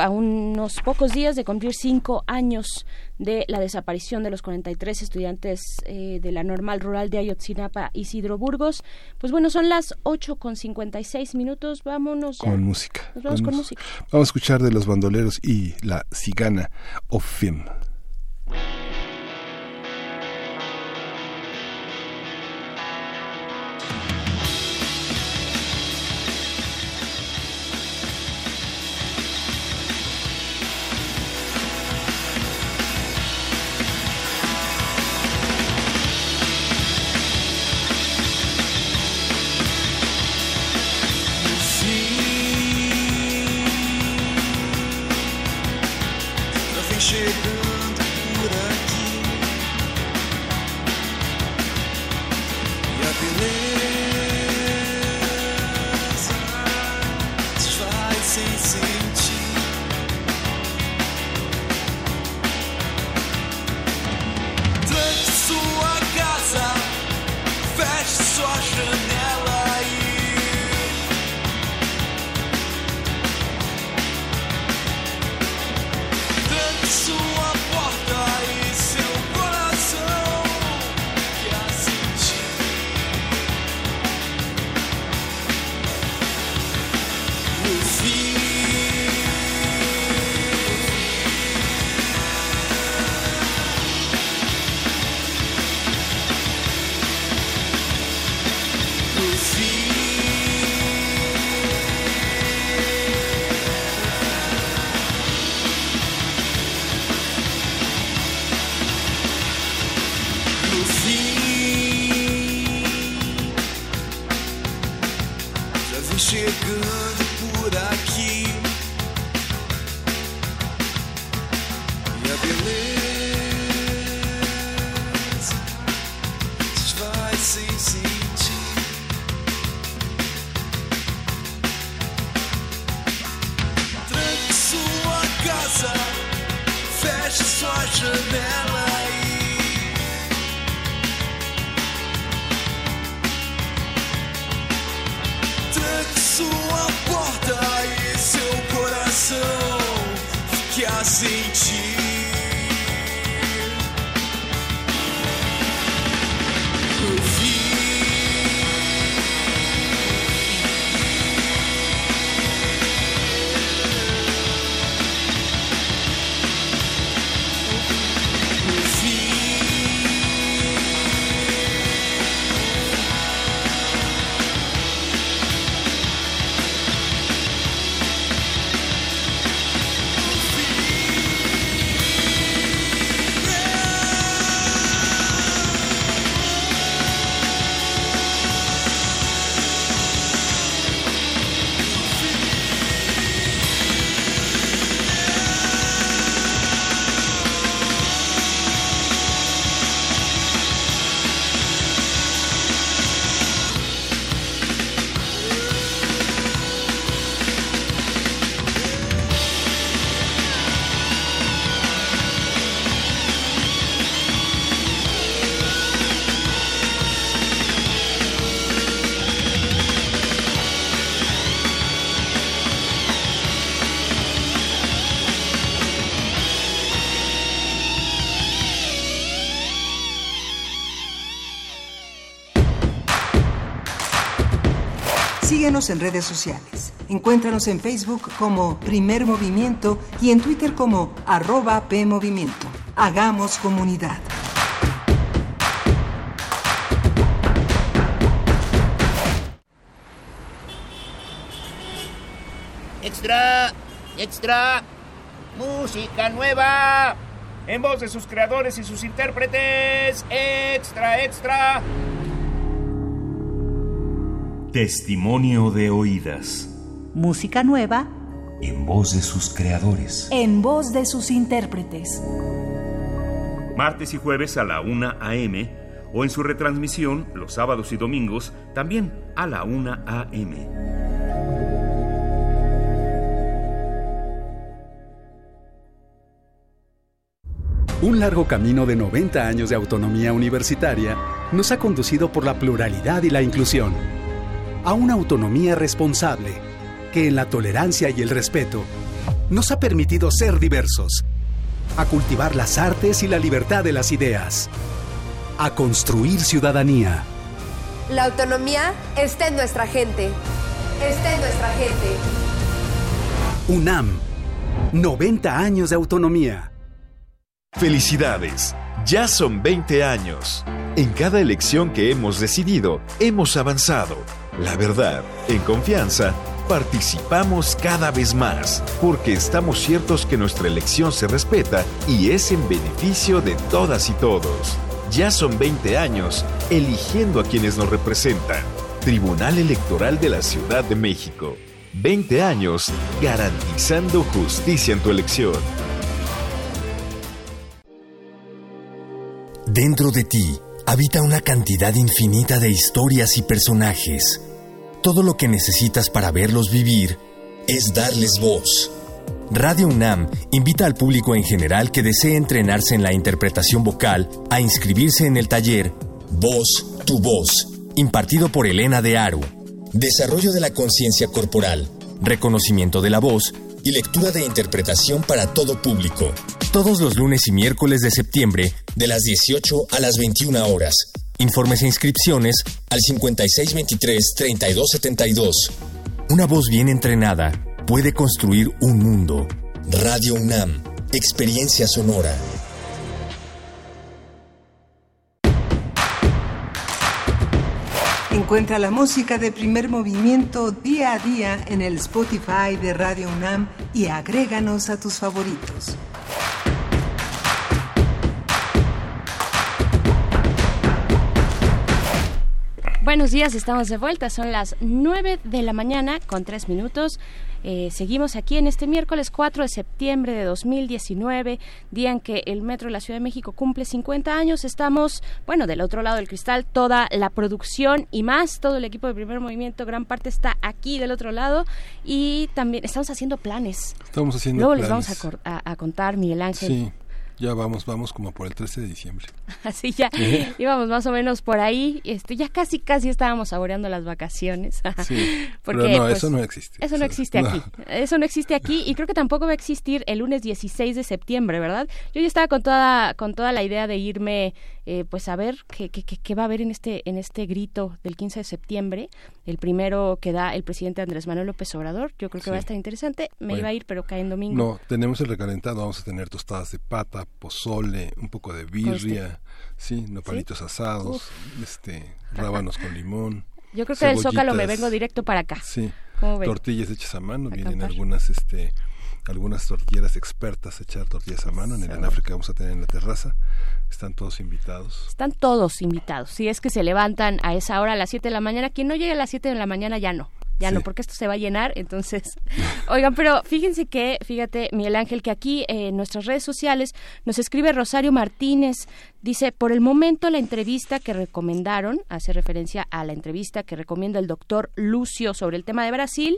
unos pocos días de cumplir 5 años de la desaparición de los 43 estudiantes de la Normal Rural de Ayotzinapa. Isidro Burgos, pues bueno, son las 8:56. Vámonos ya. Con música. Nos vamos con música. Vamos a escuchar de Los Bandoleros y La Cigana, Ofim. Chegando Síguenos en redes sociales. Encuéntranos en Facebook como Primer Movimiento y en Twitter como @PMovimiento. Hagamos comunidad. ¡Extra! ¡Extra! ¡Música nueva! En voz de sus creadores y sus intérpretes. ¡Extra, extra! Testimonio de oídas. Música nueva. En voz de sus creadores. En voz de sus intérpretes. Martes y jueves a la 1 a.m. o en su retransmisión los sábados y domingos también a la 1 a.m. Un largo camino de 90 años de autonomía universitaria nos ha conducido por la pluralidad y la inclusión a una autonomía responsable que en la tolerancia y el respeto nos ha permitido ser diversos, a cultivar las artes y la libertad de las ideas, a construir ciudadanía. La autonomía está en nuestra gente. Está en nuestra gente. UNAM, 90 años de autonomía. Felicidades, ya son 20 años. En cada elección que hemos decidido, hemos avanzado. La verdad, en confianza, participamos cada vez más, porque estamos ciertos que nuestra elección se respeta y es en beneficio de todas y todos. Ya son 20 años eligiendo a quienes nos representan. Tribunal Electoral de la Ciudad de México. 20 años garantizando justicia en tu elección. Dentro de ti habita una cantidad infinita de historias y personajes. Todo lo que necesitas para verlos vivir es darles voz. Radio UNAM invita al público en general que desee entrenarse en la interpretación vocal a inscribirse en el taller Voz, tu voz, impartido por Elena de Aro. Desarrollo de la conciencia corporal, reconocimiento de la voz y lectura de interpretación para todo público. Todos los lunes y miércoles de septiembre, de las 18 a las 21 horas. Informes e inscripciones al 5623-3272. Una voz bien entrenada puede construir un mundo. Radio UNAM, experiencia sonora. Encuentra la música de Primer Movimiento día a día en el Spotify de Radio UNAM y agréganos a tus favoritos. Buenos días, estamos de vuelta, son las 9 de la mañana con 3 minutos. Seguimos aquí en este miércoles 4 de septiembre de 2019, día en que el Metro de la Ciudad de México cumple 50 años. Estamos, bueno, del otro lado del cristal, toda la producción y más, todo el equipo de Primer Movimiento, gran parte está aquí del otro lado y también estamos haciendo planes. Luego les vamos a contar, Miguel Ángel. Sí. Ya vamos como por el 13 de diciembre. Así ya íbamos más o menos por ahí. Ya casi estábamos saboreando las vacaciones. Sí, porque, pero no, pues, eso no existe. Eso no existe aquí. Eso no existe aquí y creo que tampoco va a existir el lunes 16 de septiembre, ¿verdad? Yo ya estaba con toda la idea de irme, pues a ver qué va a haber en este grito del 15 de septiembre, el primero que da el presidente Andrés Manuel López Obrador. Yo creo que va a estar interesante. Iba a ir, pero cae en domingo. No, tenemos el recalentado, vamos a tener tostadas de pata, pozole, un poco de birria, sí, nopalitos asados, rábanos con limón. Yo creo que del Zócalo me vengo directo para acá. Sí. Tortillas hechas a mano, vienen algunas tortilleras expertas a echar tortillas a mano. En África vamos a tener en la terraza. ¿Están todos invitados? Están todos invitados. Si es que se levantan a esa hora, a las 7 de la mañana, quien no llegue a las 7 de la mañana ya no. Ya no, porque esto se va a llenar, entonces... Oigan, pero fíjate, Miguel Ángel, que aquí en nuestras redes sociales nos escribe Rosario Martínez, dice, por el momento la entrevista que recomendaron, hace referencia a la entrevista que recomienda el doctor Lucio sobre el tema de Brasil,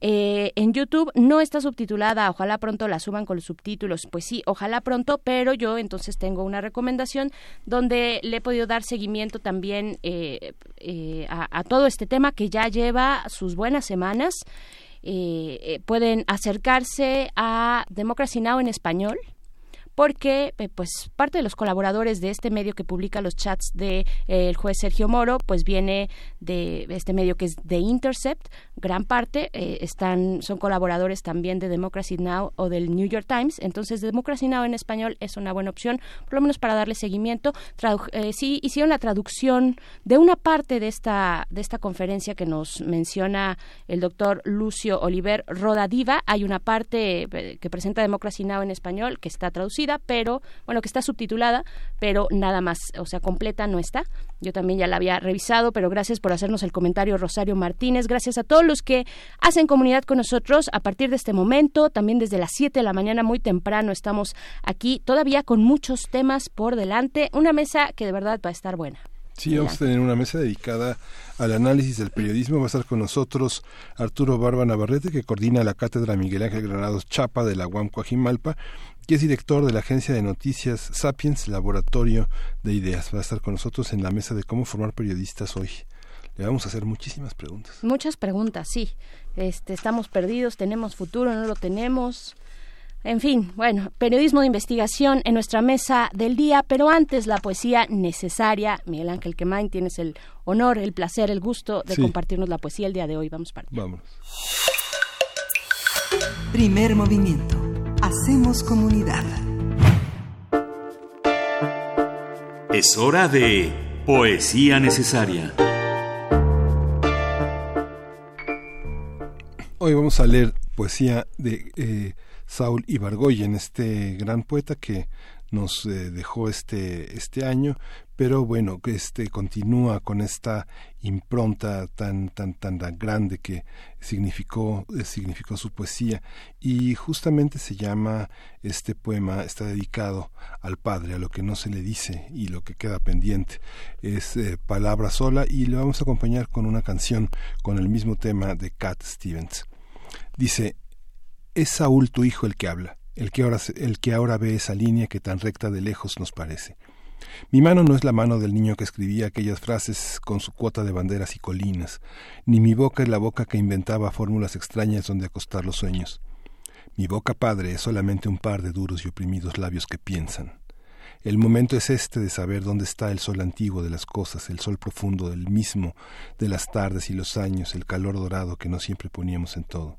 en YouTube no está subtitulada, ojalá pronto la suban con los subtítulos. Pues sí, ojalá pronto, pero yo entonces tengo una recomendación donde le he podido dar seguimiento también a todo este tema que ya lleva sus buenas semanas. Pueden acercarse a Democracy Now! En español. porque pues parte de los colaboradores de este medio que publica los chats de el juez Sergio Moro, pues viene de este medio que es The Intercept, gran parte son colaboradores también de Democracy Now! O del New York Times. Entonces Democracy Now! En español es una buena opción, por lo menos para darle seguimiento. Sí hicieron la traducción de una parte de esta conferencia que nos menciona el doctor Lucio Oliver Rodadiva. Hay una parte que presenta Democracy Now! En español que está traducida, pero bueno, que está subtitulada, pero nada más, o sea, completa no está. Yo también ya la había revisado, pero gracias por hacernos el comentario, Rosario Martínez. Gracias a todos los que hacen comunidad con nosotros a partir de este momento, también desde las 7 de la mañana, muy temprano estamos aquí, todavía con muchos temas por delante, una mesa que de verdad va a estar buena. Sí, vamos a tener una mesa dedicada al análisis del periodismo. Va a estar con nosotros Arturo Barba Navarrete, que coordina la Cátedra Miguel Ángel Granados Chapa de la UAM Cuajimalpa, que es director de la agencia de noticias Sapiens Laboratorio de Ideas. Va a estar con nosotros en la mesa de cómo formar periodistas hoy. Le vamos a hacer muchísimas preguntas. Muchas preguntas, sí. Estamos perdidos, tenemos futuro, no lo tenemos. En fin, bueno, periodismo de investigación en nuestra mesa del día, pero antes la poesía necesaria. Miguel Ángel Quemain, tienes el honor, el placer, el gusto de compartirnos la poesía el día de hoy. Vamos para allá. Vámonos. Primer movimiento. Hacemos comunidad. Es hora de poesía necesaria. Hoy vamos a leer poesía de Saúl Ibargoyen, este gran poeta que nos dejó este año, pero bueno, continúa con esta impronta tan grande que significó su poesía, y justamente se llama este poema, está dedicado al padre, a lo que no se le dice y lo que queda pendiente. Es palabra sola, y lo vamos a acompañar con una canción con el mismo tema de Cat Stevens. Dice: es Saúl tu hijo el que habla, el que ahora ve esa línea que tan recta de lejos nos parece. Mi mano no es la mano del niño que escribía aquellas frases con su cuota de banderas y colinas, ni mi boca es la boca que inventaba fórmulas extrañas donde acostar los sueños. Mi boca, padre, es solamente un par de duros y oprimidos labios que piensan. El momento es este de saber dónde está el sol antiguo de las cosas, el sol profundo del mismo, de las tardes y los años, el calor dorado que no siempre poníamos en todo.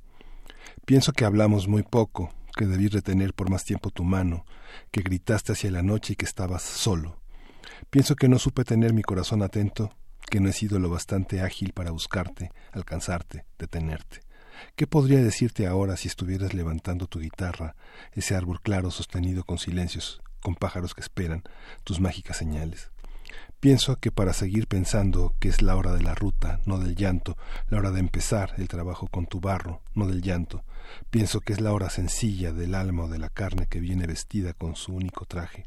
Pienso que hablamos muy poco, que debí retener por más tiempo tu mano, que gritaste hacia la noche y que estabas solo. Pienso que no supe tener mi corazón atento, que no he sido lo bastante ágil para buscarte, alcanzarte, detenerte. ¿Qué podría decirte ahora si estuvieras levantando tu guitarra, ese árbol claro sostenido con silencios, con pájaros que esperan tus mágicas señales? Pienso que para seguir pensando que es la hora de la ruta, no del llanto, la hora de empezar el trabajo con tu barro, no del llanto. Pienso que es la hora sencilla del alma o de la carne que viene vestida con su único traje.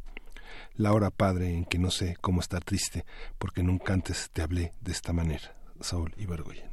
La hora, padre, en que no sé cómo estar triste, porque nunca antes te hablé de esta manera. Saúl Ibargoyen.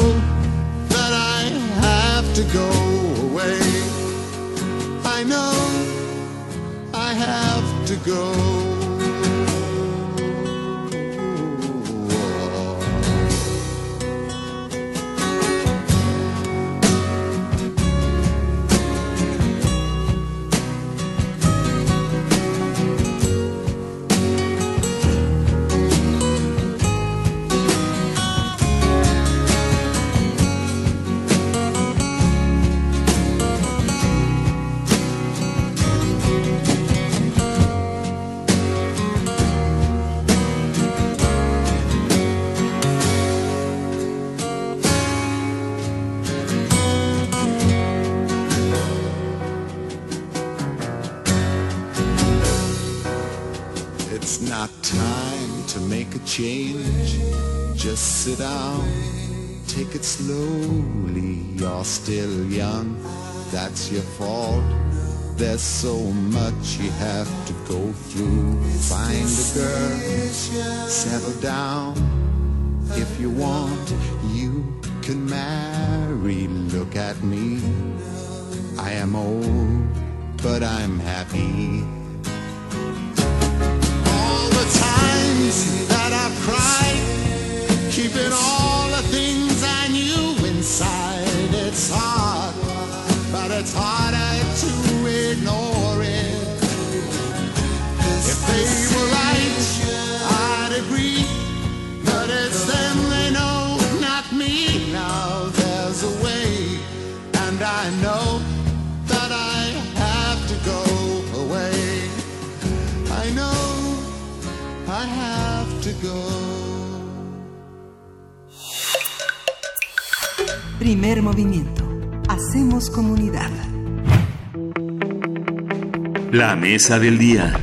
that I have to go away. I know I have to go. Change, just sit down, take it slowly, you're still young, that's your fault, there's so much you have to go through. Find a girl, settle down, if you want, you can marry, look at me, I am old, but I'm happy. That I've cried, keeping all the things I knew inside. It's hard, but it's harder to ignore it. If they were right, I'd agree, but it's them they know, not me. Now there's a way, and I know that I have to go away. I know I have to go. Primer movimiento. Hacemos comunidad. La mesa del día.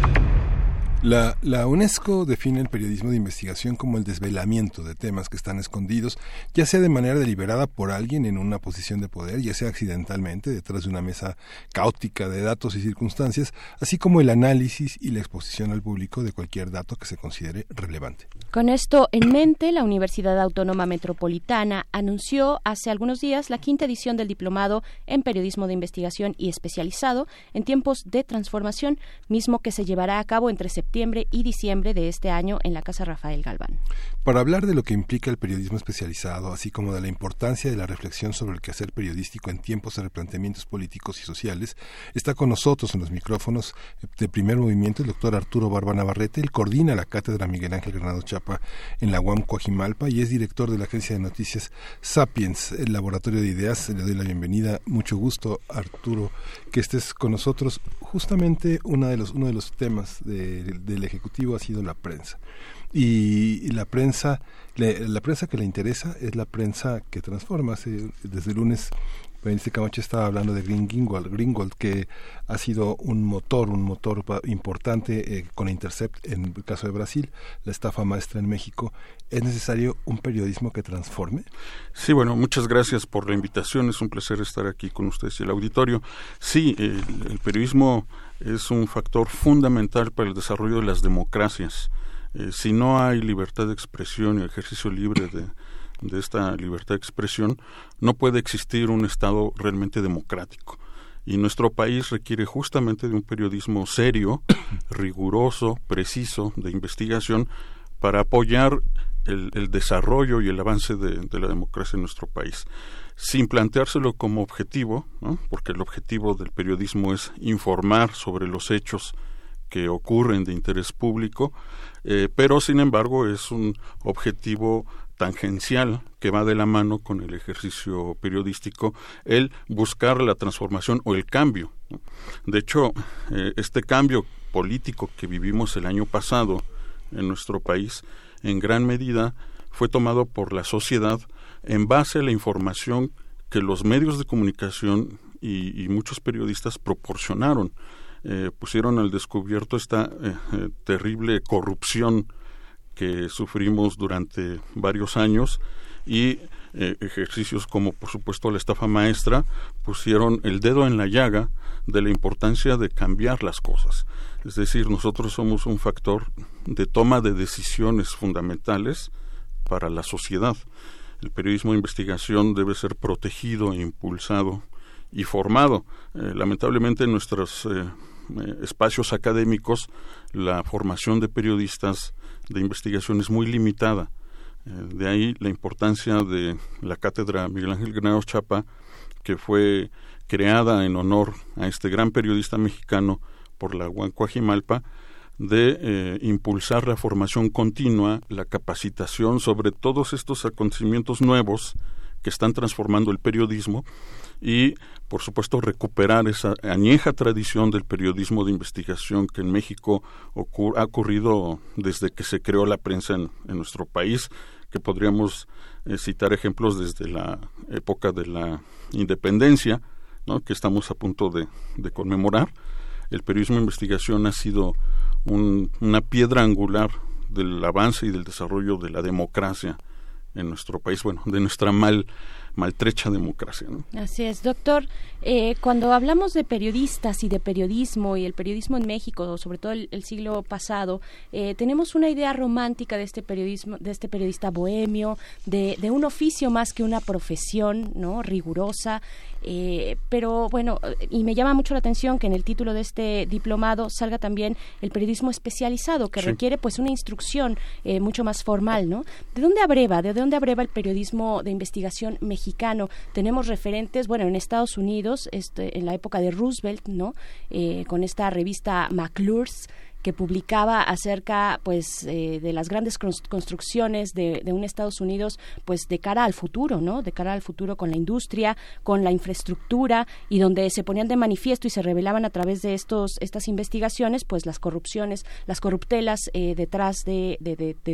La UNESCO define el periodismo de investigación como el desvelamiento de temas que están escondidos, ya sea de manera deliberada por alguien en una posición de poder, ya sea accidentalmente detrás de una mesa caótica de datos y circunstancias, así como el análisis y la exposición al público de cualquier dato que se considere relevante. Con esto en mente, la Universidad Autónoma Metropolitana anunció hace algunos días la quinta edición del Diplomado en Periodismo de Investigación y Especializado en Tiempos de Transformación, mismo que se llevará a cabo entre septiembre y diciembre de este año en la Casa Rafael Galván. Para hablar de lo que implica el periodismo especializado, así como de la importancia de la reflexión sobre el quehacer periodístico en tiempos de replanteamientos políticos y sociales, está con nosotros en los micrófonos de Primer Movimiento el doctor Arturo Barba Navarrete. Él coordina la Cátedra Miguel Ángel Granados Chapa en la UAM Cuajimalpa y es director de la agencia de noticias Sapiens, el Laboratorio de Ideas. Le doy la bienvenida. Mucho gusto, Arturo, que estés con nosotros. Justamente uno de los temas del Ejecutivo ha sido la prensa. Y la prensa que le interesa es la prensa que transforma. Desde el lunes, Bernice Camacho estaba hablando de Greenwald, que ha sido un motor importante con Intercept en el caso de Brasil, la estafa maestra en México. ¿Es necesario un periodismo que transforme? Sí, bueno, muchas gracias por la invitación. Es un placer estar aquí con ustedes y el auditorio. Sí, el periodismo es un factor fundamental para el desarrollo de las democracias. Si no hay libertad de expresión y ejercicio libre de esta libertad de expresión, no puede existir un Estado realmente democrático. Y nuestro país requiere justamente de un periodismo serio, riguroso, preciso, de investigación, para apoyar el desarrollo y el avance de la democracia en nuestro país, sin planteárselo como objetivo, ¿no? Porque el objetivo del periodismo es informar sobre los hechos que ocurren de interés público, pero sin embargo es un objetivo tangencial que va de la mano con el ejercicio periodístico, el buscar la transformación o el cambio. De hecho, este cambio político que vivimos el año pasado en nuestro país, en gran medida fue tomado por la sociedad en base a la información que los medios de comunicación y muchos periodistas proporcionaron. Pusieron al descubierto esta terrible corrupción que sufrimos durante varios años y ejercicios como por supuesto la estafa maestra pusieron el dedo en la llaga de la importancia de cambiar las cosas. Es decir, nosotros somos un factor de toma de decisiones fundamentales para la sociedad. El periodismo de investigación debe ser protegido, impulsado y formado. Lamentablemente en nuestros espacios académicos la formación de periodistas de investigación es muy limitada. De ahí la importancia de la Cátedra Miguel Ángel Granados Chapa, que fue creada en honor a este gran periodista mexicano por la UAM Cuajimalpa, de impulsar la formación continua, la capacitación sobre todos estos acontecimientos nuevos que están transformando el periodismo y, por supuesto, recuperar esa añeja tradición del periodismo de investigación que en México ha ocurrido desde que se creó la prensa en nuestro país, que podríamos citar ejemplos desde la época de la independencia, ¿no?, que estamos a punto de conmemorar. El periodismo de investigación ha sido una piedra angular del avance y del desarrollo de la democracia en nuestro país, bueno, de nuestra maltrecha democracia, ¿no? Así es, doctor. Cuando hablamos de periodistas y de periodismo y el periodismo en México, sobre todo el siglo pasado, tenemos una idea romántica de este periodismo, de este periodista bohemio, de un oficio más que una profesión, ¿no?, rigurosa. Pero bueno, y me llama mucho la atención que en el título de este diplomado salga también el periodismo especializado, que sí requiere pues una instrucción mucho más formal, ¿no? ¿De dónde abreva el periodismo de investigación mexicano? Tenemos referentes, bueno, en Estados Unidos, en la época de Roosevelt, ¿no?, con esta revista McClure's, que publicaba acerca pues de las grandes construcciones de un Estados Unidos pues de cara al futuro, ¿no?, de cara al futuro con la industria, con la infraestructura, y donde se ponían de manifiesto y se revelaban a través de estas investigaciones pues las corrupciones, las corruptelas detrás de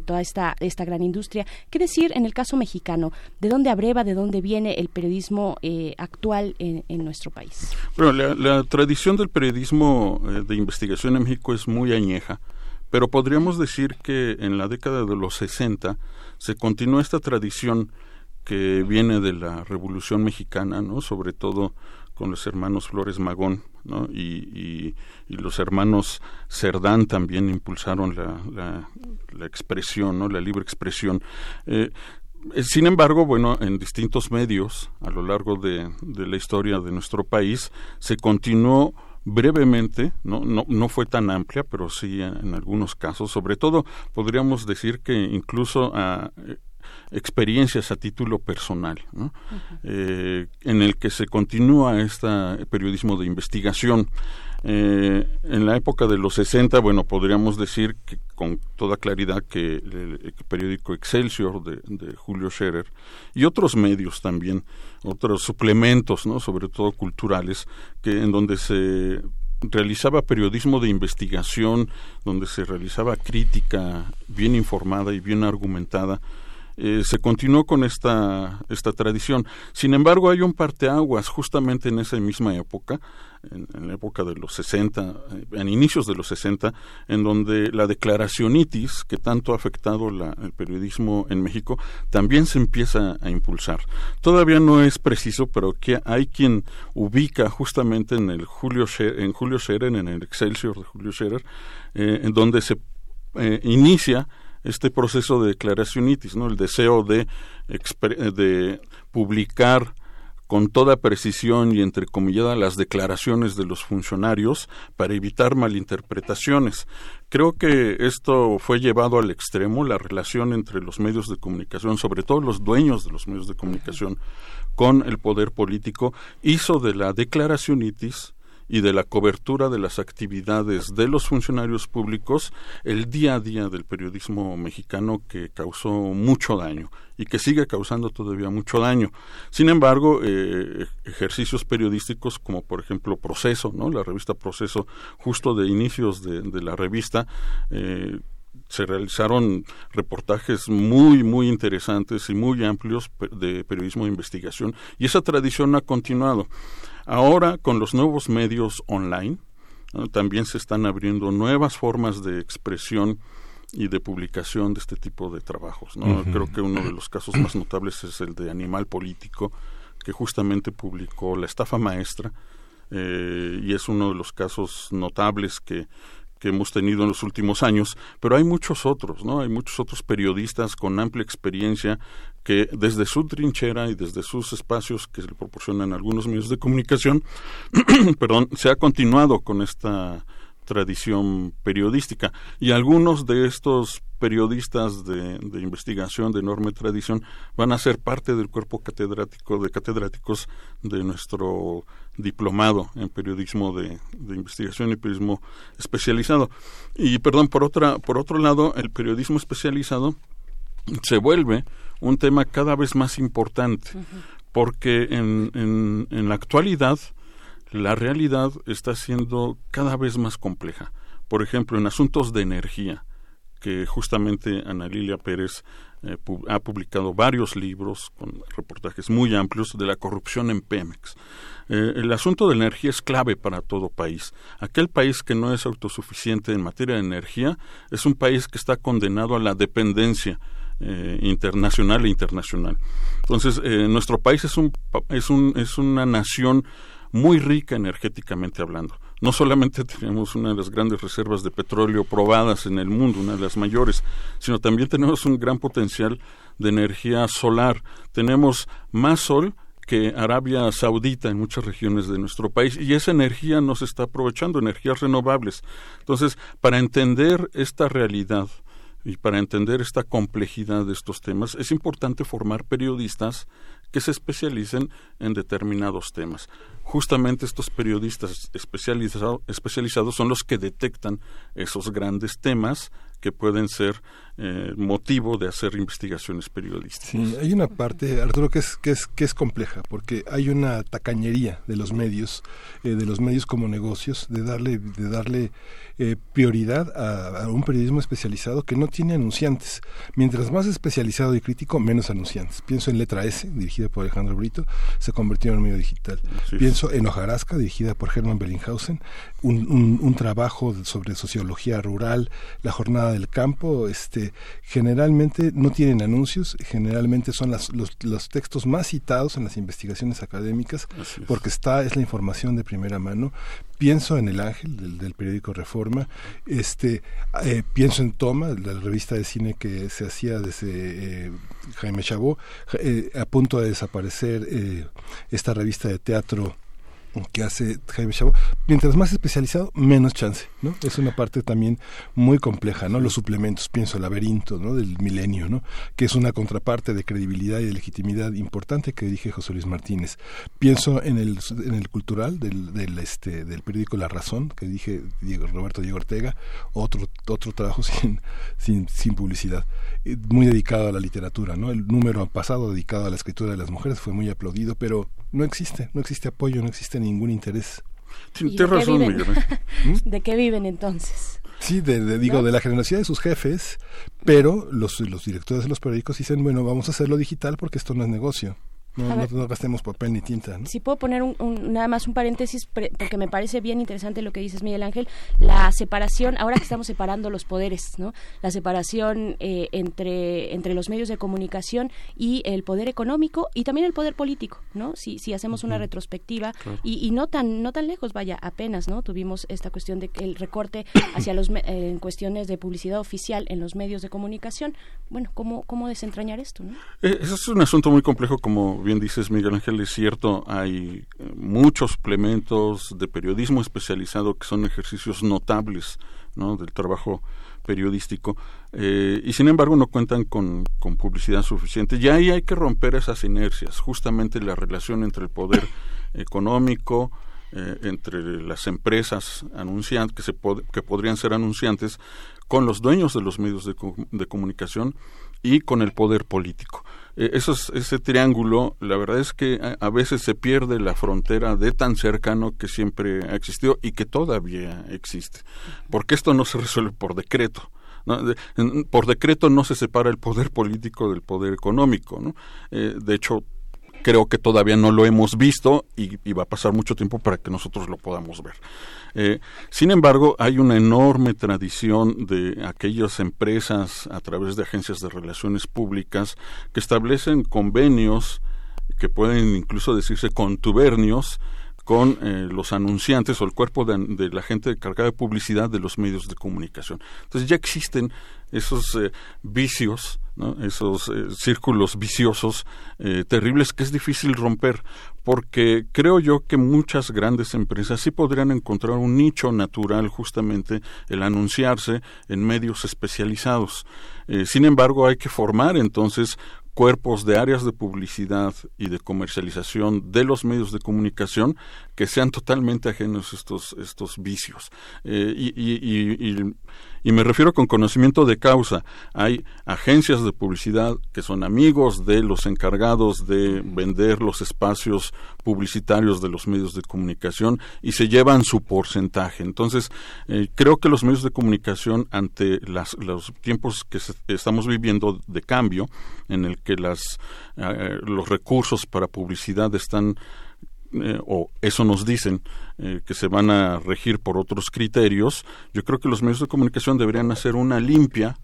toda esta gran industria. ¿Qué decir en el caso mexicano? ¿De dónde abreva, de dónde viene el periodismo actual en nuestro país? Bueno, la tradición del periodismo de investigación en México es muy añeja, pero podríamos decir que en la década de los 60 se continuó esta tradición que viene de la Revolución Mexicana, ¿no?, sobre todo con los hermanos Flores Magón, ¿no?, y los hermanos Cerdán también impulsaron la expresión, ¿no?, la libre expresión. Sin embargo, bueno, en distintos medios a lo largo de la historia de nuestro país se continuó brevemente, no fue tan amplia, pero sí en algunos casos, sobre todo podríamos decir que incluso a experiencias a título personal, ¿no? Uh-huh. En el que se continúa este periodismo de investigación. En la época de los 60, bueno, podríamos decir que con toda claridad que el periódico Excelsior de Julio Scherer y otros medios también, otros suplementos, ¿no?, sobre todo culturales, en donde se realizaba periodismo de investigación, donde se realizaba crítica bien informada y bien argumentada. Se continuó con esta tradición. Sin embargo, hay un parteaguas justamente en esa misma época, en la época de los 60, en inicios de los 60, en donde la declaracionitis, que tanto ha afectado el periodismo en México, también se empieza a impulsar. Todavía no es preciso, pero que hay quien ubica justamente en Julio Scherer, en el Excelsior de Julio Scherer, en donde se inicia este proceso de declaracionitis, ¿no?, el deseo de publicar con toda precisión y entrecomillada las declaraciones de los funcionarios para evitar malinterpretaciones. Creo que esto fue llevado al extremo, la relación entre los medios de comunicación, sobre todo los dueños de los medios de comunicación, con el poder político, hizo de la declaracionitis y de la cobertura de las actividades de los funcionarios públicos el día a día del periodismo mexicano, que causó mucho daño y que sigue causando todavía mucho daño. Sin embargo, ejercicios periodísticos como por ejemplo Proceso, ¿no?, la revista Proceso, justo de inicios de la revista, se realizaron reportajes muy, muy interesantes y muy amplios de periodismo de investigación, y esa tradición ha continuado. Ahora, con los nuevos medios online, ¿no?, también se están abriendo nuevas formas de expresión y de publicación de este tipo de trabajos, ¿no? Uh-huh. Creo que uno de los casos más notables es el de Animal Político, que justamente publicó La Estafa Maestra, y es uno de los casos notables que que hemos tenido en los últimos años, pero hay muchos otros, ¿no? Hay muchos otros periodistas con amplia experiencia que desde su trinchera y desde sus espacios que se le proporcionan a algunos medios de comunicación, perdón, se ha continuado con esta tradición periodística, y algunos de estos periodistas de investigación de enorme tradición van a ser parte del cuerpo catedrático de catedráticos de nuestro diplomado en periodismo de investigación y periodismo especializado. Y perdón, por otro lado, el periodismo especializado se vuelve un tema cada vez más importante, porque en la actualidad la realidad está siendo cada vez más compleja. Por ejemplo, en asuntos de energía, que justamente Ana Lilia Pérez ha publicado varios libros con reportajes muy amplios de la corrupción en Pemex. El asunto de la energía es clave para todo país. Aquel país que no es autosuficiente en materia de energía es un país que está condenado a la dependencia internacional e internacional. Entonces, nuestro país es una nación muy rica energéticamente hablando. No solamente tenemos una de las grandes reservas de petróleo probadas en el mundo, una de las mayores, sino también tenemos un gran potencial de energía solar. Tenemos más sol que Arabia Saudita en muchas regiones de nuestro país, y esa energía no se está aprovechando, energías renovables. Entonces, para entender esta realidad y para entender esta complejidad de estos temas, es importante formar periodistas que se especialicen en determinados temas. Justamente estos periodistas especializados son los que detectan esos grandes temas que pueden ser motivo de hacer investigaciones periodísticas. Sí, hay una parte, Arturo, que es compleja, porque hay una tacañería de los medios como negocios, de darle prioridad a un periodismo especializado que no tiene anunciantes. Mientras más especializado y crítico, menos anunciantes. Pienso en Letra S, dirigida por Alejandro Brito, se convirtió en un medio digital. Sí. Pienso en Hojarasca, dirigida por Hermann Bellinghausen, un trabajo sobre sociología rural, la jornada del campo. Generalmente no tienen anuncios, generalmente son los textos más citados en las investigaciones académicas, porque es la información de primera mano. Pienso en El Ángel, del periódico Reforma, pienso en Toma, la revista de cine que se hacía desde Jaime Chabó, a punto de desaparecer esta revista de teatro que hace Jaime Chabó. Mientras más especializado, menos chance, ¿no? Es una parte también muy compleja, ¿no? Los suplementos, pienso Laberinto, ¿no? Del Milenio, ¿no? Que es una contraparte de credibilidad y de legitimidad importante que dirige José Luis Martínez. Pienso en el cultural del periódico La Razón, que dirige Roberto Diego Ortega, otro trabajo sin publicidad, muy dedicado a la literatura, ¿no? El número pasado dedicado a la escritura de las mujeres fue muy aplaudido, pero no existe apoyo, no existe ningún interés. Tienes razón, Miguel. ¿De qué viven entonces? Sí, de la generosidad de sus jefes, pero los directores de los periódicos dicen, bueno, vamos a hacerlo digital porque esto no es negocio. No gastemos papel ni tinta, ¿no? Si puedo poner nada más un paréntesis, porque me parece bien interesante lo que dices, Miguel Ángel, la separación, ahora que estamos separando los poderes, ¿no? La separación entre los medios de comunicación y el poder económico y también el poder político, ¿no? Si hacemos una retrospectiva, claro. y no tan lejos, vaya, apenas, ¿no? Tuvimos esta cuestión de el recorte hacia los en cuestiones de publicidad oficial en los medios de comunicación. Bueno, ¿cómo desentrañar esto, no? Eso es un asunto muy complejo, como bien dices, Miguel Ángel, es cierto, hay muchos suplementos de periodismo especializado que son ejercicios notables, ¿no? Del trabajo periodístico, y sin embargo no cuentan con publicidad suficiente, y ahí hay que romper esas inercias, justamente la relación entre el poder económico, entre las empresas anunciantes que podrían ser anunciantes, con los dueños de los medios de comunicación y con el poder político. Ese triángulo, la verdad es que a veces se pierde la frontera de tan cercano que siempre ha existido y que todavía existe, porque esto no se resuelve por decreto, ¿no? Por decreto no se separa el poder político del poder económico, ¿no? De hecho, creo que todavía no lo hemos visto y va a pasar mucho tiempo para que nosotros lo podamos ver. Sin embargo, hay una enorme tradición de aquellas empresas a través de agencias de relaciones públicas que establecen convenios que pueden incluso decirse contubernios con los anunciantes o el cuerpo de la gente encargada de publicidad de los medios de comunicación. Entonces ya existen esos vicios, ¿no? Esos círculos viciosos terribles que es difícil romper, porque creo yo que muchas grandes empresas sí podrían encontrar un nicho natural, justamente el anunciarse en medios especializados. Sin embargo, hay que formar entonces cuerpos de áreas de publicidad y de comercialización de los medios de comunicación que sean totalmente ajenos a estos vicios. Y me refiero con conocimiento de causa. Hay agencias de publicidad que son amigos de los encargados de vender los espacios publicitarios de los medios de comunicación y se llevan su porcentaje. Entonces, creo que los medios de comunicación, ante los tiempos que estamos viviendo de cambio, en el que los recursos para publicidad están, o eso nos dicen, que se van a regir por otros criterios, yo creo que los medios de comunicación deberían hacer una limpia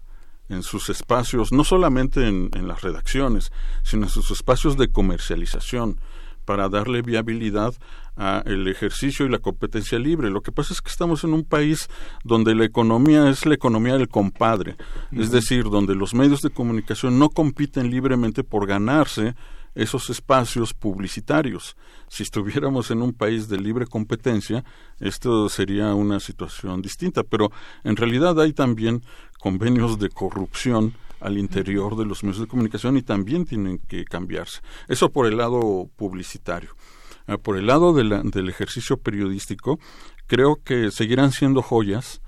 en sus espacios, no solamente en las redacciones, sino en sus espacios de comercialización, para darle viabilidad a el ejercicio y la competencia libre. Lo que pasa es que estamos en un país donde la economía es la economía del compadre, uh-huh. Es decir, donde los medios de comunicación no compiten libremente por ganarse esos espacios publicitarios. Si estuviéramos en un país de libre competencia, esto sería una situación distinta, pero en realidad hay también convenios de corrupción al interior de los medios de comunicación y también tienen que cambiarse. Eso por el lado publicitario. Por el lado del ejercicio periodístico, creo que seguirán siendo joyas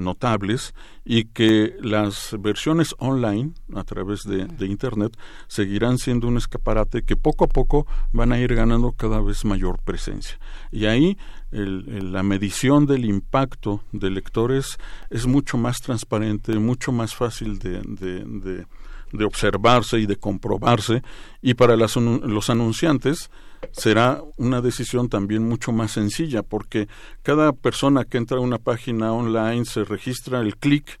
notables y que las versiones online a través de Internet seguirán siendo un escaparate que poco a poco van a ir ganando cada vez mayor presencia. Y ahí la medición del impacto de lectores es mucho más transparente, mucho más fácil de observarse y de comprobarse, y para los anunciantes será una decisión también mucho más sencilla, porque cada persona que entra a una página online se registra el clic,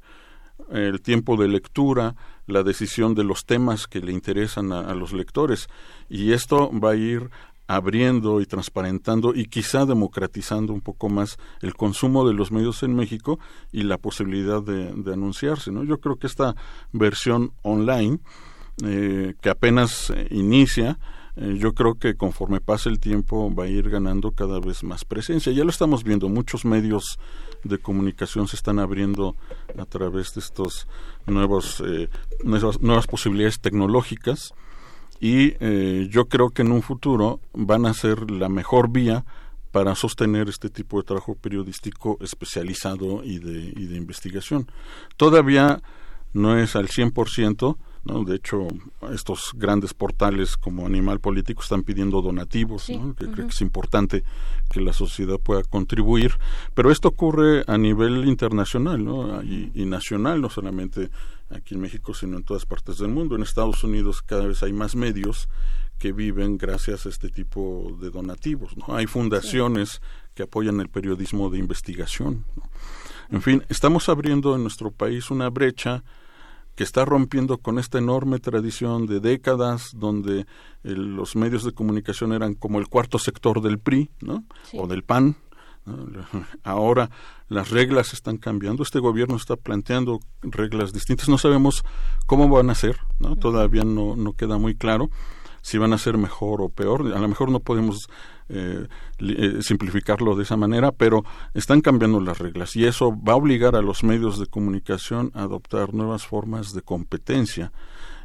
el tiempo de lectura, la decisión de los temas que le interesan a los lectores, y esto va a ir abriendo y transparentando y quizá democratizando un poco más el consumo de los medios en México y la posibilidad de anunciarse, ¿no? Yo creo que esta versión online que apenas inicia, yo creo que conforme pase el tiempo va a ir ganando cada vez más presencia. Ya lo estamos viendo, muchos medios de comunicación se están abriendo a través de estos nuevas posibilidades tecnológicas. Y yo creo que en un futuro van a ser la mejor vía para sostener este tipo de trabajo periodístico especializado y de investigación. Todavía no es al 100%, ¿no? De hecho, estos grandes portales como Animal Político están pidiendo donativos, sí, ¿no? Que uh-huh. Creo que es importante que la sociedad pueda contribuir, pero esto ocurre a nivel internacional, ¿no? y nacional, no solamente aquí en México, sino en todas partes del mundo. En Estados Unidos cada vez hay más medios que viven gracias a este tipo de donativos, ¿no? Hay fundaciones sí. que apoyan el periodismo de investigación, ¿no? En fin, estamos abriendo en nuestro país una brecha que está rompiendo con esta enorme tradición de décadas donde los medios de comunicación eran como el cuarto sector del PRI, ¿no? Sí. O del PAN, ¿no? Ahora las reglas están cambiando, este gobierno está planteando reglas distintas, no sabemos cómo van a ser, ¿no? Uh-huh. Todavía no queda muy claro si van a ser mejor o peor, a lo mejor no podemos simplificarlo de esa manera, pero están cambiando las reglas y eso va a obligar a los medios de comunicación a adoptar nuevas formas de competencia,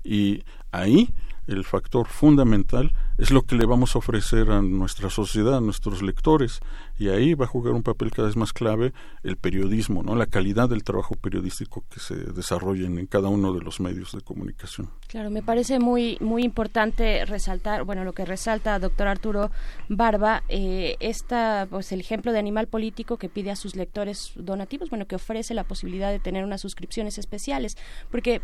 y ahí el factor fundamental es lo que le vamos a ofrecer a nuestra sociedad, a nuestros lectores, y ahí va a jugar un papel cada vez más clave el periodismo, ¿no? La calidad del trabajo periodístico que se desarrolla en cada uno de los medios de comunicación. Claro, me parece muy, muy importante resaltar, bueno, lo que resalta doctor Arturo Barba, pues el ejemplo de Animal Político, que pide a sus lectores donativos, bueno, que ofrece la posibilidad de tener unas suscripciones especiales, porque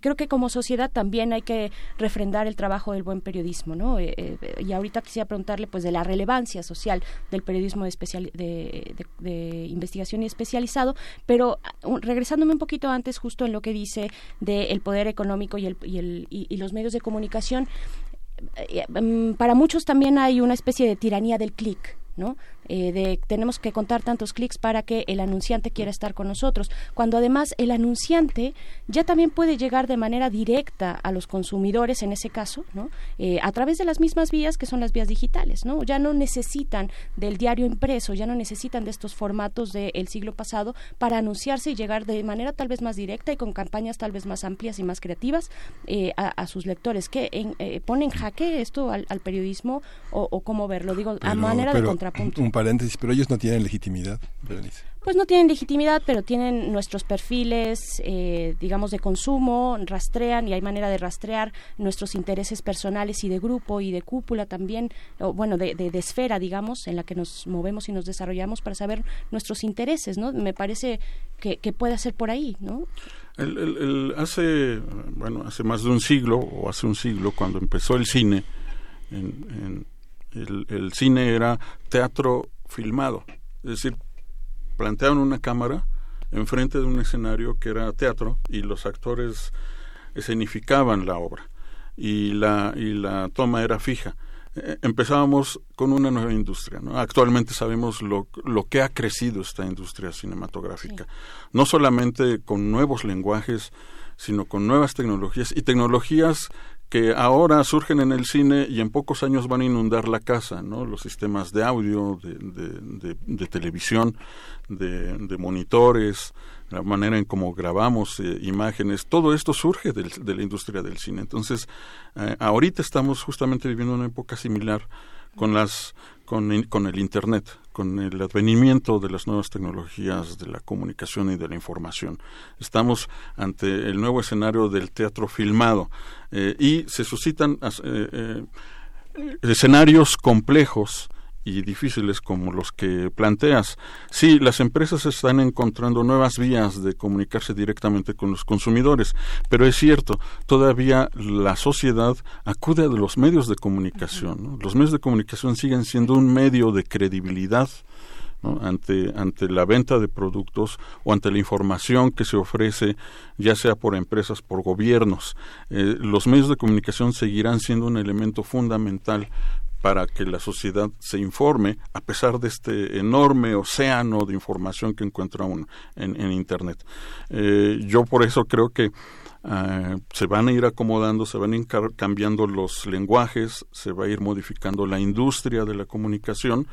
creo que como sociedad también hay que refrendar el trabajo del buen periodismo, ¿no? Y ahorita quisiera preguntarle, pues, de la relevancia social del periodismo de investigación y especializado, pero regresándome un poquito antes, justo en lo que dice del poder económico y los medios de comunicación. para muchos también hay una especie de tiranía del clic, ¿no? De tenemos que contar tantos clics para que el anunciante quiera estar con nosotros, cuando además el anunciante ya también puede llegar de manera directa a los consumidores en ese caso, ¿no? A través de las mismas vías que son las vías digitales, ¿no? Ya no necesitan del diario impreso, ya no necesitan de estos formatos del siglo pasado para anunciarse y llegar de manera tal vez más directa y con campañas tal vez más amplias y más creativas a sus lectores, que ponen jaque esto al periodismo o cómo verlo, digo, pero, a manera de contrapunto. Paréntesis, pero ellos no tienen legitimidad, Berenice. Pues no tienen legitimidad, pero tienen nuestros perfiles, digamos, de consumo, rastrean, y hay manera de rastrear nuestros intereses personales y de grupo y de cúpula también, o, bueno, de esfera, digamos, en la que nos movemos y nos desarrollamos para saber nuestros intereses, ¿no? Me parece que puede ser por ahí, ¿no? Hace más de un siglo, o hace un siglo, cuando empezó el cine El cine era teatro filmado, es decir, planteaban una cámara enfrente de un escenario que era teatro y los actores escenificaban la obra y la toma era fija. Empezábamos con una nueva industria, ¿no? Actualmente sabemos lo que ha crecido esta industria cinematográfica, sí. No solamente con nuevos lenguajes, sino con nuevas tecnologías y tecnologías que ahora surgen en el cine y en pocos años van a inundar la casa, ¿no? Los sistemas de audio, de televisión, de monitores, la manera en cómo grabamos imágenes, todo esto surge de la industria del cine. Entonces, ahorita estamos justamente viviendo una época similar con el Internet, con el advenimiento de las nuevas tecnologías de la comunicación y de la información. Estamos ante el nuevo escenario del teatro filmado y se suscitan escenarios complejos y difíciles como los que planteas. Sí, las empresas están encontrando nuevas vías de comunicarse directamente con los consumidores, pero es cierto, todavía la sociedad acude a los medios de comunicación, ¿no? Los medios de comunicación siguen siendo un medio de credibilidad, ¿no? Ante la venta de productos o ante la información que se ofrece, ya sea por empresas, por gobiernos. Los medios de comunicación seguirán siendo un elemento fundamental para que la sociedad se informe, a pesar de este enorme océano de información que encuentra uno en Internet. Yo por eso creo que se van a ir acomodando, se van a ir cambiando los lenguajes, se va a ir modificando la industria de la comunicación,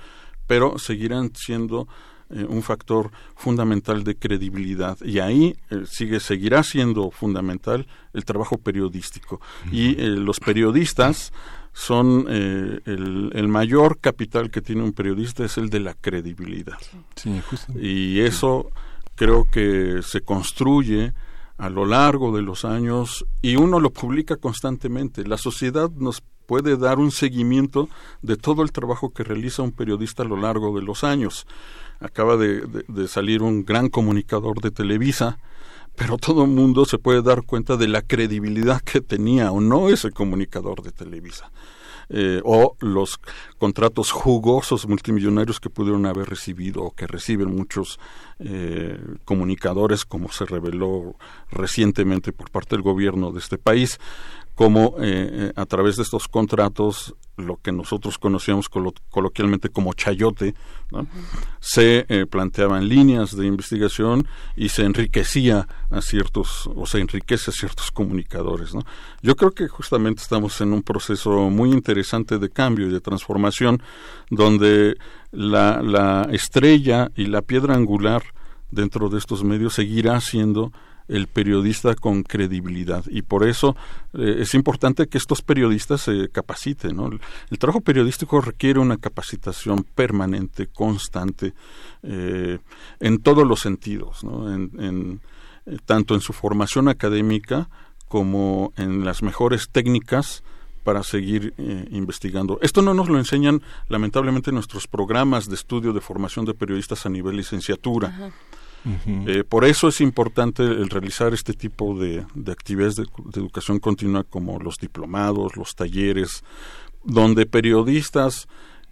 pero seguirán siendo un factor fundamental de credibilidad, y ahí seguirá siendo fundamental el trabajo periodístico. Y los periodistas son el mayor capital que tiene un periodista es el de la credibilidad. Sí, justo. Y eso creo que se construye a lo largo de los años y uno lo publica constantemente. La sociedad nos puede dar un seguimiento de todo el trabajo que realiza un periodista a lo largo de los años. Acaba de salir un gran comunicador de Televisa, pero todo el mundo se puede dar cuenta de la credibilidad que tenía o no ese comunicador de Televisa, o los contratos jugosos multimillonarios que pudieron haber recibido o que reciben muchos comunicadores, como se reveló recientemente por parte del gobierno de este país, como a través de estos contratos, lo que nosotros conocíamos coloquialmente como chayote, ¿no? Uh-huh. Se planteaban líneas de investigación y se enriquecía a ciertos, o se enriquece a ciertos comunicadores, ¿no? Yo creo que justamente estamos en un proceso muy interesante de cambio y de transformación, donde la estrella y la piedra angular dentro de estos medios seguirá siendo el periodista con credibilidad, y por eso es importante que estos periodistas se capaciten, ¿no? El trabajo periodístico requiere una capacitación permanente, constante, en todos los sentidos, ¿no? Tanto en su formación académica como en las mejores técnicas para seguir investigando. Esto no nos lo enseñan, lamentablemente, nuestros programas de estudio de formación de periodistas a nivel licenciatura. Ajá. Uh-huh. Por eso es importante el realizar este tipo de actividades de educación continua, como los diplomados, los talleres, donde periodistas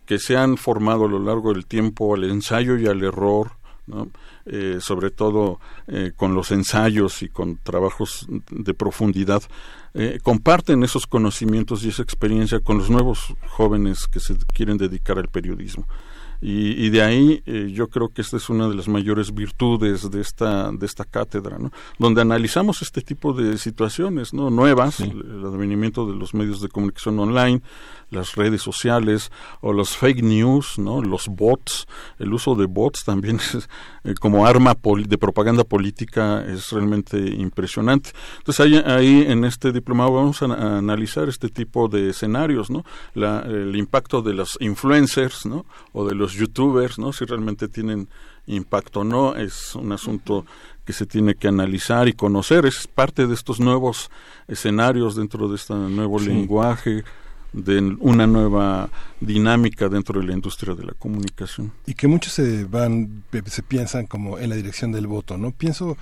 que se han formado a lo largo del tiempo al ensayo y al error, ¿no? Sobre todo con los ensayos y con trabajos de profundidad, comparten esos conocimientos y esa experiencia con los nuevos jóvenes que se quieren dedicar al periodismo. Y de ahí yo creo que esta es una de las mayores virtudes de esta cátedra, ¿no? Donde analizamos este tipo de situaciones, ¿no? Nuevas, sí. El advenimiento de los medios de comunicación online, las redes sociales o los fake news, ¿no? Los bots, el uso de bots también es, como arma de propaganda política, es realmente impresionante. Entonces ahí en este diplomado vamos a analizar este tipo de escenarios, ¿no? El impacto de los influencers, ¿no? O de los youtubers, ¿no? Si realmente tienen impacto o no, es un asunto que se tiene que analizar y conocer, es parte de estos nuevos escenarios dentro de este nuevo lenguaje, de una nueva dinámica dentro de la industria de la comunicación. Y que muchos se piensan como en la dirección del voto, ¿no? Pienso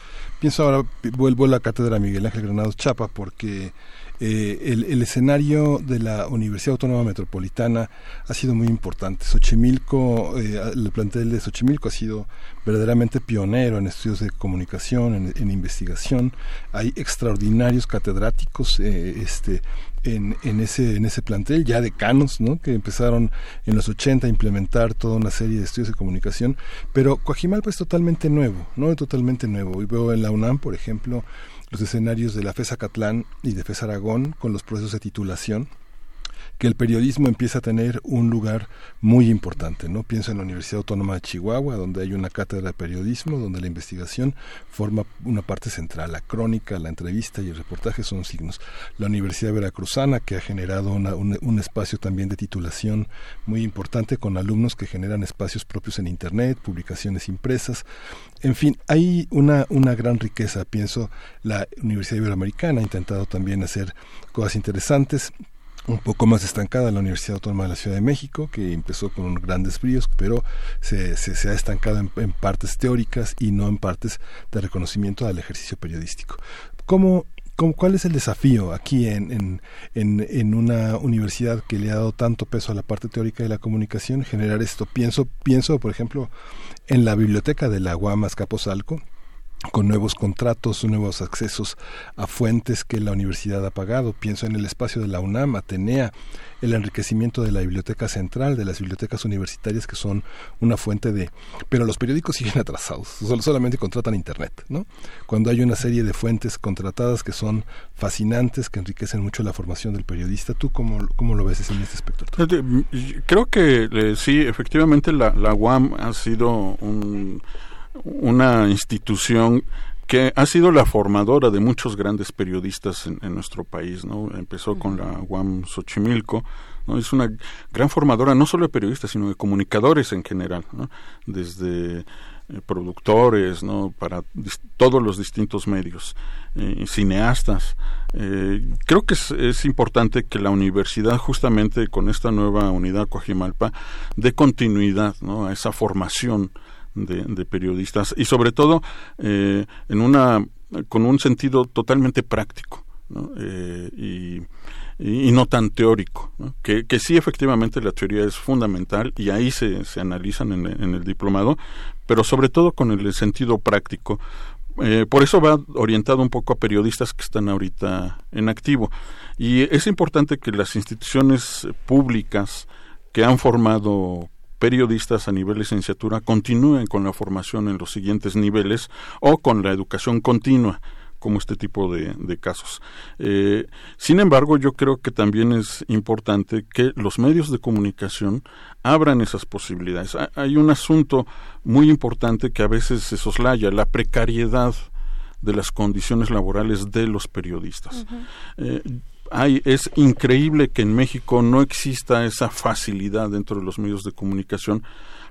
ahora, vuelvo a la Cátedra Miguel Ángel Granados Chapa, porque el escenario de la Universidad Autónoma Metropolitana ha sido muy importante. Xochimilco, el plantel de Xochimilco ha sido verdaderamente pionero en estudios de comunicación, en investigación. Hay extraordinarios catedráticos en ese plantel, ya decanos, ¿no? Que empezaron en los 80 a implementar toda una serie de estudios de comunicación, pero Cuajimalpa es totalmente nuevo, ¿no? Es totalmente nuevo. Y veo en la UNAM, por ejemplo, los escenarios de la FES Acatlán y de FES Aragón con los procesos de titulación, que el periodismo empieza a tener un lugar muy importante, ¿no? Pienso en la Universidad Autónoma de Chihuahua, donde hay una cátedra de periodismo, donde la investigación forma una parte central. La crónica, la entrevista y el reportaje son signos. La Universidad Veracruzana, que ha generado un espacio también de titulación muy importante, con alumnos que generan espacios propios en Internet, publicaciones impresas. En fin, hay una gran riqueza. Pienso la Universidad Iberoamericana ha intentado también hacer cosas interesantes. Un poco más estancada la Universidad Autónoma de la Ciudad de México, que empezó con grandes bríos, pero se ha estancado en partes teóricas y no en partes de reconocimiento al ejercicio periodístico. ¿Cuál es el desafío aquí en una universidad que le ha dado tanto peso a la parte teórica de la comunicación? Generar esto. Pienso, por ejemplo, en la biblioteca de la UAM Azcapotzalco, con nuevos contratos, nuevos accesos a fuentes que la universidad ha pagado. Pienso en el espacio de la UNAM, Atenea, el enriquecimiento de la biblioteca central, de las bibliotecas universitarias, que son una fuente de... Pero los periódicos siguen atrasados, solamente contratan Internet, ¿no? Cuando hay una serie de fuentes contratadas que son fascinantes, que enriquecen mucho la formación del periodista. ¿Tú cómo lo ves en este aspecto? Creo que sí, efectivamente la UAM ha sido una institución que ha sido la formadora de muchos grandes periodistas en nuestro país, ¿no? Empezó con la UAM Xochimilco, ¿no? Es una gran formadora no solo de periodistas, sino de comunicadores en general, ¿no? Desde productores, ¿no? Para todos los distintos medios, cineastas. Creo que es importante que la universidad, justamente con esta nueva unidad Cuajimalpa, dé continuidad, ¿no? A esa formación de periodistas y sobre todo con un sentido totalmente práctico, ¿no? Y no tan teórico, ¿no? Que sí, efectivamente la teoría es fundamental y ahí se analizan en el diplomado, pero sobre todo con el sentido práctico. Por eso va orientado un poco a periodistas que están ahorita en activo, y es importante que las instituciones públicas que han formado periodistas a nivel licenciatura continúen con la formación en los siguientes niveles o con la educación continua, como este tipo de casos. Sin embargo, yo creo que también es importante que los medios de comunicación abran esas posibilidades. Hay un asunto muy importante que a veces se soslaya, la precariedad de las condiciones laborales de los periodistas. Uh-huh. Es increíble que en México no exista esa facilidad dentro de los medios de comunicación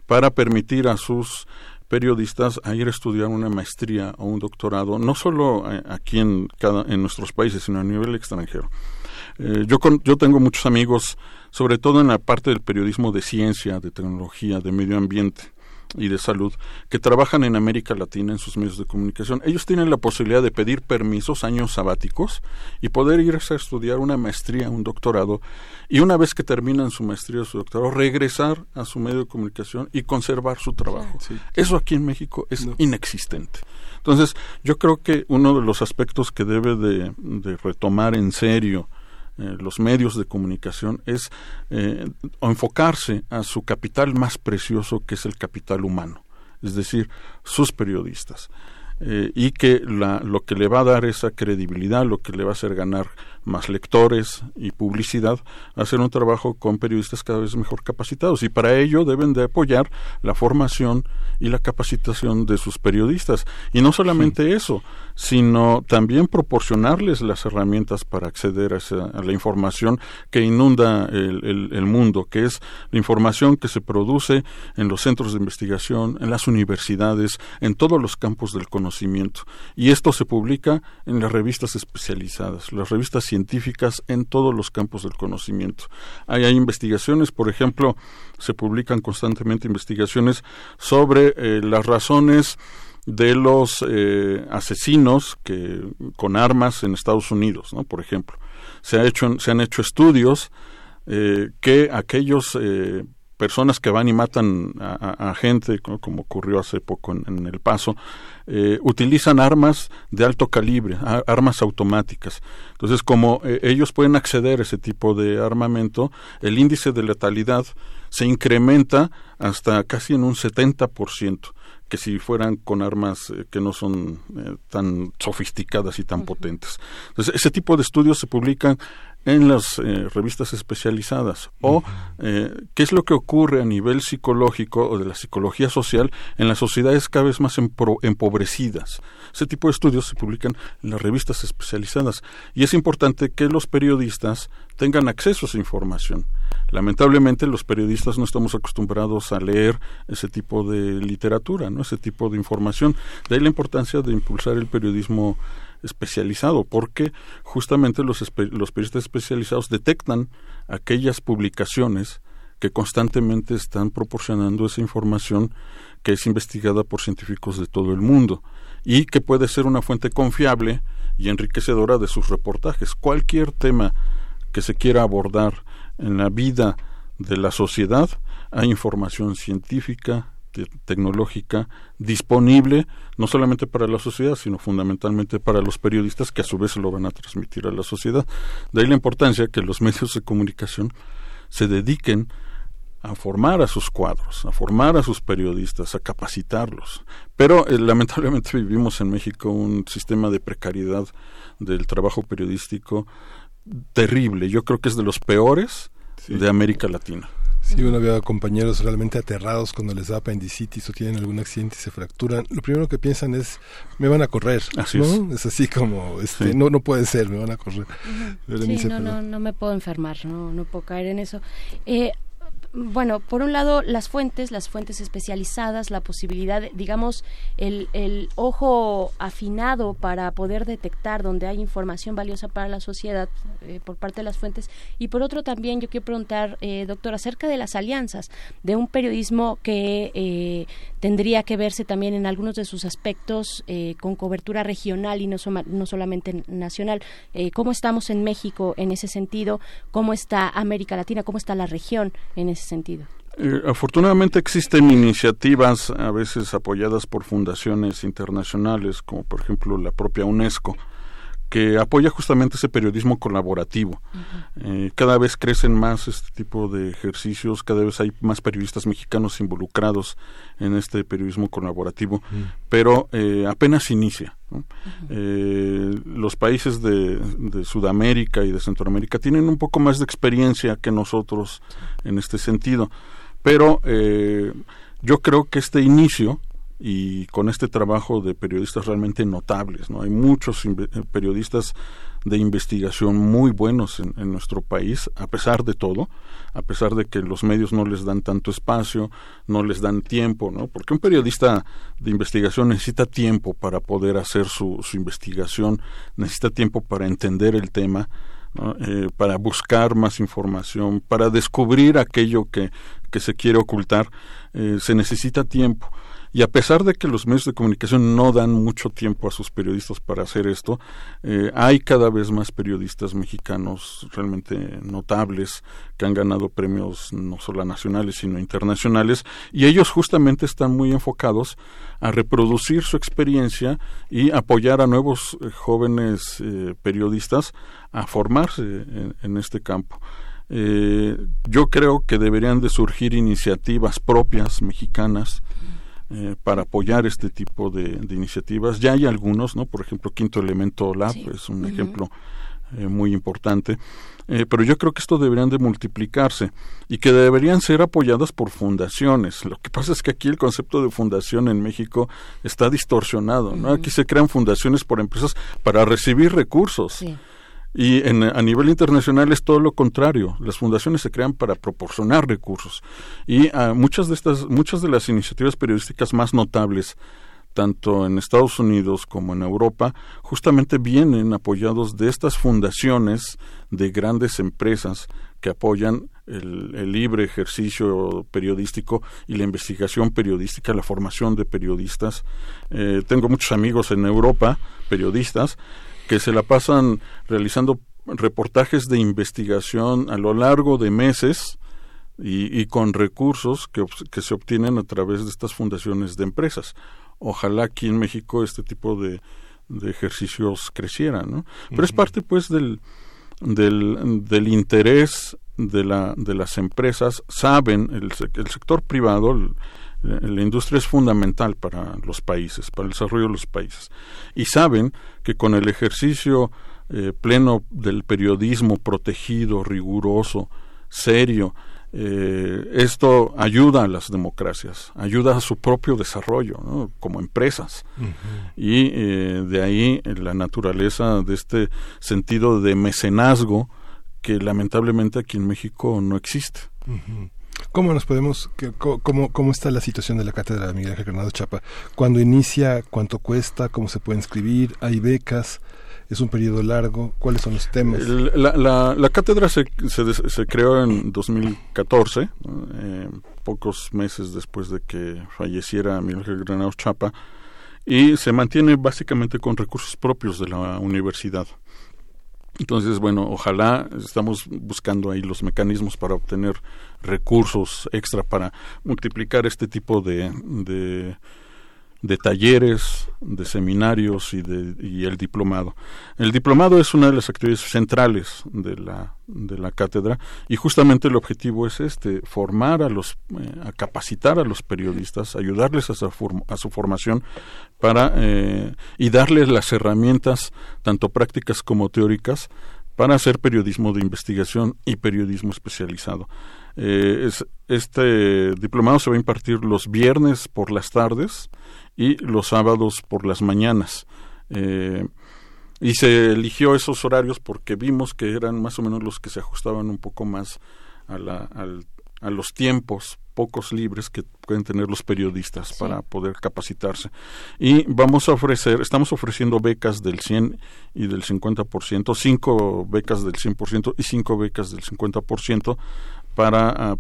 para permitir a sus periodistas a ir a estudiar una maestría o un doctorado, no solo aquí en nuestros países, sino a nivel extranjero. Yo tengo muchos amigos, sobre todo en la parte del periodismo de ciencia, de tecnología, de medio ambiente, y de salud que trabajan en América Latina en sus medios de comunicación. Ellos tienen la posibilidad de pedir permisos, años sabáticos, y poder irse a estudiar una maestría, un doctorado, y una vez que terminan su maestría o su doctorado, regresar a su medio de comunicación y conservar su trabajo. Sí, claro. Eso aquí en México es inexistente. Entonces, yo creo que uno de los aspectos que debe de retomar en serio los medios de comunicación es enfocarse a su capital más precioso, que es el capital humano, es decir, sus periodistas, y que lo que le va a dar esa credibilidad, lo que le va a hacer ganar más lectores y publicidad, hacer un trabajo con periodistas cada vez mejor capacitados, y para ello deben de apoyar la formación y la capacitación de sus periodistas, y no solamente eso, sino también proporcionarles las herramientas para acceder a la información que inunda el mundo, que es la información que se produce en los centros de investigación, en las universidades, en todos los campos del conocimiento. Y esto se publica en las revistas especializadas, las revistas científicas en todos los campos del conocimiento. Hay investigaciones, por ejemplo, se publican constantemente investigaciones sobre las razones de los asesinos con armas en Estados Unidos, ¿no? Por ejemplo, se han hecho estudios que aquellos personas que van y matan a gente, como ocurrió hace poco en El Paso, utilizan armas de alto calibre, armas automáticas. Entonces, como ellos pueden acceder a ese tipo de armamento, el índice de letalidad se incrementa hasta casi en un 70%, que si fueran con armas que no son tan sofisticadas y tan potentes. Entonces, ese tipo de estudios se publican en las revistas especializadas, o qué es lo que ocurre a nivel psicológico o de la psicología social en las sociedades cada vez más empobrecidas. Ese tipo de estudios se publican en las revistas especializadas, y es importante que los periodistas tengan acceso a esa información. Lamentablemente, los periodistas no estamos acostumbrados a leer ese tipo de literatura, ¿no? Ese tipo de información. De ahí la importancia de impulsar el periodismo especializado, porque justamente los periodistas especializados detectan aquellas publicaciones que constantemente están proporcionando esa información que es investigada por científicos de todo el mundo y que puede ser una fuente confiable y enriquecedora de sus reportajes. Cualquier tema que se quiera abordar en la vida de la sociedad, hay información científica, tecnológica disponible, no solamente para la sociedad, sino fundamentalmente para los periodistas, que a su vez lo van a transmitir a la sociedad. De ahí la importancia que los medios de comunicación se dediquen a formar a sus cuadros, a formar a sus periodistas, a capacitarlos. Pero lamentablemente vivimos en México un sistema de precariedad del trabajo periodístico terrible. Yo creo que es de los peores de América Latina. Sí, uno ve a compañeros realmente aterrados cuando les da apendicitis o tienen algún accidente y se fracturan. Lo primero que piensan es, me van a correr, así ¿no? Es así como, no puede ser, me van a correr. Sí, no me puedo enfermar, no puedo caer en eso. Bueno, por un lado, las fuentes especializadas, la posibilidad, digamos, el ojo afinado para poder detectar donde hay información valiosa para la sociedad por parte de las fuentes. Y por otro también yo quiero preguntar, doctor, acerca de las alianzas, de un periodismo que tendría que verse también en algunos de sus aspectos con cobertura regional y no solamente nacional. ¿Cómo estamos en México en ese sentido? ¿Cómo está América Latina? ¿Cómo está la región en ese sentido? Afortunadamente existen iniciativas a veces apoyadas por fundaciones internacionales, como por ejemplo la propia UNESCO, que apoya justamente ese periodismo colaborativo. Cada vez crecen más este tipo de ejercicios, cada vez hay más periodistas mexicanos involucrados en este periodismo colaborativo, pero apenas inicia, ¿no? Los países de Sudamérica y de Centroamérica tienen un poco más de experiencia que nosotros en este sentido, pero yo creo que este inicio y con este trabajo de periodistas realmente notables, ¿no? Hay muchos periodistas de investigación muy buenos en nuestro país, a pesar de todo, a pesar de que los medios no les dan tanto espacio, no les dan tiempo, ¿no? Porque un periodista de investigación necesita tiempo para poder hacer su investigación, necesita tiempo para entender el tema, ¿no? Para buscar más información, para descubrir aquello que se quiere ocultar, se necesita tiempo. Y a pesar de que los medios de comunicación no dan mucho tiempo a sus periodistas para hacer esto, hay cada vez más periodistas mexicanos realmente notables que han ganado premios no solo nacionales sino internacionales, y ellos justamente están muy enfocados a reproducir su experiencia y apoyar a nuevos jóvenes periodistas a formarse en este campo. Yo creo que deberían de surgir iniciativas propias mexicanas para apoyar este tipo de iniciativas. Ya hay algunos, ¿no? Por ejemplo, Quinto Elemento Lab, sí, es un ejemplo muy importante, pero yo creo que esto deberían de multiplicarse y que deberían ser apoyadas por fundaciones. Lo que pasa es que aquí el concepto de fundación en México está distorsionado, ¿no? Aquí se crean fundaciones por empresas para recibir recursos. Sí. Y a nivel internacional es todo lo contrario. Las fundaciones se crean para proporcionar recursos. Y muchas de las iniciativas periodísticas más notables, tanto en Estados Unidos como en Europa, justamente vienen apoyados de estas fundaciones de grandes empresas que apoyan el libre ejercicio periodístico y la investigación periodística, la formación de periodistas. Tengo muchos amigos en Europa, periodistas, que se la pasan realizando reportajes de investigación a lo largo de meses y con recursos que se obtienen a través de estas fundaciones de empresas. Ojalá aquí en México este tipo de ejercicios creciera, ¿no? Pero es parte, pues, del interés de las empresas. Saben, el sector privado, la industria es fundamental para los países, para el desarrollo de los países, y saben que con el ejercicio pleno del periodismo protegido, riguroso, serio, esto ayuda a las democracias, ayuda a su propio desarrollo, ¿no? Como empresas. Y de ahí la naturaleza de este sentido de mecenazgo que lamentablemente aquí en México no existe. ¿Cómo está la situación de la Cátedra Miguel Ángel Granados Chapa? ¿Cuándo inicia? ¿Cuánto cuesta? ¿Cómo se puede inscribir? ¿Hay becas? ¿Es un periodo largo? ¿Cuáles son los temas? La cátedra se creó en 2014, pocos meses después de que falleciera Miguel Ángel Granados Chapa, y se mantiene básicamente con recursos propios de la universidad. Entonces, bueno, ojalá, estamos buscando ahí los mecanismos para obtener recursos extra para multiplicar este tipo de talleres, de seminarios y el diplomado. El diplomado es una de las actividades centrales de la cátedra, y justamente el objetivo es formar a capacitar a los periodistas, ayudarles a su formación para y darles las herramientas tanto prácticas como teóricas para hacer periodismo de investigación y periodismo especializado. Este diplomado se va a impartir los viernes por las tardes y los sábados por las mañanas. Y se eligió esos horarios porque vimos que eran más o menos los que se ajustaban un poco más a los tiempos pocos libres que pueden tener los periodistas para poder capacitarse. Y estamos ofreciendo becas del 100% y del 50%, 5 becas del 100% y 5 becas del 50%, para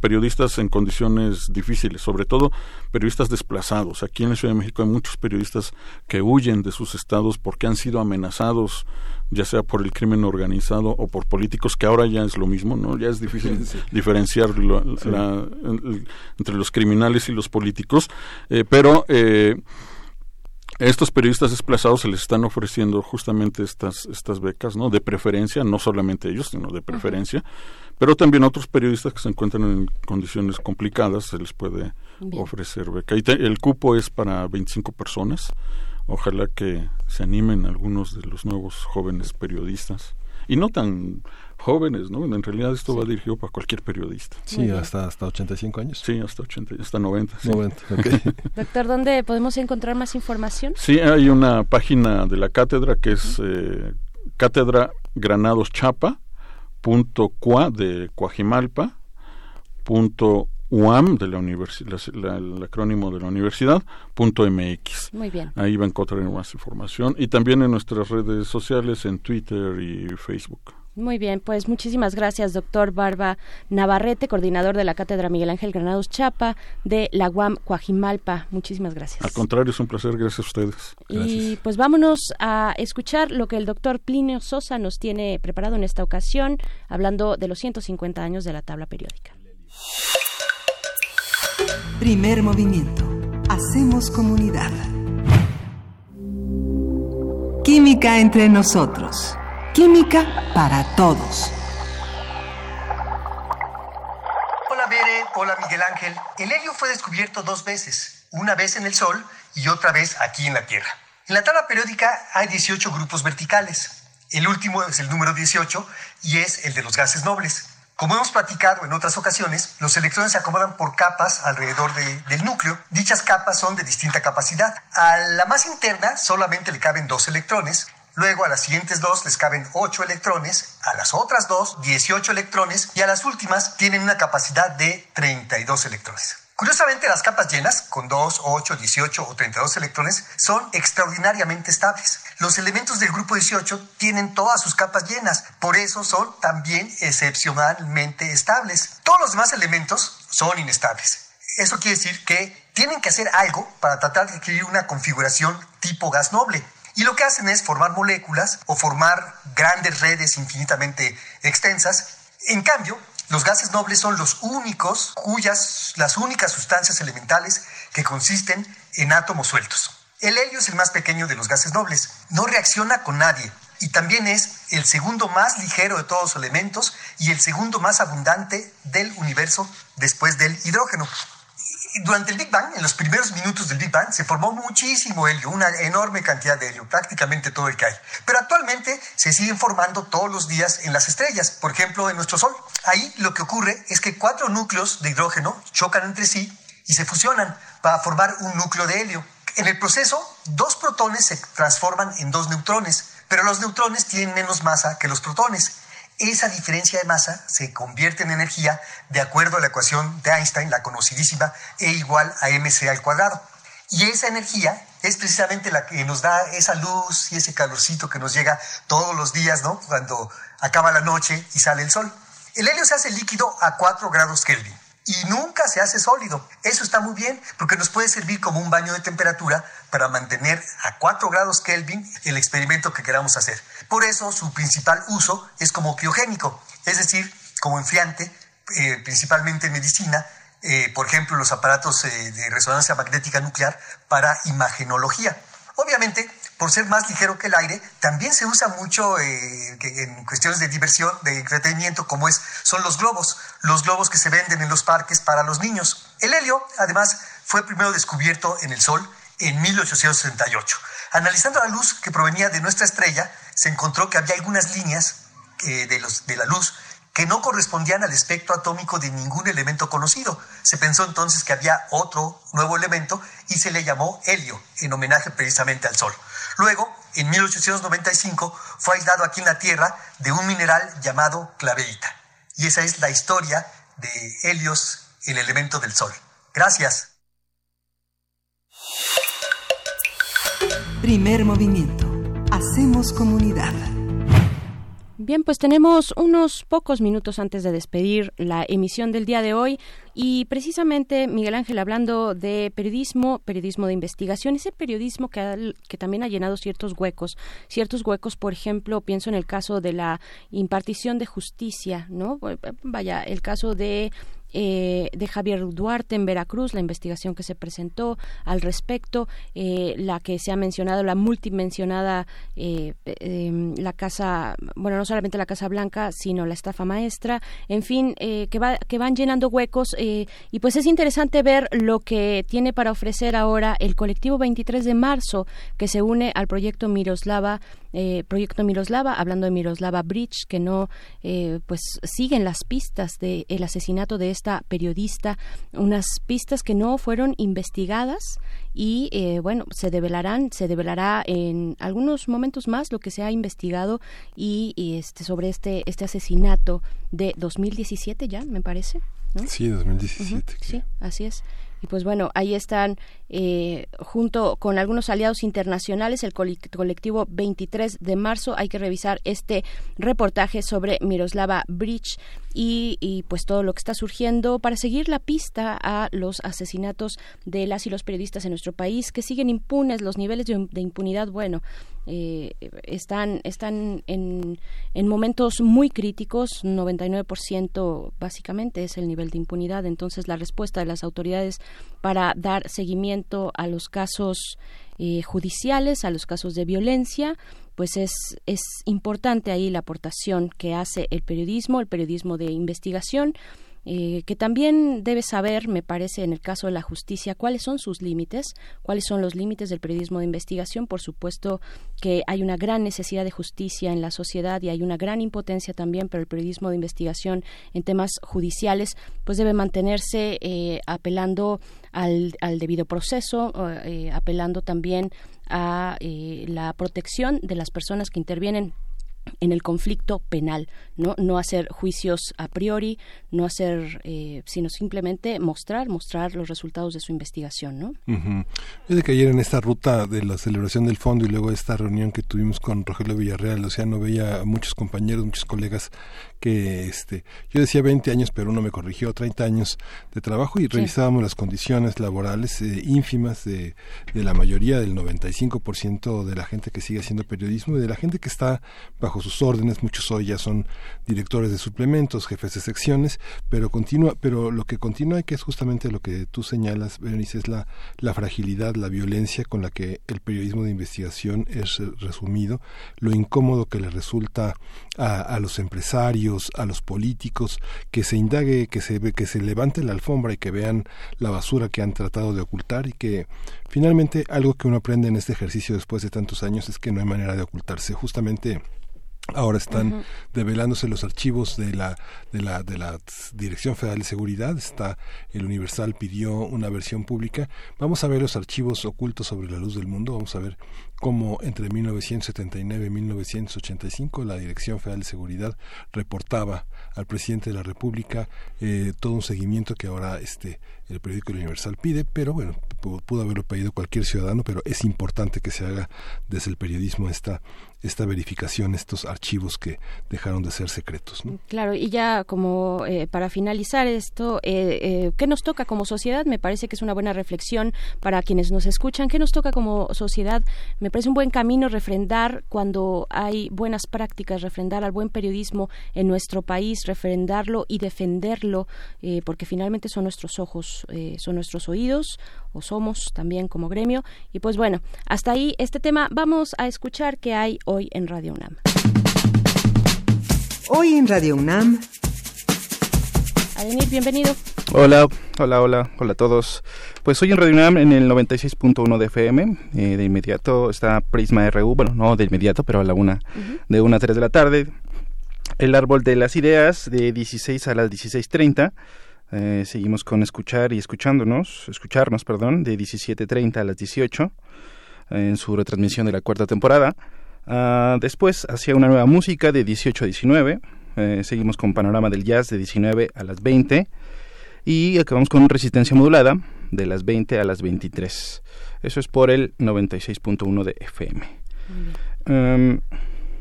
periodistas en condiciones difíciles, sobre todo periodistas desplazados. Aquí en la Ciudad de México hay muchos periodistas que huyen de sus estados porque han sido amenazados, ya sea por el crimen organizado o por políticos, que ahora ya es lo mismo, ¿no? Ya es difícil diferenciar entre los criminales y los políticos, pero estos periodistas desplazados se les están ofreciendo justamente estas becas, ¿no? De preferencia, no solamente ellos, sino de preferencia. Pero también otros periodistas que se encuentran en condiciones complicadas se les puede ofrecer beca. Y el cupo es para 25 personas. Ojalá que se animen algunos de los nuevos jóvenes periodistas. Y no tan jóvenes, ¿no? En realidad esto va dirigido para cualquier periodista. Sí, hasta 85 años. Sí, hasta 90. Sí. 90, okay. Doctor, ¿dónde podemos encontrar más información? Sí, hay una página de la cátedra que es Cátedra Granados Chapa .cua de Cuajimalpa UAM, de el acrónimo de la universidad, .mx. Muy bien. Ahí va a encontrar más información y también en nuestras redes sociales, en Twitter y Facebook. Muy bien, pues muchísimas gracias, doctor Barba Navarrete, coordinador de la Cátedra Miguel Ángel Granados Chapa de la UAM Cuajimalpa. Muchísimas gracias. Al contrario, es un placer, gracias a ustedes. Gracias. Y pues vámonos a escuchar lo que el doctor Plinio Sosa nos tiene preparado en esta ocasión, hablando de los 150 años de la tabla periódica. Primer movimiento. Hacemos comunidad. Química entre nosotros. Química para todos. Hola Bere, hola Miguel Ángel. El helio fue descubierto dos veces, una vez en el Sol y otra vez aquí en la Tierra. En la tabla periódica hay 18 grupos verticales. El último es el número 18 y es el de los gases nobles. Como hemos platicado en otras ocasiones, los electrones se acomodan por capas alrededor del núcleo. Dichas capas son de distinta capacidad. A la más interna solamente le caben 2 electrones. Luego a las siguientes 2 les caben 8 electrones, a las otras 2, 18 electrones y a las últimas tienen una capacidad de 32 electrones. Curiosamente, las capas llenas, con 2, 8, 18 o 32 electrones, son extraordinariamente estables. Los elementos del grupo 18 tienen todas sus capas llenas, por eso son también excepcionalmente estables. Todos los demás elementos son inestables. Eso quiere decir que tienen que hacer algo para tratar de adquirir una configuración tipo gas noble. Y lo que hacen es formar moléculas o formar grandes redes infinitamente extensas. En cambio, los gases nobles son las únicas sustancias elementales que consisten en átomos sueltos. El helio es el más pequeño de los gases nobles, no reacciona con nadie y también es el segundo más ligero de todos los elementos y el segundo más abundante del universo después del hidrógeno. Durante el Big Bang, en los primeros minutos del Big Bang, se formó muchísimo helio, una enorme cantidad de helio, prácticamente todo el que hay. Pero actualmente se siguen formando todos los días en las estrellas, por ejemplo en nuestro Sol. Ahí lo que ocurre es que 4 núcleos de hidrógeno chocan entre sí y se fusionan para formar un núcleo de helio. En el proceso, 2 protones se transforman en 2 neutrones, pero los neutrones tienen menos masa que los protones. Esa diferencia de masa se convierte en energía de acuerdo a la ecuación de Einstein, la conocidísima E igual a mc al cuadrado. Y esa energía es precisamente la que nos da esa luz y ese calorcito que nos llega todos los días, ¿no? Cuando acaba la noche y sale el sol. El helio se hace líquido a 4 grados Kelvin y nunca se hace sólido. Eso está muy bien porque nos puede servir como un baño de temperatura para mantener a 4 grados Kelvin el experimento que queramos hacer. Por eso su principal uso es como criogénico, es decir, como enfriante, principalmente en medicina, por ejemplo los aparatos de resonancia magnética nuclear para imagenología. Obviamente, por ser más ligero que el aire, también se usa mucho en cuestiones de diversión, de entretenimiento, como son los globos que se venden en los parques para los niños. El helio, además, fue primero descubierto en el Sol en 1868. Analizando la luz que provenía de nuestra estrella, se encontró que había algunas líneas de la luz que no correspondían al espectro atómico de ningún elemento conocido. Se pensó entonces que había otro nuevo elemento y se le llamó helio, en homenaje precisamente al Sol. Luego, en 1895, fue aislado aquí en la Tierra de un mineral llamado claveíta. Y esa es la historia de Helios, el elemento del Sol. Gracias. Primer movimiento. Hacemos comunidad. Bien, pues tenemos unos pocos minutos antes de despedir la emisión del día de hoy y precisamente, Miguel Ángel, hablando de periodismo de investigación, ese periodismo que también ha llenado ciertos huecos, por ejemplo, pienso en el caso de la impartición de justicia, ¿no? Vaya, el caso de Javier Duarte en Veracruz, la investigación que se presentó al respecto, la que se ha mencionado, la multimencionada la casa, bueno, no solamente la Casa Blanca, sino la estafa maestra, en fin, que van llenando huecos y pues es interesante ver lo que tiene para ofrecer ahora el colectivo 23 de marzo que se une al proyecto Miroslava, hablando de Miroslava Breach, que no, pues siguen las pistas del asesinato de esta periodista, unas pistas que no fueron investigadas y bueno, se develará en algunos momentos más lo que se ha investigado y sobre este asesinato de 2017 ya, me parece. ¿no? Sí, 2017. Sí, así es. Y pues bueno, ahí están, junto con algunos aliados internacionales, el colectivo 23 de marzo. Hay que revisar este reportaje sobre Miroslava Breach y pues todo lo que está surgiendo para seguir la pista a los asesinatos de las y los periodistas en nuestro país, que siguen impunes. Los niveles de impunidad, bueno, están en momentos muy críticos. 99% básicamente es el nivel de impunidad. Entonces la respuesta de las autoridades para dar seguimiento a los casos judiciales, a los casos de violencia, pues es importante ahí la aportación que hace el periodismo de investigación, que también debe saber, me parece, en el caso de la justicia, cuáles son sus límites, cuáles son los límites del periodismo de investigación. Por supuesto que hay una gran necesidad de justicia en la sociedad y hay una gran impotencia también, pero el periodismo de investigación en temas judiciales pues debe mantenerse apelando al debido proceso, apelando también a la protección de las personas que intervienen en el conflicto penal, ¿no? No hacer juicios a priori, no hacer, sino simplemente mostrar los resultados de su investigación, ¿no? Uh-huh. Desde que ayer en esta ruta de la celebración del fondo y luego esta reunión que tuvimos con Rogelio Villarreal, o sea, no veía a muchos compañeros, muchos colegas que, yo decía 20 años, pero uno me corrigió, 30 años de trabajo, y revisábamos las condiciones laborales ínfimas de la mayoría, del 95% de la gente que sigue haciendo periodismo y de la gente que está bajo sus órdenes. Muchos hoy ya son directores de suplementos, jefes de secciones, pero lo que continúa, que es justamente lo que tú señalas, Berenice, es la fragilidad, la violencia con la que el periodismo de investigación es resumido, lo incómodo que le resulta a los empresarios, a los políticos, que se indague, que se levante la alfombra y que vean la basura que han tratado de ocultar, y que finalmente algo que uno aprende en este ejercicio después de tantos años es que no hay manera de ocultarse. Justamente ahora están uh-huh. develándose los archivos de la Dirección Federal de Seguridad. Está el Universal, pidió una versión pública. Vamos a ver los archivos ocultos sobre la luz del mundo. Vamos a ver cómo entre 1979 y 1985 la Dirección Federal de Seguridad reportaba al presidente de la República todo un seguimiento que ahora el periódico Universal pide, pero bueno, pudo haberlo pedido cualquier ciudadano, pero es importante que se haga desde el periodismo esta verificación, estos archivos que dejaron de ser secretos, ¿no? Claro, y ya como para finalizar esto, ¿qué nos toca como sociedad? Me parece que es una buena reflexión para quienes nos escuchan. ¿Qué nos toca como sociedad? Me parece un buen camino refrendar cuando hay buenas prácticas, refrendar al buen periodismo en nuestro país, refrendarlo y defenderlo, porque finalmente son nuestros ojos, son nuestros oídos, o somos también como gremio. Y pues bueno, hasta ahí este tema. Vamos a escuchar qué hay hoy en Radio UNAM. Hoy en Radio UNAM. Adenir, bienvenido. Hola a todos. Pues hoy en Radio UNAM en el 96.1 de FM, de inmediato está Prisma RU, bueno, no de inmediato, pero a la una, uh-huh. de 1 a 3 de la tarde. El árbol de las ideas, de 16 a las 16:30. Seguimos con escucharnos, de 17:30 a las 18, en su retransmisión de la cuarta temporada. Después, hacia una nueva música, de 18 a 19. Seguimos con Panorama del Jazz, de 19 a las 20. Y acabamos con Resistencia Modulada, de las 20 a las 23. Eso es por el 96.1 de FM.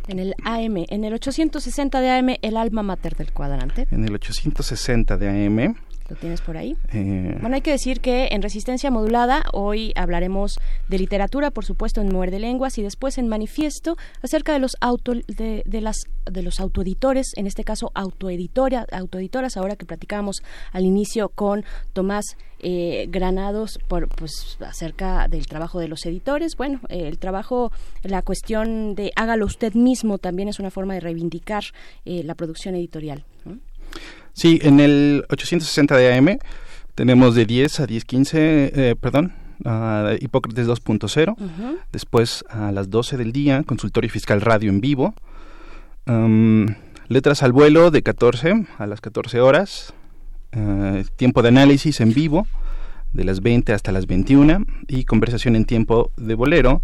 En el AM, en el 860 de AM, el alma mater del cuadrante. En el 860 de AM. ¿Lo tienes por ahí? Bueno, hay que decir que en Resistencia Modulada hoy hablaremos de literatura, por supuesto, en Muerde Lenguas, y después en Manifiesto acerca de los autoeditores, en este caso autoeditoras, ahora que platicábamos al inicio con Tomás Granados, pues acerca del trabajo de los editores. Bueno, la cuestión de hágalo usted mismo también es una forma de reivindicar la producción editorial, ¿no? Sí, en el 860 de AM tenemos de 10 a 10:15, Hipócrates 2.0, uh-huh. Después a las 12 del día, Consultorio Fiscal Radio en vivo, Letras al Vuelo de 14 a las 14 horas, Tiempo de Análisis en vivivo de las 20 hasta las 21, y Conversación en Tiempo de Bolero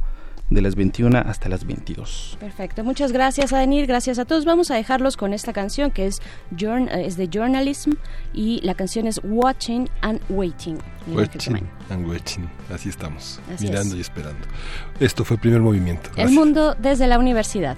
de las 21 hasta las 22. Perfecto, muchas gracias Adenir, gracias a todos. Vamos a dejarlos con esta canción que es de Journalism y la canción es Watching and Waiting. Watching and Waiting, así estamos, así mirando es. Y esperando. Esto fue Primer Movimiento. Gracias. El mundo desde la universidad.